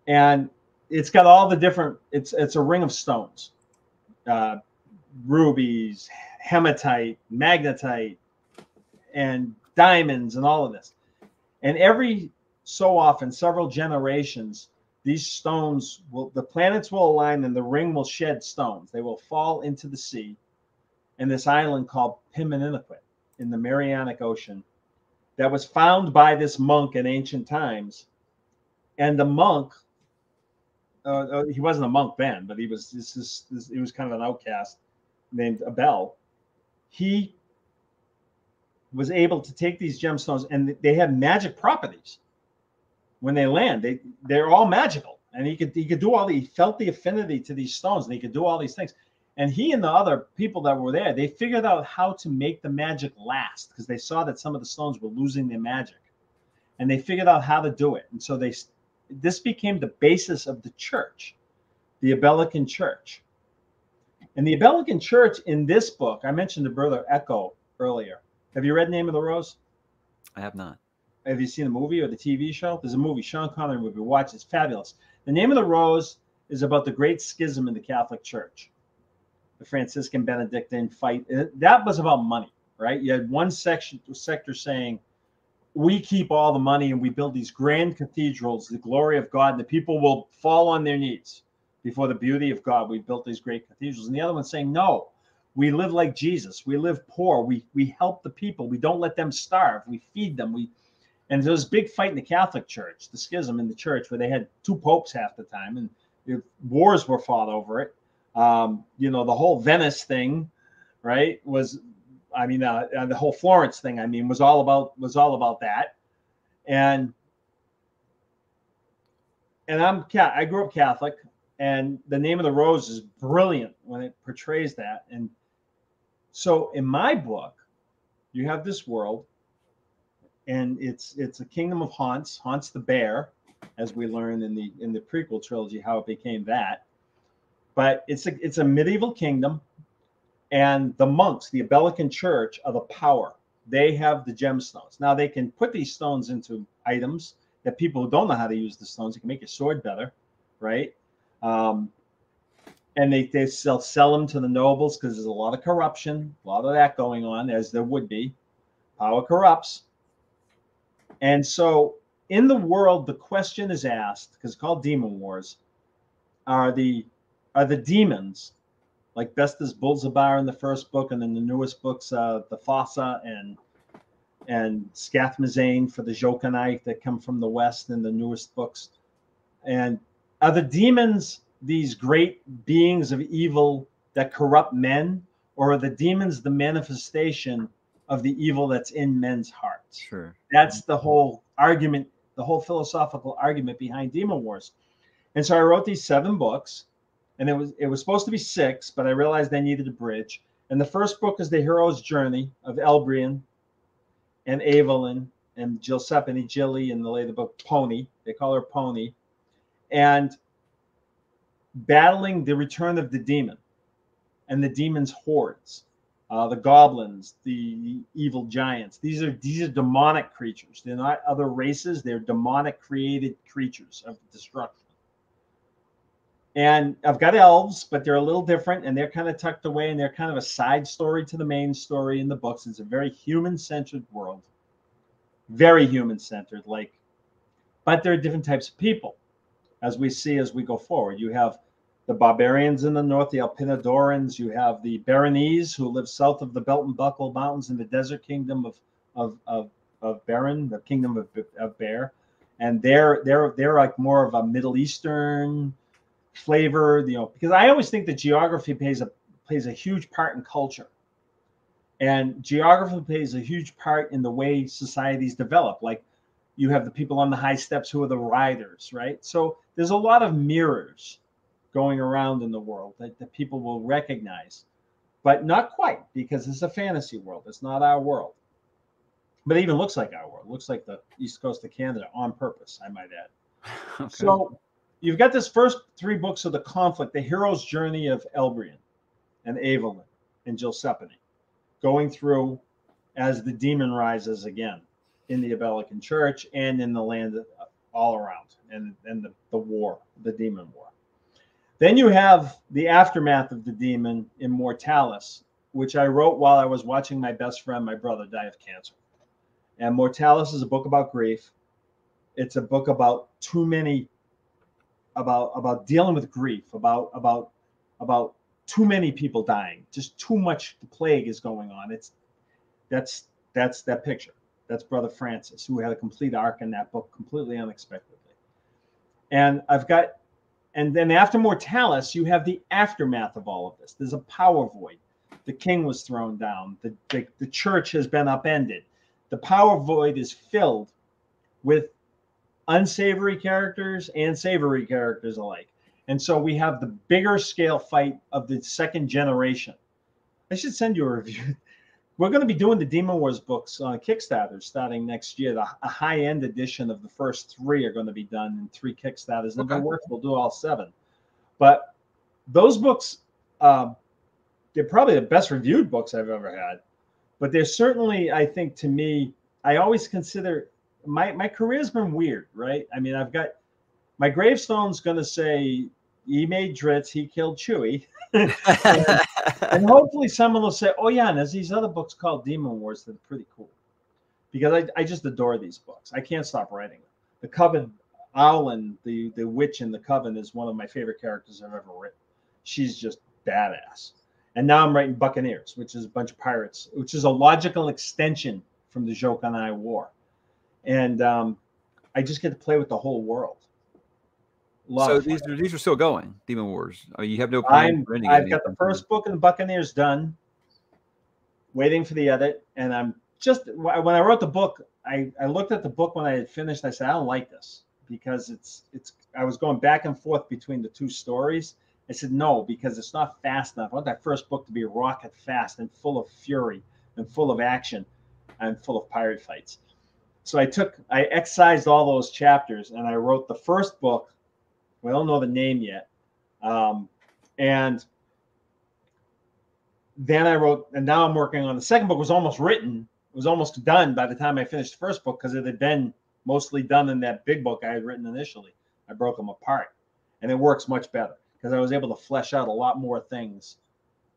and it's got all the different, it's it's a ring of stones, uh, rubies, hematite, magnetite, and diamonds, and all of this. And every so often, several generations, these stones will, the planets will align and the ring will shed stones. They will fall into the sea in this island called Piminiquit in the Marianic Ocean that was found by this monk in ancient times. And the monk, Uh, he wasn't a monk then, but he was. This is. He was kind of an outcast named Abel. He was able to take these gemstones, and they had magic properties. When they land, they they're all magical, and he could he could do all the. He felt the affinity to these stones, and he could do all these things. And he and the other people that were there, they figured out how to make the magic last, because they saw that some of the stones were losing their magic, and they figured out how to do it. And so they. This became the basis of the church, the Abelican church. In the Abelican Church, in this book, I mentioned the brother Echo earlier. Have you read Name of the Rose? I have not. Have you seen the movie or the T V show? There's a movie, Sean Connery movie. Watch, it's fabulous. The Name of the Rose is about the great schism in the Catholic Church. The Franciscan Benedictine fight. That was about money, right? You had one section, sector saying, we keep all the money and we build these grand cathedrals, the glory of God, and the people will fall on their knees before the beauty of God. We built these great cathedrals. And the other one's saying, no, we live like Jesus. We live poor. We we help the people. We don't let them starve. We feed them. We And there was a big fight in the Catholic Church, the schism in the church, where they had two popes half the time, and wars were fought over it. Um, you know, the whole Venice thing, right, was, I mean, uh, the whole Florence thing, I mean, was all about, was all about that. And, and I'm, I grew up Catholic, and The Name of the Rose is brilliant when it portrays that. And so in my book, you have this world, and it's, it's a kingdom of Haunts, Haunts the bear, as we learn in the, in the prequel trilogy, how it became that. But it's a, it's a medieval kingdom, and the monks, the Abelican Church, are the power. They have the gemstones. Now, they can put these stones into items that people who don't know how to use the stones. It can make your sword better, right? Um, and they, they sell, sell them to the nobles because there's a lot of corruption, a lot of that going on, as there would be. Power corrupts. And so in the world, the question is asked, because it's called Demon Wars, are the... are the demons, like Vesta's Bulzabar in the first book, and then the newest books, uh, the Fossa and and Scathmazane for the Jokanite that come from the West in the newest books. And are the demons these great beings of evil that corrupt men, or are the demons the manifestation of the evil that's in men's hearts? Sure. That's the whole argument, the whole philosophical argument behind Demon Wars. And so I wrote these seven books. And it was it was supposed to be six, but I realized they needed a bridge. And the first book is the hero's journey of Elbrian and Avelyn and Giuseppini, Gilly, and the later book Pony. They call her Pony. And battling the return of the demon and the demon's hordes, uh, the goblins, the evil giants. These are these are demonic creatures. They're not other races. They're demonic created creatures of destruction. And I've got elves, but they're a little different, and they're kind of tucked away, and they're kind of a side story to the main story in the books. It's a very human-centered world, very human-centered. Like, but there are different types of people, as we see as we go forward. You have the barbarians in the north, the Alpinadorans. You have the Baronese, who live south of the Belt and Buckle Mountains in the desert kingdom of of of, of Baron, the kingdom of, of Bear, and they're they're they're like more of a Middle Eastern flavor, you know, because I always think that geography plays a plays a huge part in culture, and geography plays a huge part in the way societies develop. Like, you have the people on the high steps who are the riders, right? So there's a lot of mirrors going around in the world that, that people will recognize, but not quite, because it's a fantasy world. It's not our world, but it even looks like our world. It looks like the east coast of Canada on purpose, I might add. Okay. So you've got this first three books of the conflict, the hero's journey of Elbrian and Avelyn and Giuseppini, going through as the demon rises again in the Abelican Church and in the land all around, and, and the, the war, the demon war. Then you have the aftermath of the demon in Mortalis, which I wrote while I was watching my best friend, my brother, die of cancer. And Mortalis is a book about grief. It's a book about too many about about dealing with grief, about about about too many people dying, just too much. The plague is going on. It's that's that's that picture. That's Brother Francis, who had a complete arc in that book, completely unexpectedly. And I've got, and then after Mortalis, you have the aftermath of all of this. There's a power void. The king was thrown down. The the, the church has been upended. The power void is filled with unsavory characters and savory characters alike. And so we have the bigger scale fight of the second generation. I should send you a review. We're going to be doing the Demon Wars books on Kickstarter starting next year. The a high-end edition of the first three are going to be done in three Kickstarters. And if it works, we'll do all seven. But those books, uh, they're probably the best reviewed books I've ever had. But there's certainly, I think, to me, I always consider my my career's been weird, right? I mean, I've got my gravestone's going to say he made Drizzt, he killed Chewie, and, and hopefully someone will say, "Oh yeah, and there's these other books called Demon Wars that are pretty cool," because I I just adore these books. I can't stop writing them. The Coven, Owlin, the the witch in the Coven, is one of my favorite characters I've ever written. She's just badass. And now I'm writing Buccaneers, which is a bunch of pirates, which is a logical extension from the Jok'n'I War. And um, I just get to play with the whole world. So these are, these are still going, Demon Wars. I mean, you have no plan for ending. I've got the first book in the Buccaneers done, waiting for the other. And I'm just, when I wrote the book, I, I looked at the book when I had finished. I said, I don't like this because it's, it's, I was going back and forth between the two stories. I said, no, because it's not fast enough. I want that first book to be rocket fast and full of fury and full of action and full of pirate fights. So I took, I excised all those chapters and I wrote the first book. We don't know the name yet. Um, and then I wrote, and now I'm working on the second book. It was almost written. It was almost done by the time I finished the first book because it had been mostly done in that big book I had written initially. I broke them apart and it works much better, because I was able to flesh out a lot more things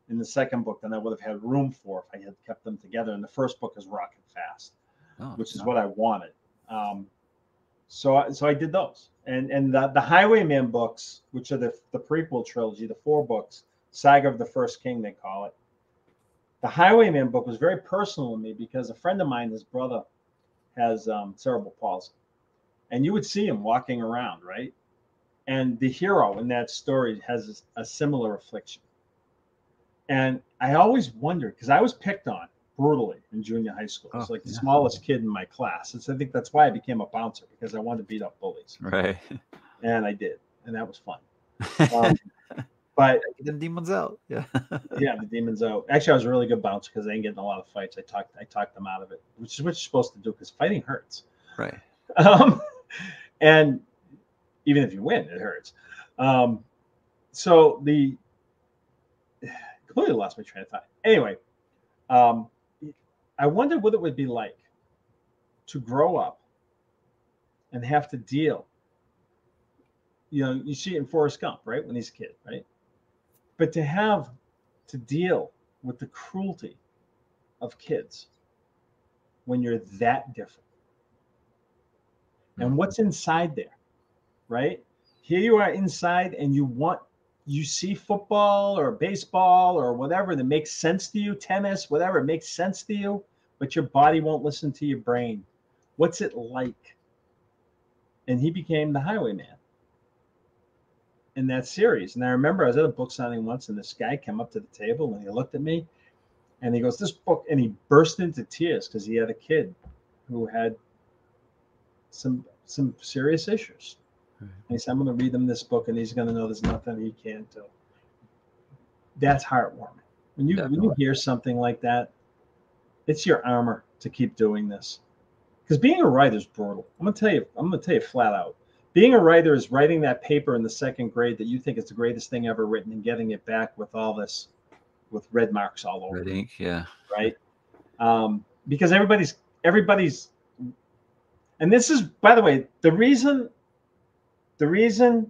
in the second book than I would have had room for if I had kept them together. And the first book is rocket fast, oh, which is no. what I wanted. Um, so, I, so I did those. And and the, the Highwayman books, which are the, the prequel trilogy, the four books, Saga of the First King, they call it. The Highwayman book was very personal to me because a friend of mine, his brother, has um, cerebral palsy. And you would see him walking around, right? And the hero in that story has a similar affliction. And I always wondered, because I was picked on brutally in junior high school. It's oh, like the yeah. smallest kid in my class. And so I think that's why I became a bouncer, because I wanted to beat up bullies. Right. And I did. And that was fun. Um, but get the demons out. Yeah. yeah, the demons out. Actually, I was a really good bouncer because I didn't get in a lot of fights. I talked I talked them out of it, which is what you're supposed to do because fighting hurts. Right. Um, and even if you win, it hurts. Um, so the completely lost my train of thought. Anyway, um, I wondered what it would be like to grow up and have to deal. You know, you see it in Forrest Gump, right? When he's a kid, right? But to have to deal with the cruelty of kids when you're that different. And what's inside there? Right here you are inside, and you want you see football or baseball or whatever that makes sense to you, tennis, whatever it makes sense to you, but your body won't listen to your brain. What's it like? And he became the Highwayman in that series. And I remember I was at a book signing once, and this guy came up to the table and he looked at me and he goes, "This book," and he burst into tears because he had a kid who had some some serious issues. And he said, "I'm going to read him this book, and he's going to know there's nothing he can't do." That's heartwarming. When you Definitely. when you hear something like that, it's your armor to keep doing this, because being a writer is brutal. I'm going to tell you. I'm going to tell you flat out. Being a writer is writing that paper in the second grade that you think is the greatest thing ever written, and getting it back with all this, with red marks all over. Red ink, yeah. Right. Um, because everybody's everybody's, and this is, by the way, the reason. The reason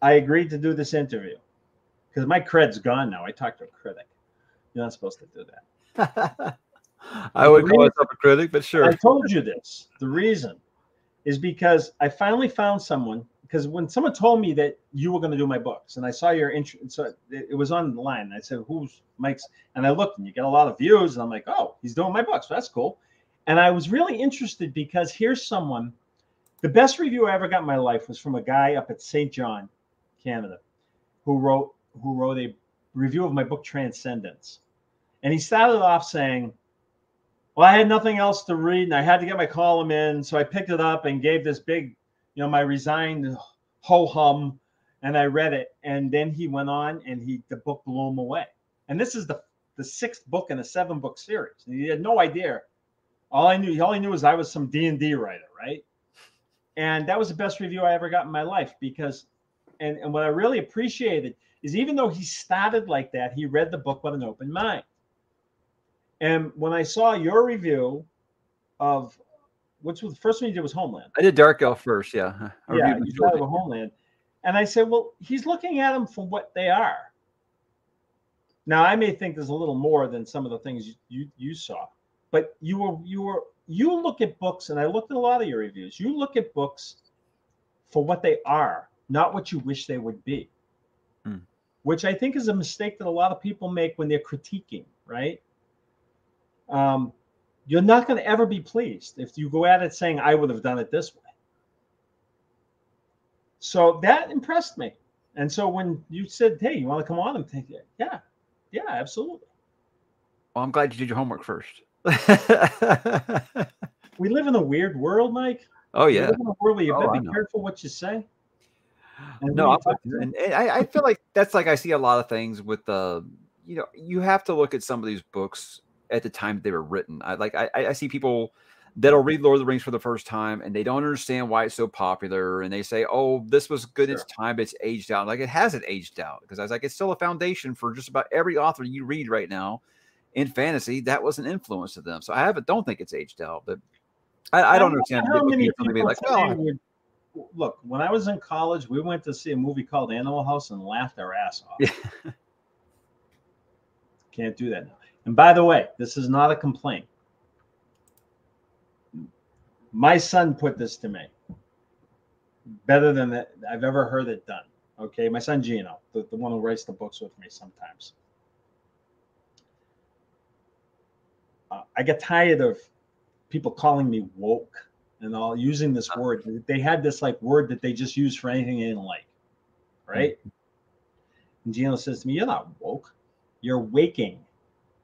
I agreed to do this interview, because my cred's gone now. I talked to a critic. You're not supposed to do that. I would reason, call myself a critic, but sure. I told you this. The reason is because I finally found someone, because when someone told me that you were going to do my books, and I saw your interest, so it, it was on the line. And I said, "Who's Mike's?" And I looked, and you get a lot of views, and I'm like, "Oh, he's doing my books. So that's cool." And I was really interested because here's someone. The best review I ever got in my life was from a guy up at Saint John, Canada, who wrote who wrote a review of my book Transcendence. And he started off saying, "Well, I had nothing else to read, and I had to get my column in, so I picked it up and gave this big, you know, my resigned ho-hum, and I read it." And then he went on, and he the book blew him away. And this is the the sixth book in a seven book series. And he had no idea. All I knew, all he knew was I was some D and D writer, right? And that was the best review I ever got in my life, because and, and what I really appreciated is even though he started like that, he read the book with an open mind. And when I saw your review of, which was the first one you did was Homeland. I did Dark Elf first, yeah. I yeah, you started with Homeland. And I said, well, he's looking at them for what they are. Now, I may think there's a little more than some of the things you, you, you saw, but you were, you were, you look at books, and I looked at a lot of your reviews, you look at books for what they are, not what you wish they would be, mm. which I think is a mistake that a lot of people make when they're critiquing, right? Um, you're not going to ever be pleased if you go at it saying, I would have done it this way. So that impressed me. And so when you said, hey, you want to come on? I'm thinking, yeah, yeah, absolutely. Well, I'm glad you did your homework first. We live in a weird world, Mike. Oh, yeah. We live in a world where you better oh, be careful what you say. And no, I'm, and, and I, I feel like that's like I see a lot of things with the, you know, you have to look at some of these books at the time they were written. I like I, I see people that'll read Lord of the Rings for the first time and they don't understand why it's so popular. And they say, oh, this was good. Sure. It's time. But it's aged out. Like it hasn't aged out. Cause I was like, it's still a foundation for just about every author you read right now in fantasy. That was an influence to them. So I haven't, don't think it's aged out, but I, I, I don't understand. How many people like, oh. would, look, when I was in college, we went to see a movie called Animal House and laughed our ass off. Yeah. Can't do that now. And by the way, this is not a complaint. My son put this to me better than that I've ever heard it done. Okay. My son, Gino, the, the one who writes the books with me sometimes. Uh, I get tired of people calling me woke and all using this word. They had this like word that they just use for anything they didn't like. Right. And Gino says to me, you're not woke. You're waking.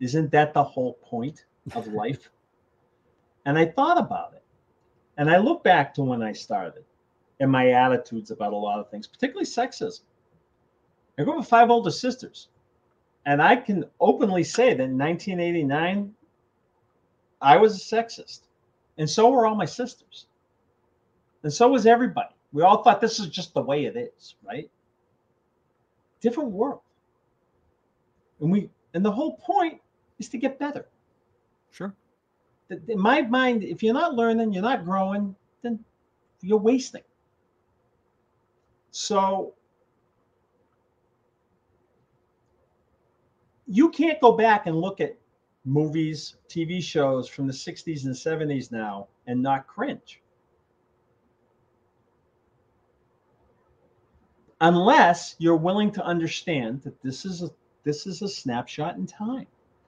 Isn't that the whole point of life? And I thought about it. And I look back to when I started and my attitudes about a lot of things, particularly sexism. I grew up with five older sisters. And I can openly say that in nineteen eighty-nine, I was a sexist. And so were all my sisters. And so was everybody. We all thought this is just the way it is, right? Different world. And we and the whole point is to get better. Sure. In my mind, if you're not learning, you're not growing, then you're wasting. So you can't go back and look at movies, T V shows from the sixties and seventies now and not cringe. Unless you're willing to understand that this is a, this is a snapshot in time.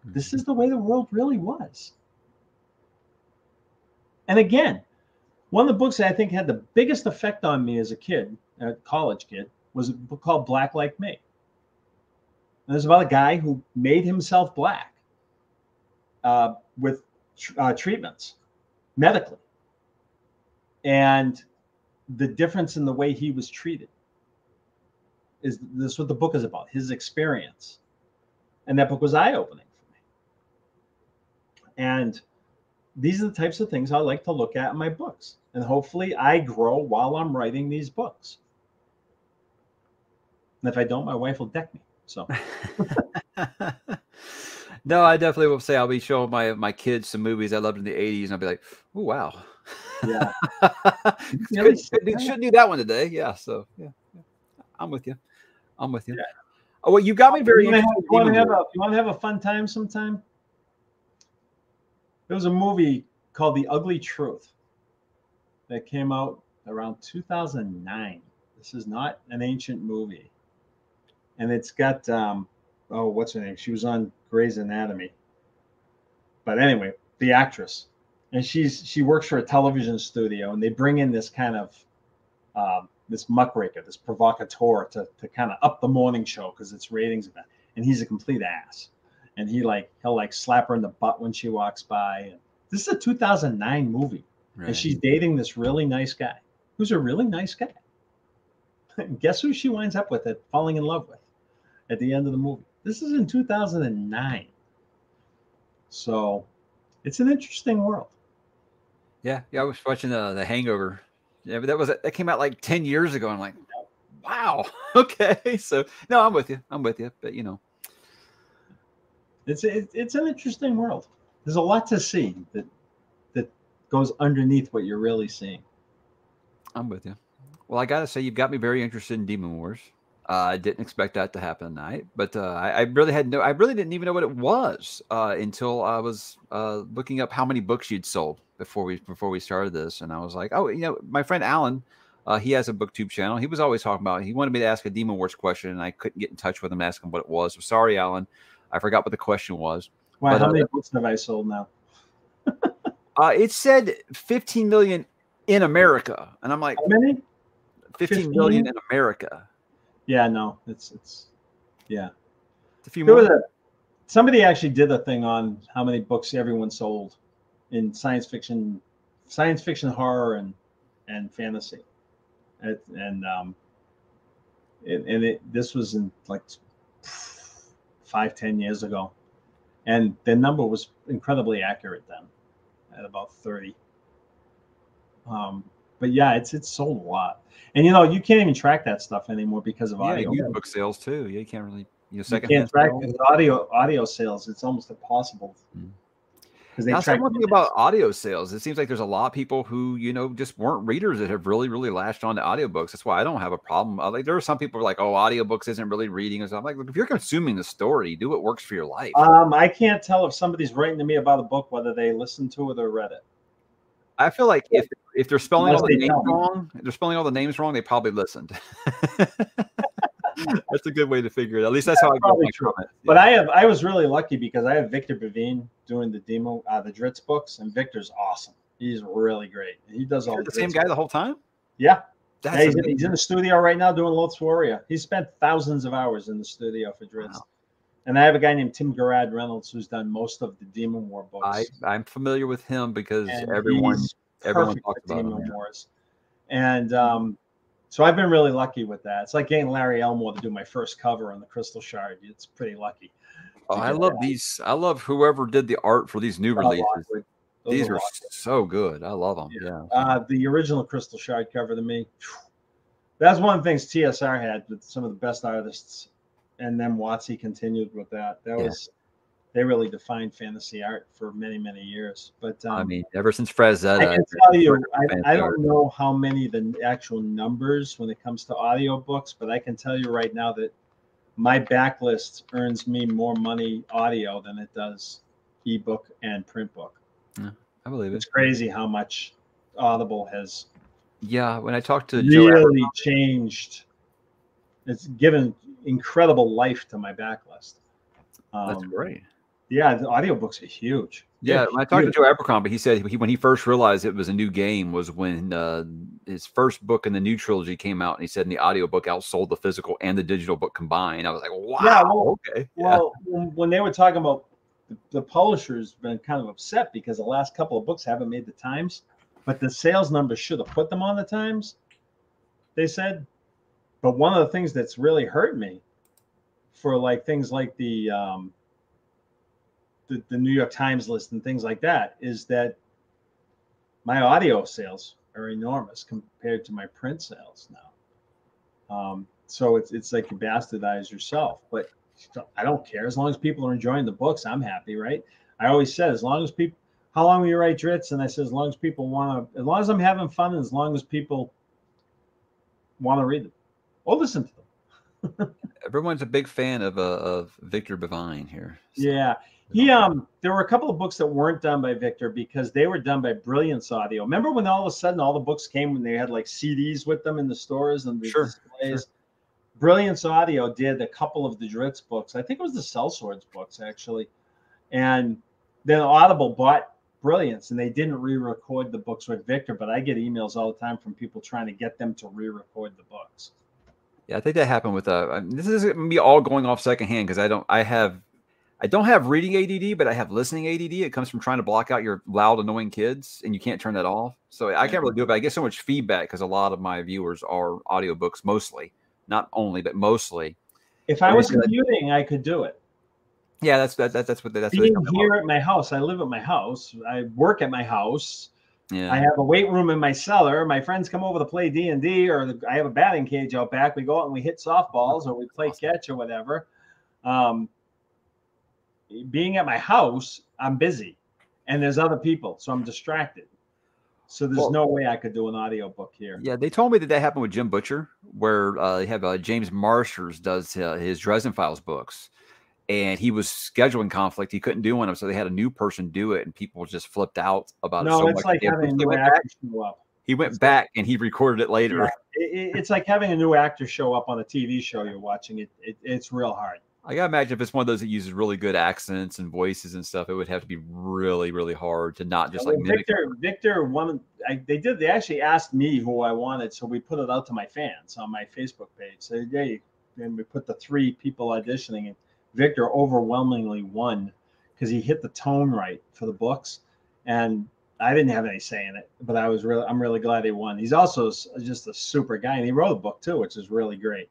Mm-hmm. This is the way the world really was. And again, one of the books that I think had the biggest effect on me as a kid, a college kid, was a book called Black Like Me. And it was about a guy who made himself black uh, with uh, treatments, medically. And the difference in the way he was treated is this is what the book is about, his experience. And that book was eye-opening for me. And these are the types of things I like to look at in my books. And hopefully I grow while I'm writing these books. And if I don't, my wife will deck me. So no, I definitely will say I'll be showing my, my kids some movies I loved in the eighties. And I'll be like, oh, wow. Yeah. Should, shouldn't do that one today. Yeah. So yeah, yeah. I'm with you. I'm with you. Yeah. Oh, well, you got me very you interested. Have, you, want have a, you want to have a fun time sometime? There was a movie called The Ugly Truth that came out around two thousand nine. This is not an ancient movie. And it's got, um, oh, what's her name? She was on Grey's Anatomy. But anyway, the actress. And she's she works for a television studio, and they bring in this kind of, um, this muckraker, this provocateur to, to kind of up the morning show because it's ratings event. And he's a complete ass. And he like he'll like slap her in the butt when she walks by. And this is a two thousand nine movie, right. And she's dating this really nice guy, who's a really nice guy. And guess who she winds up with, at falling in love with, at the end of the movie. This is in two thousand nine, so it's an interesting world. Yeah, yeah. I was watching the the Hangover. Yeah, but that was that came out like ten years ago. I'm like, wow. Okay. So no, I'm with you. I'm with you. But you know, it's, it, it's an interesting world. There's a lot to see that, that goes underneath what you're really seeing. I'm with you. Well, I got to say, you've got me very interested in Demon Wars. Uh, I didn't expect that to happen tonight, but uh, I, I really had no, I really didn't even know what it was uh, until I was uh, looking up how many books you'd sold before we, before we started this. And I was like, oh, you know, my friend Alan, uh, he has a BookTube channel. He was always talking about, he wanted me to ask a Demon Wars question and I couldn't get in touch with him, ask him what it was. I'm sorry, Alan. I forgot what the question was. Wow, but, how many uh, books have I sold now? uh, it said fifteen million in America. And I'm like, how many? fifteen million in America. Yeah, no, it's, it's, yeah. It's a few more. There was a, somebody actually did a thing on how many books everyone sold in science fiction, science fiction, horror, and, and fantasy. And, and, um, it, and it, this was in like five, ten years ago. And the number was incredibly accurate then at about thirty. Um, But yeah, it's it's sold a lot, and you know you can't even track that stuff anymore because of yeah, audio. Yeah, book sales too. Yeah, you can't really you know second. You can't track audio audio sales. It's almost impossible. Because they now, track one thing about audio sales, it seems like there's a lot of people who you know just weren't readers that have really really latched on to audiobooks. That's why I don't have a problem. Like there are some people who are like, oh, audiobooks isn't really reading or something. I'm like, if you're consuming the story, do what works for your life. Um, I can't tell if somebody's writing to me about a book whether they listened to it or read it. I feel like if if they're spelling Unless all the names don't. wrong, if they're spelling all the names wrong, they probably listened. That's a good way to figure it. At least that's yeah, how I got my comment. But yeah. I have I was really lucky because I have Victor Bavine doing the demo uh, the Drizzt books, and Victor's awesome. He's really great. He does all the, the same guy books. the whole time. Yeah, that's yeah he's, in, he's in the studio right now doing Loth's Warrior. He spent thousands of hours in the studio for Drizzt. Wow. And I have a guy named Tim Garrad Reynolds who's done most of the Demon War books. I, I'm familiar with him because and everyone everyone talks about Demon him. Wars. And um, so I've been really lucky with that. It's like getting Larry Elmore to do my first cover on the Crystal Shard. It's pretty lucky. Oh, I love that. these. I love whoever did the art for these new oh, releases. Awkward. These are, are so good. I love them. Yeah. yeah. Uh, the original Crystal Shard cover to me. That's one of the things T S R had with some of the best artists. And then Watsi continued with that. That yeah. was, they really defined fantasy art for many, many years. But um, I mean, ever since Frazetta, I can tell you, I, I don't know how many the actual numbers when it comes to audiobooks, but I can tell you right now that my backlist earns me more money audio than it does ebook and print book. Yeah, I believe it. It's crazy how much Audible has. Yeah, when I talked to Joe, really changed. It's given incredible life to my backlist. Um, That's great. Yeah, the audiobooks are huge. Yeah, yeah when I talked huge. to Joe Abercrombie, he said he, when he first realized it was a new game was when uh, his first book in the new trilogy came out, and he said and the audiobook outsold the physical and the digital book combined. I was like, wow, yeah, well, okay. Well, yeah. when they were talking about the, the publisher's been kind of upset because the last couple of books haven't made the Times, but the sales numbers should have put them on the Times, they said. But one of the things that's really hurt me for like things like the, um, the the New York Times list and things like that is that my audio sales are enormous compared to my print sales now. Um, so it's it's like you bastardize yourself. But I don't care as long as people are enjoying the books. I'm happy, right? I always said as long as people, how long will you write Drizzt? And I said as long as people want to, as long as I'm having fun, and as long as people want to read them. Well, listen to them. Everyone's a big fan of uh, of Victor Bavine here. So. Yeah, he um, there were a couple of books that weren't done by Victor because they were done by Brilliance Audio. Remember when all of a sudden all the books came when they had like C Ds with them in the stores and the sure, displays? Sure. Brilliance Audio did a couple of the Drizzt books. I think it was the Sellswords books actually, and then Audible bought Brilliance and they didn't re-record the books with Victor. But I get emails all the time from people trying to get them to re-record the books. Yeah, I think that happened with uh. This is me all going off secondhand because I don't. I have, I don't have reading A D D, but I have listening A D D. It comes from trying to block out your loud, annoying kids, and you can't turn that off. So I can't really do it. But I get so much feedback because a lot of my viewers are audiobooks mostly, not only but mostly. If I was commuting, I could do it. Yeah, that's that, that that's what that's. Being here at my house, I live at my house. I work at my house. Yeah. I have a weight room in my cellar. My friends come over to play D and D, or the, I have a batting cage out back. We go out and we hit softballs, or we play catch or whatever. Um, being at my house, I'm busy, and there's other people, so I'm distracted. So there's well, no way I could do an audio book here. Yeah, they told me that that happened with Jim Butcher, where uh, they have uh, James Marsters does uh, his Dresden Files books, and he was scheduling conflict. He couldn't do one of them, so they had a new person do it, and people just flipped out about no, it. No, so it's much. Like they having a new actor back, show up. He went it's back, like, and he recorded it later. Yeah, it, it's like having a new actor show up on a T V show you're watching. It, it It's real hard. I got to imagine if it's one of those that uses really good accents and voices and stuff, it would have to be really, really hard to not just yeah, like mimic. Victor, Victor, one, I, they did. They actually asked me who I wanted, so we put it out to my fans on my Facebook page. So yeah, and we put the three people auditioning, and Victor overwhelmingly won because he hit the tone right for the books, and I didn't have any say in it, but I was really, I'm really glad he won. He's also just a super guy, and he wrote a book too, which is really great.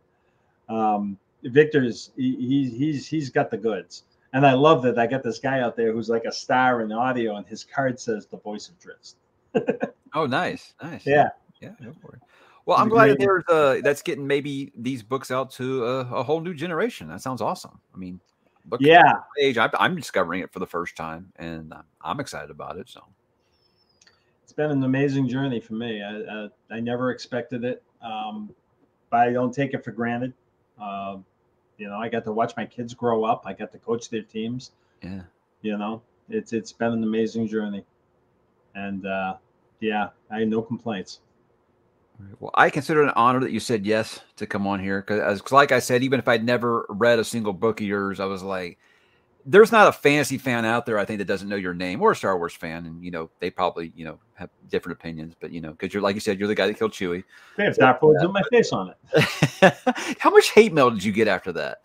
Um, Victor's he, he's he's got the goods, and I love that I got this guy out there who's like a star in audio, and his card says the voice of Drizzt. Oh, nice, nice. Yeah, yeah. No worries. Well, I'm glad that there's uh, that's getting maybe these books out to a, a whole new generation. That sounds awesome. I mean, look yeah, at the age I, I'm discovering it for the first time, and I'm excited about it. So it's been an amazing journey for me. I I, I never expected it, um, but I don't take it for granted. Uh, You know, I got to watch my kids grow up. I got to coach their teams. Yeah. You know, it's it's been an amazing journey. And, uh, yeah, I have no complaints. All right. Well, I consider it an honor that you said yes to come on here. Because, like I said, even if I'd never read a single book of yours, I was like, there's not a fantasy fan out there, I think, that doesn't know your name, or a Star Wars fan. And, you know, they probably, you know, have different opinions. But, you know, because you're, like you said, you're the guy that killed Chewie. They have Star Wars with my face on it. How much hate mail did you get after that?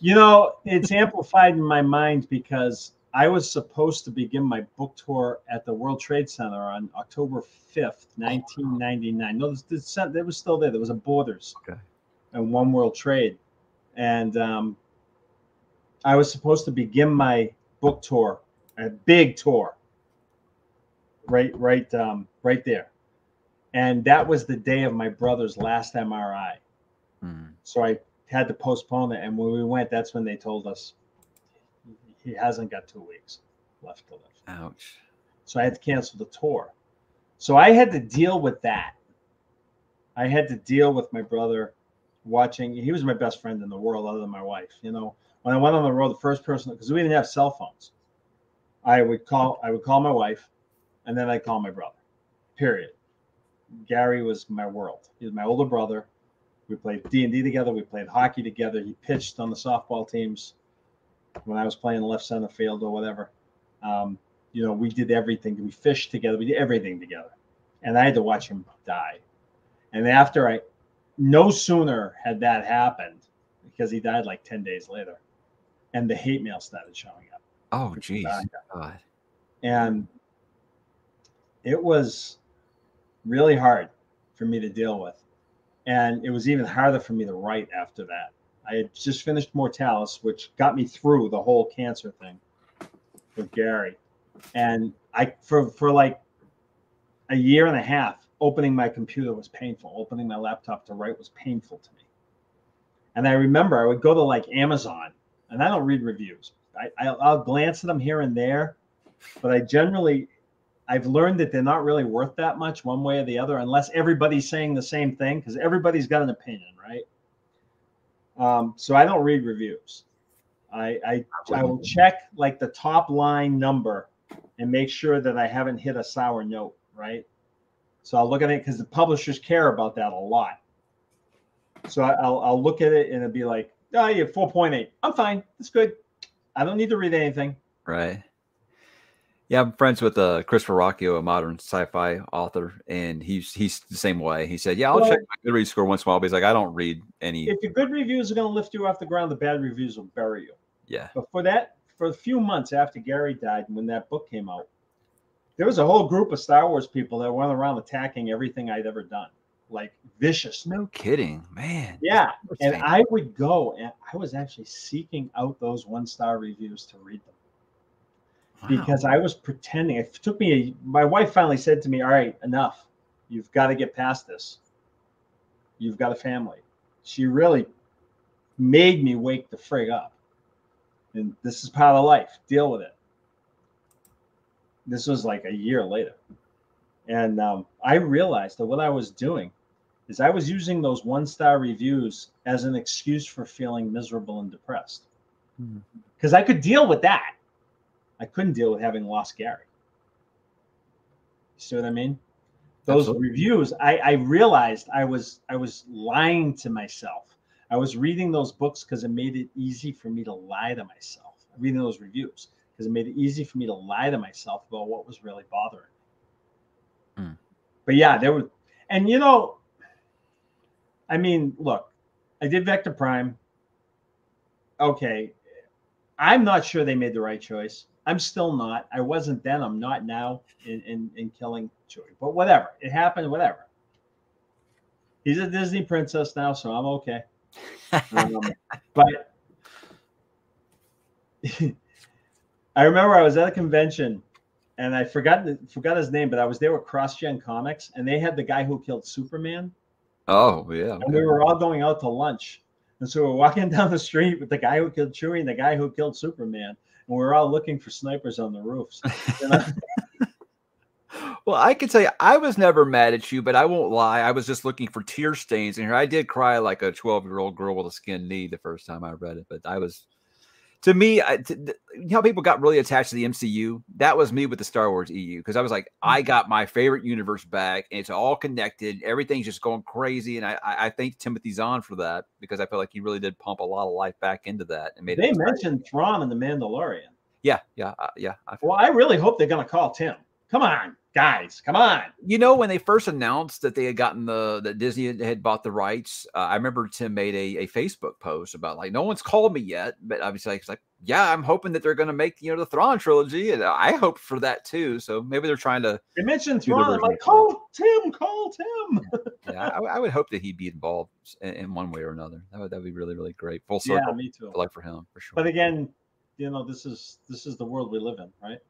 You know, it's amplified in my mind because I was supposed to begin my book tour at the World Trade Center on October fifth, nineteen ninety-nine. No, it was still there. There was a Borders okay. and One World Trade. And, um, I was supposed to begin my book tour, a big tour, right, right, um, right there, and that was the day of my brother's last M R I. Mm. So I had to postpone it, and when we went, that's when they told us he hasn't got two weeks left to live. Ouch! So I had to cancel the tour. So I had to deal with that. I had to deal with my brother watching. He was my best friend in the world, other than my wife, you know. When I went on the road, the first person, because we didn't have cell phones, I would call. I would call my wife, and then I'd call my brother. Period. Gary was my world. He was my older brother. We played D and D together. We played hockey together. He pitched on the softball teams when I was playing left center field or whatever. Um, you know, we did everything. We fished together. We did everything together, and I had to watch him die. And after I, no sooner had that happened, because he died like ten days later. And the hate mail started showing up. Oh, geez. God. And it was really hard for me to deal with. And it was even harder for me to write after that. I had just finished Mortalis, which got me through the whole cancer thing with Gary. And I, for, for like a year and a half, opening my computer was painful. Opening my laptop to write was painful to me. And I remember I would go to like Amazon. And I don't read reviews. I, I, I'll glance at them here and there, but I generally, I've learned that they're not really worth that much one way or the other, unless everybody's saying the same thing, because everybody's got an opinion, right? Um, so I don't read reviews. I, I, I will check like the top line number and make sure that I haven't hit a sour note, right? So I'll look at it because the publishers care about that a lot. So I, I'll, I'll look at it and it'll be like, oh, you have four point eight. I'm fine. It's good. I don't need to read anything. Right. Yeah, I'm friends with uh, Christopher Rocchio, a modern sci-fi author, and he's he's the same way. He said, yeah, I'll well, check my Goodreads score once in a while, but he's like, I don't read any. If the good reviews are going to lift you off the ground, the bad reviews will bury you. Yeah. But for that, for a few months after Gary died and when that book came out, there was a whole group of Star Wars people that went around attacking everything I'd ever done. Like vicious. No kidding, man. Yeah. And I would go and I was actually seeking out those one-star reviews to read them. Wow. Because I was pretending. It took me, a, my wife finally said to me, all right, enough. You've got to get past this. You've got a family. She really made me wake the frig up. And this is part of life. Deal with it. This was like a year later. And um, I realized that what I was doing is I was using those one-star reviews as an excuse for feeling miserable and depressed. Because mm-hmm. I could deal with that. I couldn't deal with having lost Gary. You see what I mean? Those Absolutely. Reviews, I, I realized I was I was lying to myself. I was reading those books because it made it easy for me to lie to myself. Reading those reviews because it made it easy for me to lie to myself about what was really bothering me. Mm. But yeah, there were, and you know, I mean, look, I did Vector Prime. Okay, I'm not sure they made the right choice. I'm still not. I wasn't then. I'm not now in, in, in killing Chewie. But whatever. It happened, whatever. He's a Disney princess now, so I'm okay. um, but I remember I was at a convention, and I forgot forgot his name, but I was there with CrossGen Comics, and they had the guy who killed Superman. Oh, yeah. And we were all going out to lunch. And so we're walking down the street with the guy who killed Chewie and the guy who killed Superman. And we were all looking for snipers on the roofs. You know? Well, I can tell you, I was never mad at you, but I won't lie. I was just looking for tear stains in here. I did cry like a twelve-year-old girl with a skinned knee the first time I read it. But I was, to me, I, to, you know, people got really attached to the M C U. That was me with the Star Wars E U, because I was like, I got my favorite universe back, and it's all connected. Everything's just going crazy, and I, I thank Timothy Zahn for that, because I feel like he really did pump a lot of life back into that. And made they it mentioned great. Thrawn and The Mandalorian. Yeah, yeah, uh, yeah. I well, I really hope they're going to call Tim. Come on, guys, come on. You know, when they first announced that they had gotten the, that Disney had bought the rights, uh, I remember Tim made a, a Facebook post about, like, no one's called me yet. But obviously, it's like, yeah, I'm hoping that they're going to make, you know, the Thrawn trilogy. And I hope for that, too. So maybe they're trying to. They mentioned Thrawn. I'm like, call Tim, call Tim. Yeah, yeah I, I would hope that he'd be involved in, in one way or another. That would that'd be really, really great. Full circle. Yeah, me too. Like for him, for sure. But again, you know, this is this is the world we live in, right?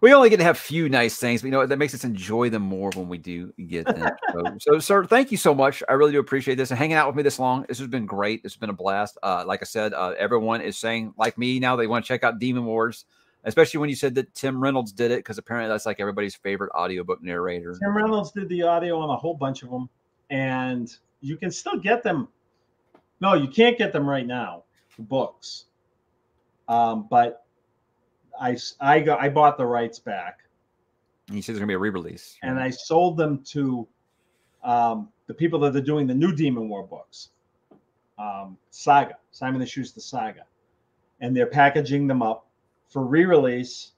We only get to have few nice things, but you know, that makes us enjoy them more when we do get them. So, so, sir, thank you so much. I really do appreciate this and hanging out with me this long. This has been great. It's been a blast. Uh, like I said, uh, everyone is saying, like me now, they want to check out Demon Wars, especially when you said that Tim Reynolds did it, because apparently that's like everybody's favorite audiobook narrator. Tim Reynolds did the audio on a whole bunch of them, and you can still get them. No, you can't get them right now, the books. Um, but I, I got I bought the rights back. And you said there's gonna be a re-release, right? And I sold them to um, the people that are doing the new Demon War books, um, Saga, Simon and Schuster Saga, and they're packaging them up for re-release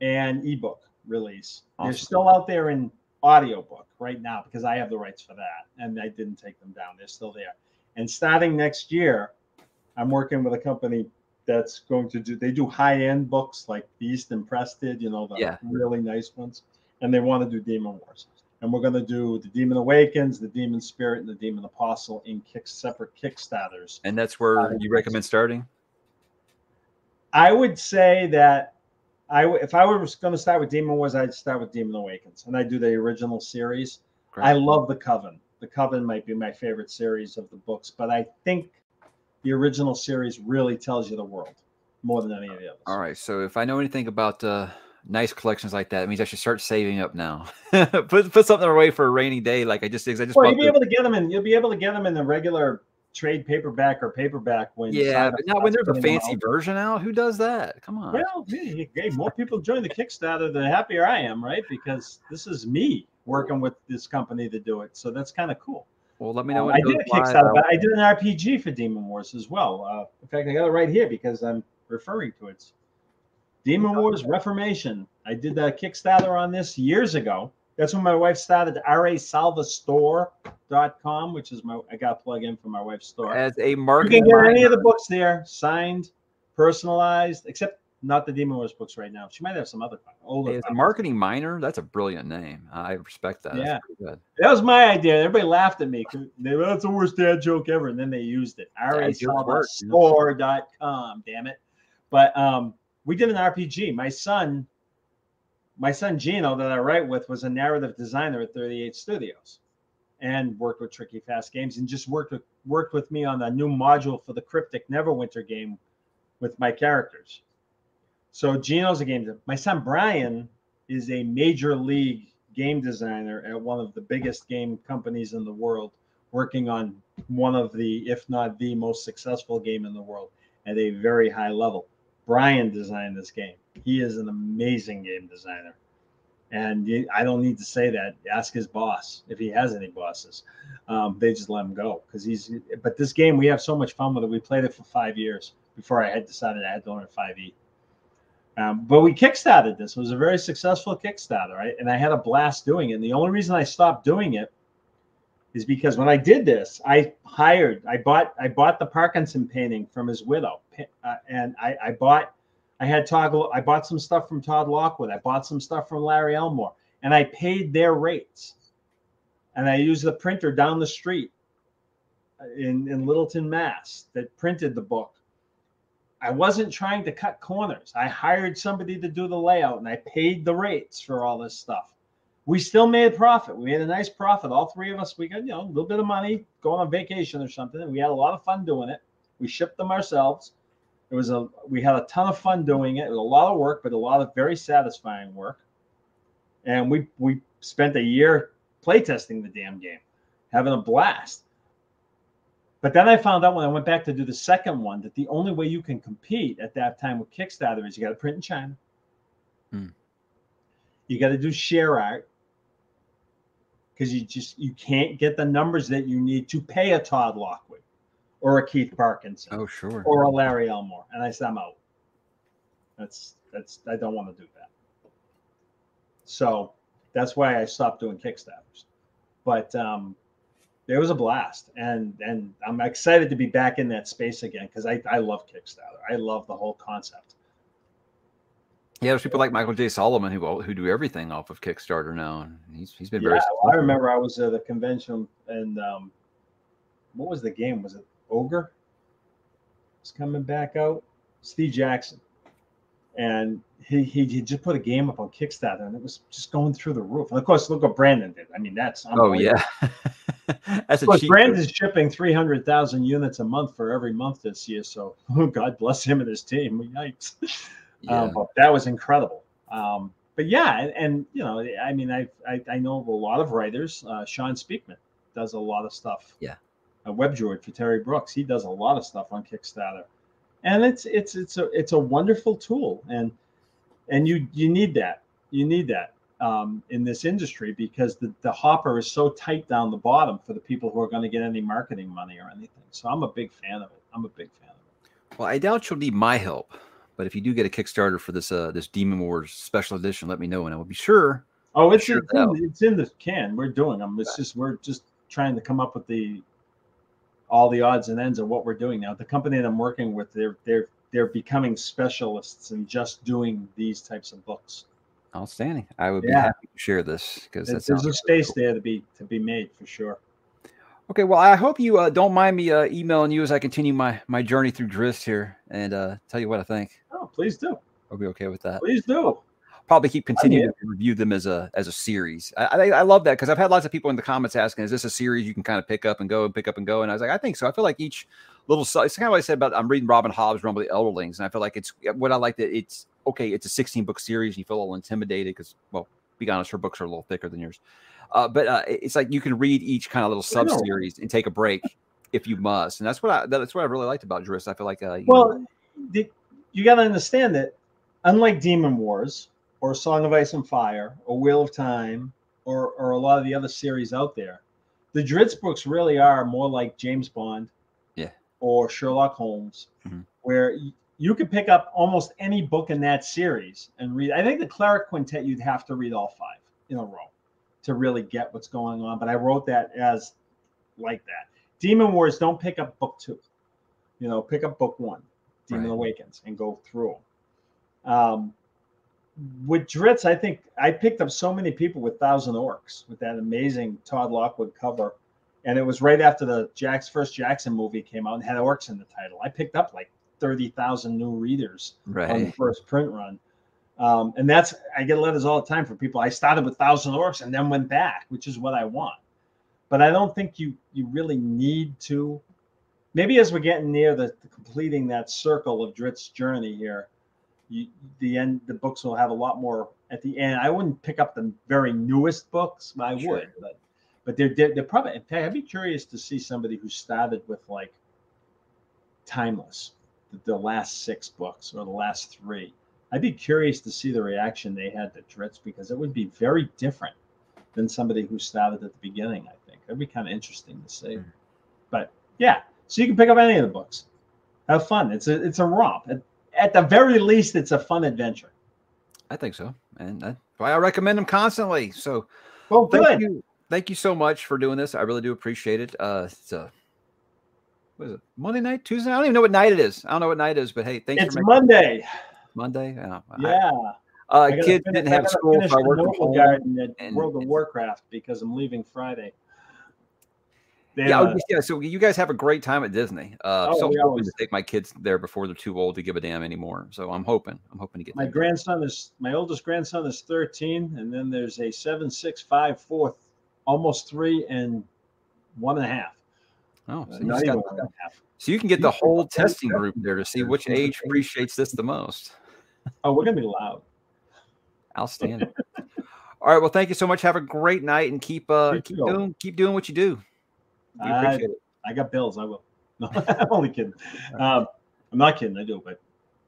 and ebook release. Awesome. They're still out there in audiobook right now because I have the rights for that, and I didn't take them down. They're still there. And starting next year, I'm working with a company that's going to do, they do high-end books like the Easton Press did, you know, the yeah. really nice ones. And they want to do Demon Wars. And we're going to do the Demon Awakens, the Demon Spirit, and the Demon Apostle in kick, separate Kickstarters. And that's where uh, you recommend starting? I would say that I w- if I was going to start with Demon Wars, I'd start with Demon Awakens. And I do the original series. Great. I love The Coven. The Coven might be my favorite series of the books, but I think the original series really tells you the world more than any of the others. All right. So if I know anything about uh, nice collections like that, it means I should start saving up now. put put something away for a rainy day, like I just did. I just well, you'll be the... able to get them in. You'll be able to get them in the regular trade paperback or paperback when. Yeah, but not when there's a fancy out. version out. Who does that? Come on. Well, hey, hey, more people join the Kickstarter, the happier I am, right? Because this is me working with this company to do it, so that's kind of cool. Well, let me know. Um, I did a Kickstarter, but I did an R P G for Demon Wars as well. Uh, in fact, I got it right here because I'm referring to it. Demon oh, Wars okay. Reformation. I did a Kickstarter on this years ago. That's when my wife started R A Salvatore dot com, which is my, I got to plug in for my wife's store. As a marketing, you can get minor. any of the books there, signed, personalized, except not the Demon Wars books right now. She might have some other older. As a marketing minor, that's a brilliant name. I respect that. Yeah, good. That was my idea. Everybody laughed at me. They, that's the worst dad joke ever, and then they used it. R A Salvatore dot com. Damn it! But um, we did an R P G. My son, my son Gino, that I write with, was a narrative designer at thirty-eight Studios, and worked with Tricky Fast Games, and just worked with worked with me on a new module for the Cryptic Neverwinter game with my characters. So Gino's a game designer. My son Brian is a major league game designer at one of the biggest game companies in the world, working on one of the, if not the most successful game in the world at a very high level. Brian designed this game. He is an amazing game designer. And he, I don't need to say that. Ask his boss if he has any bosses. Um, they just let him go because he's, but this game, we have so much fun with it. We played it for five years before I had decided I had to learn five E. Um, but we kickstarted this. It was a very successful Kickstarter, right? And I had a blast doing it. And the only reason I stopped doing it is because when I did this, I hired, I bought, I bought the Parkinson painting from his widow, uh, and I, I bought, I had Todd, I bought some stuff from Todd Lockwood. I bought some stuff from Larry Elmore, and I paid their rates. And I used the printer down the street in in Littleton, Mass, that printed the book. I wasn't trying to cut corners. I hired somebody to do the layout, and I paid the rates for all this stuff. We still made a profit. We made a nice profit. All three of us, we got, you know, a little bit of money going on vacation or something. And we had a lot of fun doing it. We shipped them ourselves. It was a, we had a ton of fun doing it. It was a lot of work, but a lot of very satisfying work. And we, we spent a year playtesting the damn game, having a blast. But then I found out when I went back to do the second one that the only way you can compete at that time with Kickstarter is you got to print in China. Hmm. You got to do share art because you just you can't get the numbers that you need to pay a Todd Lockwood or a Keith Parkinson. Oh, sure. Or a Larry Elmore. And I said, I'm out. That's that's I don't want to do that. So that's why I stopped doing Kickstarters. But um it was a blast, and and I'm excited to be back in that space again because I, I love Kickstarter. I love the whole concept. Yeah, there's people like Michael J. Solomon who who do everything off of Kickstarter now, and he's he's been very. Yeah, well, I remember I was at a convention, and um, what was the game? Was it Ogre? Was coming back out. Steve Jackson, and he, he he just put a game up on Kickstarter, and it was just going through the roof. And of course, look what Brandon did. I mean, that's oh yeah. That's a Brand is shipping three hundred thousand units a month for every month this year. So oh, God bless him and his team. Yikes. Yeah. Um, but that was incredible. Um, but yeah, and, and you know, I mean, I, I I know a lot of writers. Uh, Sean Speakman does a lot of stuff. Yeah. A web droid for Terry Brooks. He does a lot of stuff on Kickstarter, and it's it's it's a it's a wonderful tool, and and you you need that. You need that. Um, in this industry, because the, the hopper is so tight down the bottom for the people who are going to get any marketing money or anything. So I'm a big fan of it. I'm a big fan of it. Well, I doubt you'll need my help, but if you do get a Kickstarter for this uh, this Demon Wars special edition, let me know, and I will be sure. Oh, it's sure in, it's in the can. We're doing them. It's just we're just trying to come up with the all the odds and ends of what we're doing now. The company that I'm working with, they're they're they're becoming specialists in just doing these types of books. Outstanding. I would be yeah. happy to share this because there's a space cool. there to be to be made for sure. Okay, well, I hope you uh, don't mind me uh, emailing you as I continue my my journey through Drizzt here and uh, tell you what I think. Oh, please do. I'll be okay with that. Please do. Probably keep continuing to review them as a as a series. I I, I love that because I've had lots of people in the comments asking, "Is this a series you can kind of pick up and go and pick up and go?" And I was like, I think so. I feel like each little it's kind of what I said about I'm reading Robin Hobb's Rumble of the Elderlings, and I feel like it's what I like that it's. Okay, it's a sixteen book series. And you feel a little intimidated because, well, be honest, her books are a little thicker than yours. Uh, but uh, it's like you can read each kind of little sub series and take a break if you must. And that's what I that's what I really liked about Drizzt. I feel like uh, you well, know. The, you got to understand that unlike Demon Wars or Song of Ice and Fire or Wheel of Time or or a lot of the other series out there, the Drizzt books really are more like James Bond, yeah, or Sherlock Holmes, mm-hmm. where. You could pick up almost any book in that series and read. I think the Cleric Quintet, you'd have to read all five in a row to really get what's going on. But I wrote that as like that. Demon Wars, don't pick up book two. You know, pick up book one, Demon right. Awakens, and go through them. Um, with Drizzt, I think I picked up so many people with Thousand Orcs, with that amazing Todd Lockwood cover. And it was right after the Jack's first Jackson movie came out and had orcs in the title. I picked up like thirty thousand new readers right. on the first print run. Um, and that's, I get letters all the time from people. I started with Thousand Orcs and then went back, which is what I want. But I don't think you, you really need to. Maybe as we're getting near the, the completing that circle of Drizzt's journey here, you, the end, the books will have a lot more at the end. I wouldn't pick up the very newest books. I sure. would, but but they're they're probably. In fact, I'd be curious to see somebody who started with like Timeless, the, the last six books or the last three. I'd be curious to see the reaction they had to Drizzt, because it would be very different than somebody who started at the beginning. I think that'd be kind of interesting to see. Mm-hmm. But yeah, so you can pick up any of the books. Have fun. It's a it's a romp. At, at the very least, it's a fun adventure. I think so, and that's why I recommend them constantly. So, well, thank good. you, thank you so much for doing this. I really do appreciate it. Uh, it's a what is it? Monday night, Tuesday? I don't even know what night it is. I don't know what night it is, but hey, thank you. It's for Monday. Monday. Yeah. yeah. Uh, I kids finish, didn't have school. So I worked from home and, and World of Warcraft because I'm leaving Friday. They, yeah, uh, yeah. So you guys have a great time at Disney. Uh, oh, so I'm hoping to take my kids there before they're too old to give a damn anymore. So I'm hoping, I'm hoping to get my there. grandson is my oldest grandson is thirteen, and then there's a seven, six, five, four, almost three, and one and a half. Oh, so, uh, you, got, half. so you can get you the whole testing group there to see which age appreciates this the most. Oh, we're gonna be loud. Outstanding. All right. Well, thank you so much. Have a great night, and keep uh, keep doing keep doing what you do. I, I got bills. I will. No, I'm only kidding. Um, I'm not kidding. I do, but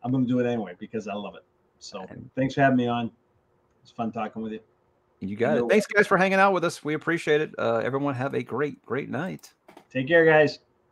I'm going to do it anyway because I love it. So thanks for having me on. It's fun talking with you. You got it. Thanks, guys, for hanging out with us. We appreciate it. Uh, everyone have a great, great night. Take care, guys.